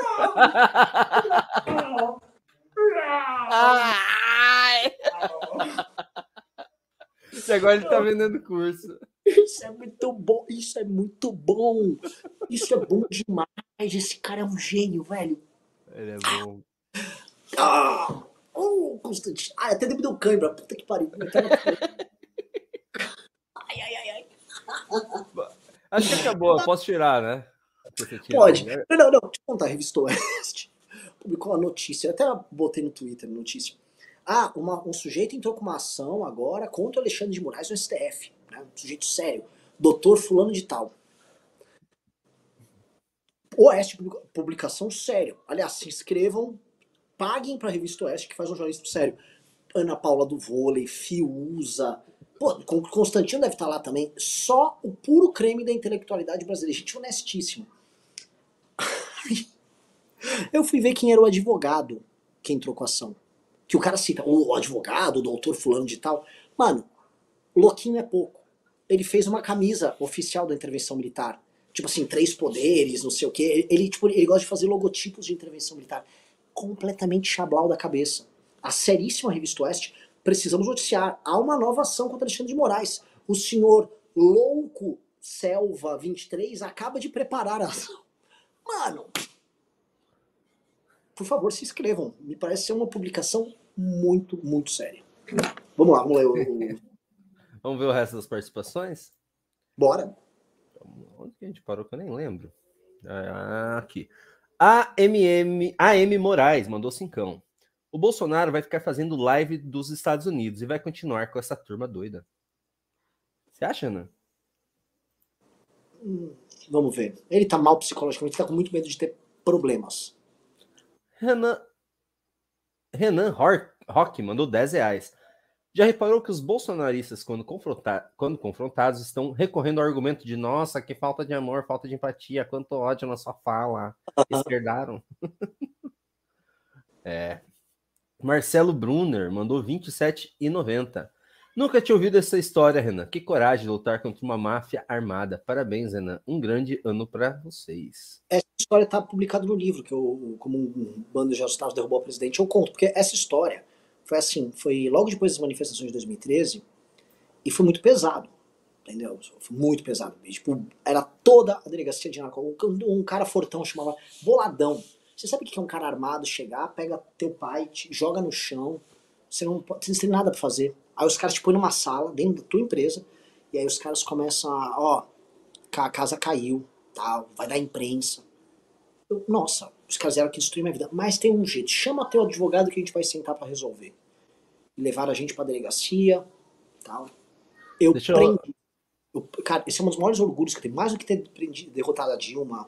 E agora ele tá vendendo curso. Isso é muito bom. Isso é muito bom. Isso é bom demais. Esse cara é um gênio, velho. Ele é bom. Ah! Oh, Constantino! Ai, até me deu cãibra, puta que pariu. Ai, ai, ai, ai. Acho que acabou, posso tirar, né? Pode. Né? Não, não, deixa eu contar, a Revista Oeste publicou uma notícia, eu até botei no Twitter notícia. Ah, uma, um sujeito entrou com uma ação agora contra o Alexandre de Moraes no S T F. Né? Um sujeito sério. Doutor fulano de tal. Oeste, publicação séria. Aliás, se inscrevam, paguem para a Revista Oeste, que faz um jornalismo sério. Ana Paula do Vôlei, Fiuza, Pô, Constantino deve estar lá também. Só o puro creme da intelectualidade brasileira. Gente honestíssima. Eu fui ver quem era o advogado que entrou com a ação. Que o cara cita, o advogado, o doutor fulano de tal. Mano, louquinho é pouco. Ele fez uma camisa oficial da intervenção militar. Tipo assim, três poderes, não sei o quê. Ele, tipo, ele gosta de fazer logotipos de intervenção militar. Completamente chablau da cabeça. A seríssima Revista Oeste, precisamos noticiar. Há uma nova ação contra Alexandre de Moraes. O senhor louco Selva vinte e três acaba de preparar a ação. Mano, por favor, se inscrevam. Me parece ser uma publicação muito, muito séria. Vamos lá, vamos lá. Eu, eu... Vamos ver o resto das participações? Bora. Onde que a gente parou que eu nem lembro? Ah, aqui. A M M, A M Moraes mandou cincão. O Bolsonaro vai ficar fazendo live dos Estados Unidos e vai continuar com essa turma doida. Você acha, Ana? Hum, vamos ver. Ele tá mal psicologicamente, tá com muito medo de ter problemas. Renan, Renan Roque mandou dez reais. Já reparou que os bolsonaristas, quando, confrontar, quando confrontados, estão recorrendo ao argumento de nossa, que falta de amor, falta de empatia, quanto ódio na sua fala. Esquerdaram. É... Marcelo Brunner mandou vinte e sete reais e noventa centavos. Nunca tinha ouvido essa história, Renan. Que coragem de lutar contra uma máfia armada. Parabéns, Renan. Um grande ano para vocês. Essa história está publicada no livro, que eu, como um bando de ajustados derrubou o presidente, eu conto, porque essa história foi assim, foi logo depois das manifestações de dois mil e treze e foi muito pesado, entendeu? Foi muito pesado. Tipo, era toda a delegacia de narco. Um cara fortão chamava Boladão. Você sabe o que é um cara armado chegar, pega teu pai, te joga no chão, você não, você não tem nada pra fazer. Aí os caras te põem numa sala, dentro da tua empresa, e aí os caras começam a, ó, a casa caiu, tal, vai dar imprensa. Eu, nossa, os caras eram que destruíram minha vida. Mas tem um jeito, chama teu advogado que a gente vai sentar pra resolver. Levaram a gente pra delegacia, tal. Eu Deixa prendi. Eu... Eu, cara, esse é um dos maiores orgulhos que tem, mais do que ter prendi, derrotado a Dilma.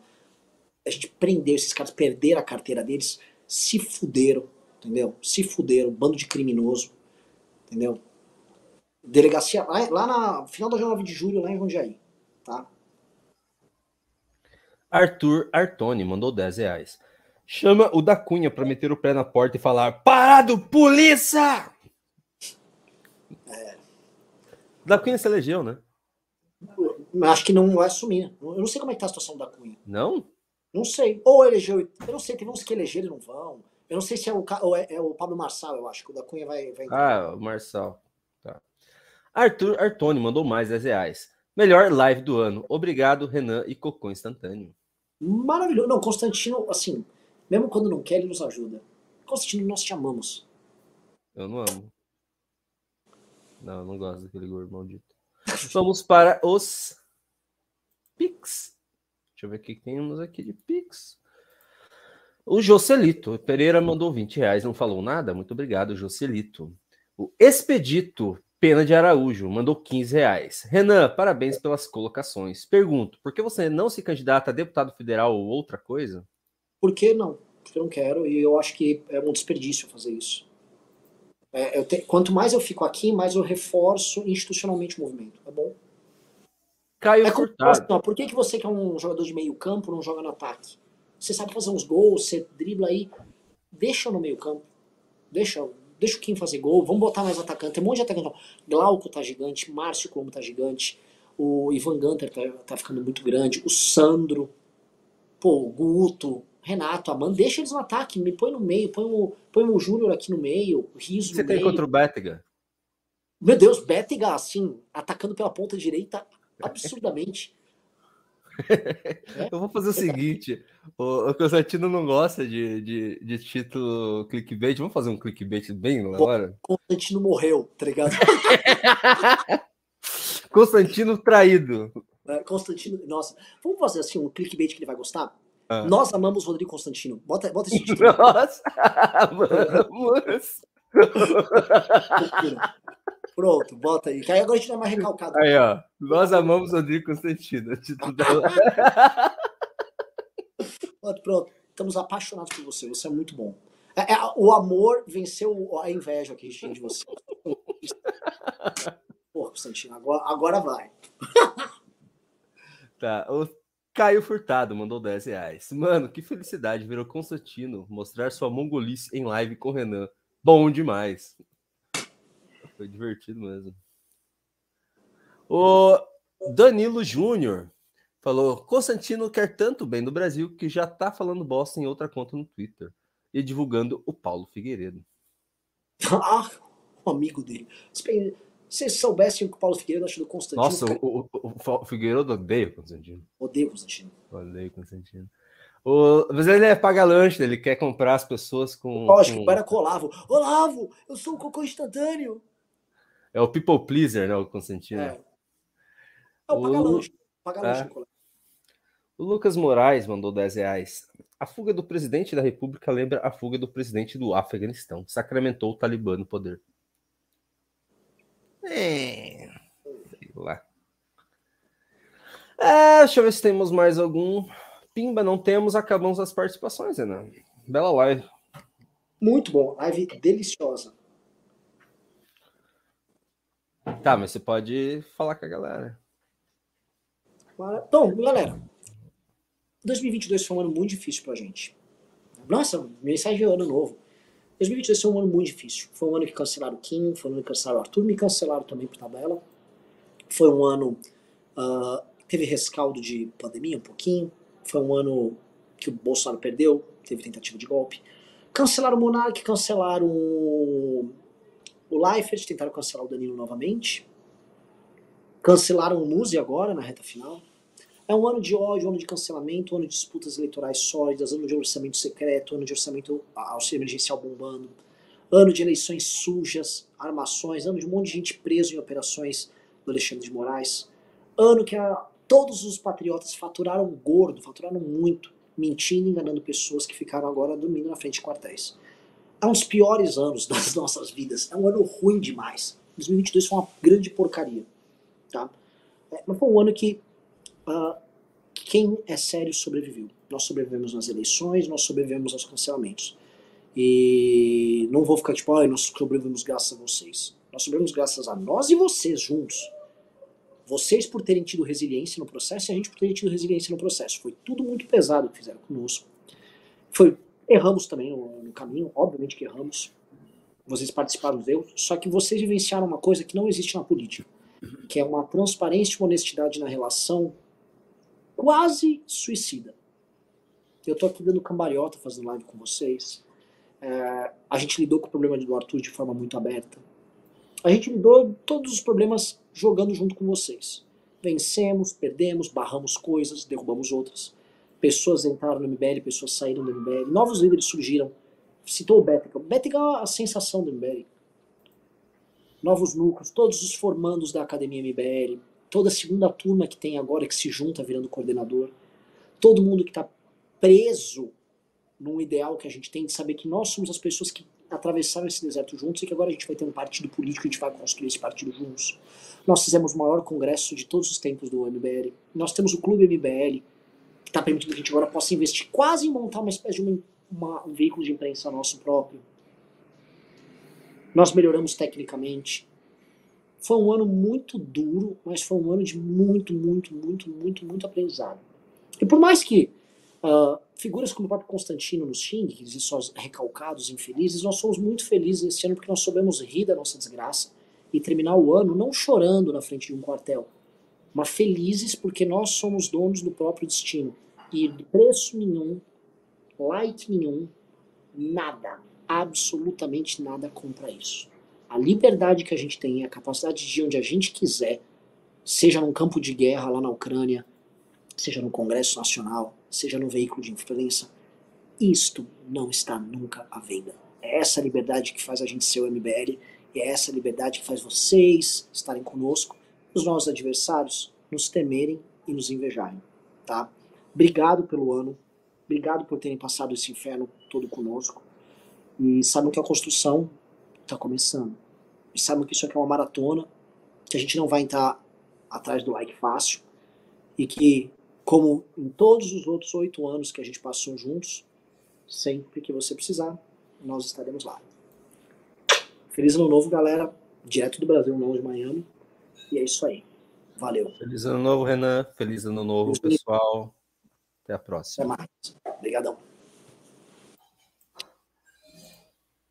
A gente prendeu esses caras, perderam a carteira deles, se fuderam, entendeu? Se fuderam, bando de criminoso, entendeu? Delegacia, lá, lá no final da dezenove de julho, lá em Jundiaí, tá? Arthur Artoni mandou dez reais. Chama o da Cunha pra meter o pé na porta e falar, parado, polícia! É. Da Cunha se elegeu, né? Acho que não vai assumir. Eu não sei como é que tá a situação da Cunha. Não? Não sei. Ou elegeu... Eu não sei, tem uns que elegeram e não vão. Eu não sei se é o, ou é, é o Pablo Marçal, eu acho, que o da Cunha vai... vai entrar. Ah, o Marçal. Tá. Arthur Artoni mandou mais dez reais. Melhor live do ano. Obrigado, Renan e Cocô Instantâneo. Maravilhoso. Não, Constantino, assim, mesmo quando não quer, ele nos ajuda. Constantino, nós te amamos. Eu não amo. Não, eu não gosto daquele gordo maldito. Vamos para os Pix. Deixa eu ver o que temos aqui de Pix. O Jocelito Pereira mandou vinte reais, não falou nada? Muito obrigado, Jocelito. O Expedito Pena de Araújo mandou quinze reais. Renan, parabéns pelas colocações. Pergunto, por que você não se candidata a deputado federal ou outra coisa? Por que não? Porque eu não quero e eu acho que é um desperdício fazer isso. É, eu te... Quanto mais eu fico aqui, mais eu reforço institucionalmente o movimento, tá bom? Caio é Furtado. Como, por que, que você que é um jogador de meio campo não joga no ataque? Você sabe fazer uns gols, você dribla aí, deixa no meio campo, deixa, deixa o Kim fazer gol, vamos botar mais atacante, tem um monte de atacante. Glauco tá gigante, Márcio Colombo tá gigante, o Ivan Gunter tá, tá ficando muito grande, o Sandro, pô, o Guto, Renato, Amanda, deixa eles no ataque, me põe no meio, põe o, põe o Júnior aqui no meio, o Riso você no meio. Você tem contra o Bétega? Meu Deus, Bétega, assim, atacando pela ponta direita, absurdamente. É? Eu vou fazer o seguinte: o Constantino não gosta de, de, de título clickbait. Vamos fazer um clickbait bem na hora? Constantino morreu, tá ligado? Constantino traído. Constantino, nossa, vamos fazer assim um clickbait que ele vai gostar? Ah. Nós amamos Rodrigo Constantino. Bota, bota esse título. Nós amamos. Pronto, bota aí. Que aí agora a gente dá mais recalcado. Aí, ó. Nós amamos Rodrigo Constantino. Pronto, pronto. Estamos apaixonados por você. Você é muito bom. É, é, o amor venceu a inveja que a gente tem de você. Pô, Constantino, agora, agora vai. Tá, o Caio Furtado mandou dez reais. Mano, que felicidade ver o Constantino mostrar sua mongolice em live com o Renan. Bom demais. Foi divertido mesmo. O Danilo Júnior falou: Constantino quer tanto bem do Brasil que já tá falando bosta em outra conta no Twitter e divulgando o Paulo Figueiredo. Ah, um amigo dele. Se vocês soubessem o que o Paulo Figueiredo acha do Constantino... Nossa, cara... o, o, o Figueiredo odeia o Constantino. Odeio o Constantino. Odeio o Constantino. O... Mas ele é paga-lanche, ele quer comprar as pessoas com... Lógico, com... para com o Olavo. Olavo, eu sou o cocô instantâneo. É o people pleaser, né, o Constantino? É. É o paga-lanche. Paga-lanche, é. O Lucas Moraes mandou dez reais. A fuga do presidente da República lembra a fuga do presidente do Afeganistão. Sacramentou o Talibã no poder. É, sei lá. É, deixa eu ver se temos mais algum. Pimba, não temos. Acabamos as participações, Renan. Bela live. Muito bom. Live deliciosa. Tá, mas você pode falar com a galera. Então, galera, dois mil e vinte e dois foi um ano muito difícil pra gente. Nossa, mensagem de ano novo. dois mil e vinte e dois foi um ano muito difícil. Foi um ano que cancelaram o Kim, foi um ano que cancelaram o Arthur, me cancelaram também por tabela. Foi um ano uh, teve rescaldo de pandemia um pouquinho. Foi um ano que o Bolsonaro perdeu, teve tentativa de golpe. Cancelaram o Monark, cancelaram o, o Leifert, tentaram cancelar o Danilo novamente. Cancelaram o Muzi agora, na reta final. É um ano de ódio, um ano de cancelamento, um ano de disputas eleitorais sólidas, ano de orçamento secreto, ano de orçamento auxílio emergencial bombando, ano de eleições sujas, armações, ano de um monte de gente preso em operações do Alexandre de Moraes, ano que a, todos os patriotas faturaram gordo, faturaram muito, mentindo e enganando pessoas que ficaram agora dormindo na frente de quartéis. É um dos piores anos das nossas vidas, é um ano ruim demais. dois mil e vinte e dois foi uma grande porcaria. Tá? É, mas foi um ano que uh, quem é sério sobreviveu. Nós sobrevivemos nas eleições, nós sobrevivemos aos cancelamentos. E não vou ficar tipo, ah, nós sobrevivemos graças a vocês. Nós sobrevivemos graças a nós e vocês juntos. Vocês por terem tido resiliência no processo e a gente por terem tido resiliência no processo. Foi tudo muito pesado que fizeram conosco. Foi, erramos também no, no caminho, obviamente que erramos. Vocês participaram dos erros, só que vocês vivenciaram uma coisa que não existe na política, que é uma transparência e uma honestidade na relação quase suicida. Eu tô aqui dando cambariota, fazendo live com vocês. É, a gente lidou com o problema do Arthur de forma muito aberta. A gente lidou todos os problemas jogando junto com vocês. Vencemos, perdemos, barramos coisas, derrubamos outras. Pessoas entraram no M B L, pessoas saíram do M B L. Novos líderes surgiram. Citou o Bétega. O Bétega é a sensação do M B L. Novos núcleos, todos os formandos da Academia M B L, toda a segunda turma que tem agora, que se junta virando coordenador, todo mundo que está preso num ideal que a gente tem de saber que nós somos as pessoas que atravessaram esse deserto juntos e que agora a gente vai ter um partido político e a gente vai construir esse partido juntos. Nós fizemos o maior congresso de todos os tempos do M B L. Nós temos o Clube M B L, que está permitindo que a gente agora possa investir quase em montar uma espécie de uma, uma, um veículo de imprensa nosso próprio. Nós melhoramos tecnicamente. Foi um ano muito duro, mas foi um ano de muito, muito, muito, muito, muito aprendizado. E por mais que uh, figuras como o próprio Constantino nos xingue, e sós recalcados, infelizes, nós somos muito felizes esse ano porque nós soubemos rir da nossa desgraça e terminar o ano não chorando na frente de um quartel, mas felizes porque nós somos donos do próprio destino. E de preço nenhum, like nenhum, nada. Absolutamente nada contra isso. A liberdade que a gente tem, a capacidade de ir onde a gente quiser, seja num campo de guerra lá na Ucrânia, seja no Congresso Nacional, seja no veículo de influência, isto não está nunca à venda. É essa liberdade que faz a gente ser o M B L, e é essa liberdade que faz vocês estarem conosco, os nossos adversários nos temerem e nos invejarem. Tá? Obrigado pelo ano, obrigado por terem passado esse inferno todo conosco. E sabem que a construção está começando. E sabem que isso aqui é uma maratona, que a gente não vai entrar atrás do like fácil. E que, como em todos os outros oito anos que a gente passou juntos, sempre que você precisar, nós estaremos lá. Feliz Ano Novo, galera. Direto do Brasil, não de Miami. E é isso aí. Valeu. Feliz ano novo, Renan. Feliz ano novo, pessoal. Até a próxima. Até mais. Obrigadão.